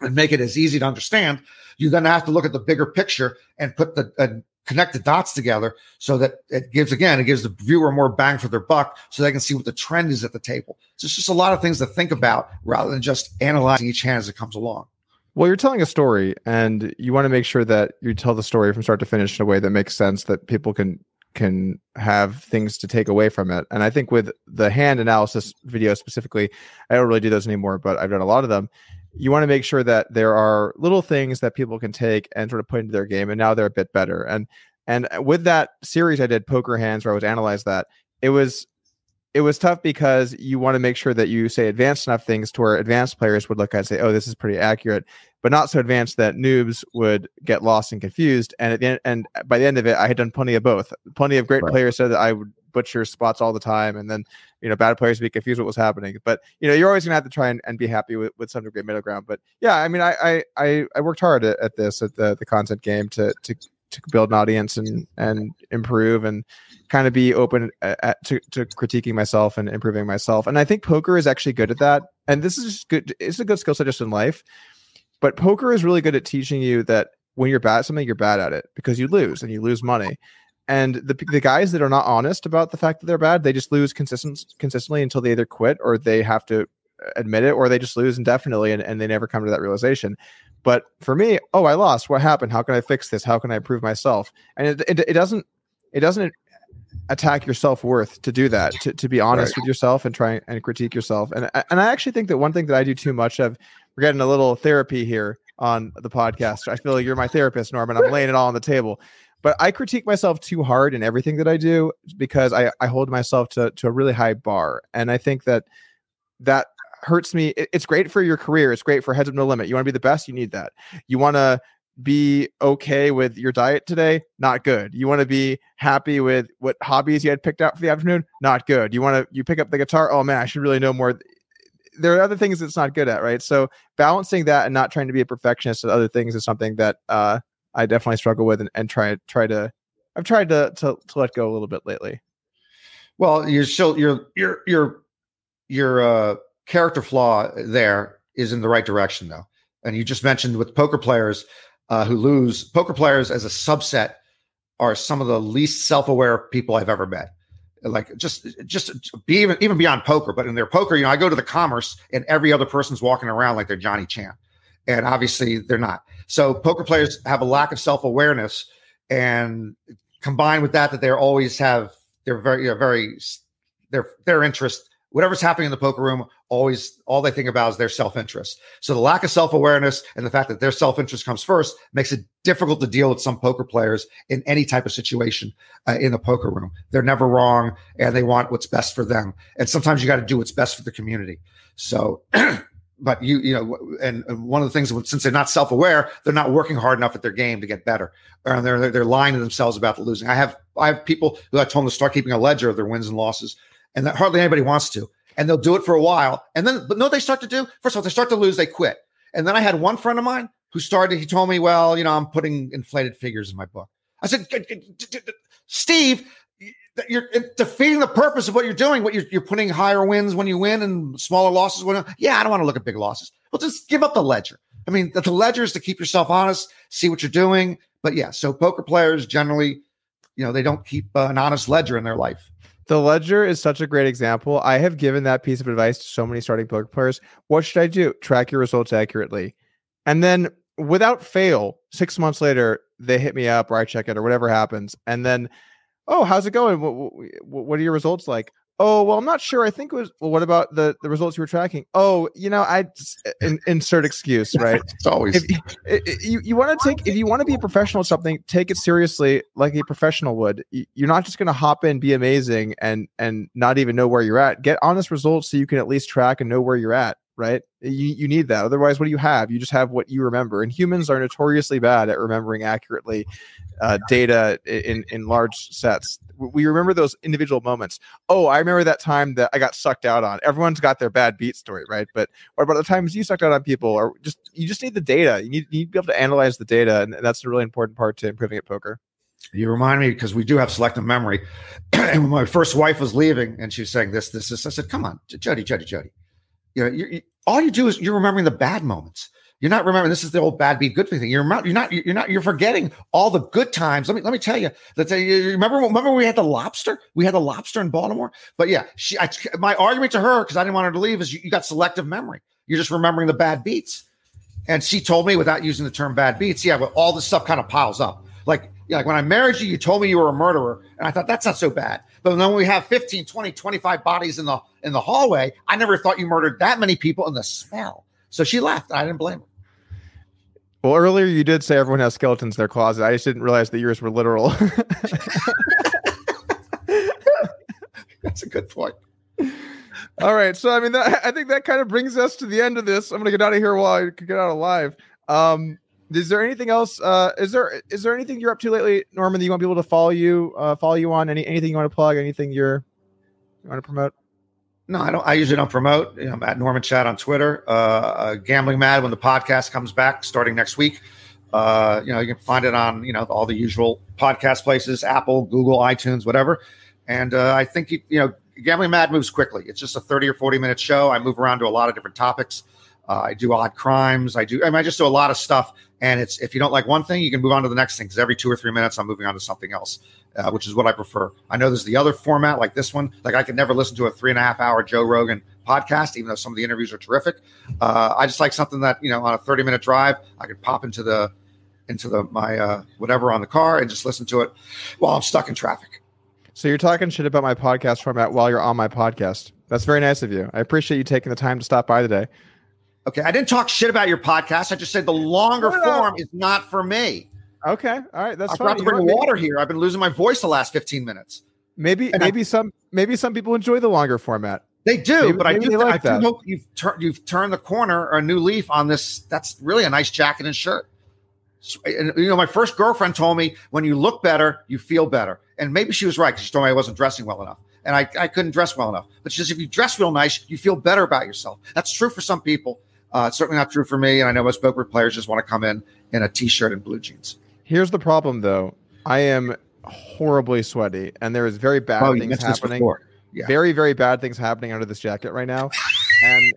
and make it as easy to understand, you then have to look at the bigger picture and put the uh, connect the dots together, so that it gives, again, it gives the viewer more bang for their buck, so they can see what the trend is at the table. So it's just a lot of things to think about rather than just analyzing each hand as it comes along. Well, you're telling a story, and you want to make sure that you tell the story from start to finish in a way that makes sense, that people can can have things to take away from it. And I think with the hand analysis video specifically, I don't really do those anymore, but I've done a lot of them. You want to make sure that there are little things that people can take and sort of put into their game, and now they're a bit better. And and with that series I did, Poker Hands, where I was analyzed that, it was it was tough, because you want to make sure that you say advanced enough things to where advanced players would look at and say, oh, this is pretty accurate, but not so advanced that noobs would get lost and confused. And at the end, and by the end of it, I had done plenty of both. Plenty of great right. players said that I would butcher spots all the time, and then, you know, bad players be confused what was happening. But, you know, you're always gonna have to try and, and be happy with, with some degree of middle ground. But yeah, I mean, I I I worked hard at, at this at the, the content game to to to build an audience and and improve and kind of be open at, to to critiquing myself and improving myself. And I think poker is actually good at that. And this is good. It's a good skill set just in life, but poker is really good at teaching you that when you're bad at something, you're bad at it, because you lose and you lose money. And the the guys that are not honest about the fact that they're bad, they just lose consistent, consistently until they either quit or they have to admit it, or they just lose indefinitely and, and they never come to that realization. But for me, oh, I lost. What happened? How can I fix this? How can I improve myself? And it it, it doesn't it doesn't attack your self-worth to do that, to, to be honest right. with yourself and try and critique yourself. And, and I actually think that one thing that I do too much of, we're getting a little therapy here on the podcast. I feel like you're my therapist, Norman. I'm laying it all on the table. But I critique myself too hard in everything that I do, because I, I hold myself to, to a really high bar. And I think that that hurts me. It, it's great for your career. It's great for Heads Up No Limit. You want to be the best? You need that. You want to be okay with your diet today? Not good. You want to be happy with what hobbies you had picked out for the afternoon? Not good. You want to you pick up the guitar? Oh, man, I should really know more. There are other things that's not good at, right? So balancing that and not trying to be a perfectionist at other things is something that – uh I definitely struggle with and, and try try to I've tried to, to to let go a little bit lately. Well, you're still your your your your uh, character flaw there is in the right direction though. And you just mentioned with poker players uh, who lose, poker players as a subset are some of the least self-aware people I've ever met. Like just just be even even beyond poker, but in their poker, you know, I go to the Commerce and every other person's walking around like they're Johnny Chan. And obviously they're not. So poker players have a lack of self-awareness, and combined with that, that they always have their very, you know, very, their, their interest, whatever's happening in the poker room, always, all they think about is their self-interest. So the lack of self-awareness and the fact that their self-interest comes first makes it difficult to deal with some poker players in any type of situation uh, in the poker room. They're never wrong, and they want what's best for them. And sometimes you got to do what's best for the community. So But you, you know, and one of the things, since they're not self-aware, they're not working hard enough at their game to get better, or they're they're lying to themselves about the losing. I have I have people who I told them to start keeping a ledger of their wins and losses, and that hardly anybody wants to, and they'll do it for a while, and then, but no, they start to do. First of all, they start to lose, they quit, and then I had one friend of mine who started, he told me, well, you know, I'm putting inflated figures in my book. I said, Steve, you're defeating the purpose of what you're doing. What you're, you're putting higher wins when you win and smaller losses when yeah, I don't want to look at big losses. Well, just give up the ledger. I mean, the, the ledger is to keep yourself honest, see what you're doing. But yeah, so poker players generally, you know, they don't keep uh, an honest ledger in their life. The ledger is such a great example. I have given that piece of advice to so many starting poker players. What should I do? Track your results accurately. And then without fail, six months later, they hit me up or I check it or whatever happens. And then, oh, how's it going? What, what, what are your results like? Oh, well, I'm not sure. I think it was, well, what about the, the results you were tracking? Oh, you know, I in, insert excuse, right? It's always. If, if, you you want to take, if you want to be a professional at something, take it seriously like a professional would. You're not just going to hop in, be amazing, and and not even know where you're at. Get honest results so you can at least track and know where you're at, right? You, you need that. Otherwise, what do you have? You just have what you remember. And humans are notoriously bad at remembering accurately uh, data in, in large sets. We remember those individual moments. Oh, I remember that time that I got sucked out on. Everyone's got their bad beat story, right? But what about the times you sucked out on people? Or just you just need the data. You need, you need to be able to analyze the data, and that's a really important part to improving at poker. You remind me, because we do have selective memory. And when my first wife was leaving, and she was saying this, this, this, I said, "Come on, Jody, Jody, Jody. You know, you're, you, all you do is you're remembering the bad moments." You're not remembering. This is the old bad beat good thing. You're not. You're not. You're not. You're forgetting all the good times. Let me. Let me tell you. Let's say you remember. Remember when we had the lobster. We had the lobster in Baltimore. But yeah, she. I, my argument to her, because I didn't want her to leave, is you, you got selective memory. You're just remembering the bad beats. And she told me, without using the term bad beats, yeah, well, all this stuff kind of piles up. Like, yeah, like when I married you, you told me you were a murderer, and I thought that's not so bad. But then when we have fifteen, twenty, twenty-five bodies in the in the hallway, I never thought you murdered that many people. And the smell. So she left. I didn't blame her. Well, earlier you did say everyone has skeletons in their closet. I just didn't realize that yours were literal. That's a good point. All right. So, I mean, that, I think that kind of brings us to the end of this. I'm going to get out of here while I can get out alive. Um, is there anything else? Uh, is there is there anything you're up to lately, Norman, that you want people to follow you, uh, follow you on? Any Anything you want to plug? Anything you're, you want to promote? No, I don't. I usually don't promote. You know, I'm at Norman Chad on Twitter. Uh, uh, Gambling Mad when the podcast comes back starting next week. Uh, you know, you can find it on you know all the usual podcast places: Apple, Google, iTunes, whatever. And uh, I think you, you know, Gambling Mad moves quickly. It's just a thirty or forty minute show. I move around to a lot of different topics. Uh, I do odd crimes. I do. I mean, I just do a lot of stuff. And it's if you don't like one thing, you can move on to the next thing. Because every two or three minutes, I'm moving on to something else, uh, which is what I prefer. I know there's the other format like this one. Like I could never listen to a three and a half hour Joe Rogan podcast, even though some of the interviews are terrific. Uh, I just like something that you know on a thirty minute drive, I could pop into the into the my uh, whatever on the car and just listen to it while I'm stuck in traffic. So you're talking shit about my podcast format while you're on my podcast. That's very nice of you. I appreciate you taking the time to stop by today. Okay, I didn't talk shit about your podcast. I just said the longer no, no. form is not for me. Okay, all right, that's I forgot fine. to bring You're water right. here. I've been losing my voice the last fifteen minutes. Maybe, and maybe I, some, maybe some people enjoy the longer format. They do, maybe, but maybe I do. Like I that. do hope you've turned, you've turned the corner or a new leaf on this. That's really a nice jacket and shirt. So, and, you know, my first girlfriend told me when you look better, you feel better, and maybe she was right because she told me I wasn't dressing well enough. And I, I couldn't dress well enough. But she says if you dress real nice, you feel better about yourself. That's true for some people. Uh, it's certainly not true for me, and I know most poker players just want to come in in a t-shirt and blue jeans. Here's the problem, though. I am horribly sweaty, and there is very bad oh, things happening. Yeah. Very, very bad things happening under this jacket right now, and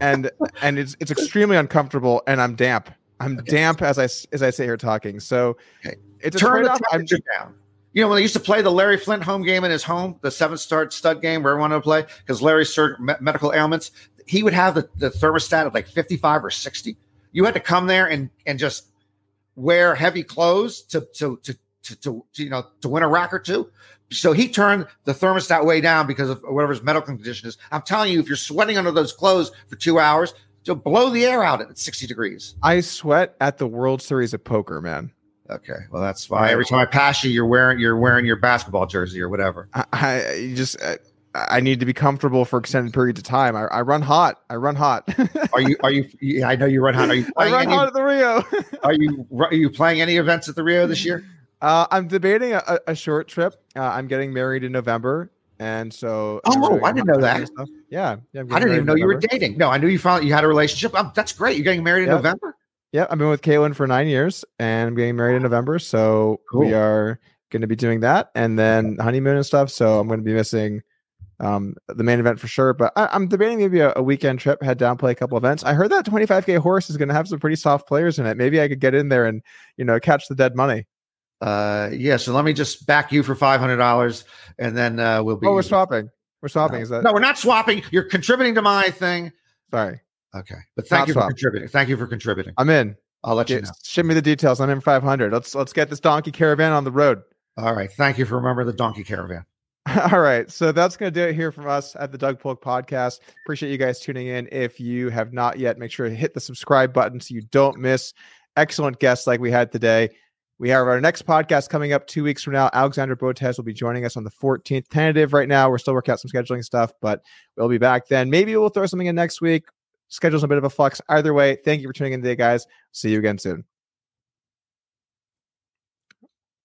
and and it's it's extremely uncomfortable. And I'm damp. I'm okay. damp as I as I sit here talking. So okay. it's turn the temperature down. You know, when they used to play the Larry Flint home game in his home, the seventh start stud game where everyone would play because Larry's medical ailments, he would have the, the thermostat at like fifty-five or sixty. You had to come there and and just wear heavy clothes to to to to, to you know to win a rack or two. So he turned the thermostat way down because of whatever his medical condition is. I'm telling you, if you're sweating under those clothes for two hours, to blow the air out at sixty degrees. I sweat at the World Series of Poker, man. Okay, well that's why every time I pass you, you're wearing you're wearing your basketball jersey or whatever. I, I just I, I need to be comfortable for extended periods of time. I, I run hot. I run hot. are you are you? Yeah, I know you run hot. Are you? I run any, hot at the Rio. are you are you playing any events at the Rio this year? Uh, I'm debating a, a short trip. Uh, I'm getting married in November, and so oh, I didn't know that. Stuff. Yeah, yeah I didn't even know November. You were dating. No, I knew you found you had a relationship. Oh, that's great. You're getting married in yep. November. Yeah, I've been with Caitlin for nine years and I'm getting married in November. So cool. We are going to be doing that and then honeymoon and stuff. So I'm going to be missing um, the main event for sure. But I- I'm debating maybe a-, a weekend trip, head down, play a couple events. I heard that twenty-five K horse is going to have some pretty soft players in it. Maybe I could get in there and, you know, catch the dead money. Uh, yeah. So let me just back you for five hundred dollars and then uh, we'll be. Oh, we're swapping. We're swapping. No. Is that? No, we're not swapping. You're contributing to my thing. Sorry. Okay, but thank Not you for swap. contributing. Thank you for contributing. I'm in. I'll let get, you know. Ship me the details. I'm in five hundred. Let's let's get this donkey caravan on the road. All right. Thank you for remembering the donkey caravan. All right. So that's going to do it here from us at the Doug Polk Podcast. Appreciate you guys tuning in. If you have not yet, make sure to hit the subscribe button so you don't miss excellent guests like we had today. We have our next podcast coming up two weeks from now. Alexander Botes will be joining us on the fourteenth. Tentative right now. We're still working out some scheduling stuff, but we'll be back then. Maybe we'll throw something in next week. Schedule's a bit of a flux. Either way, thank you for tuning in today, guys. See you again soon.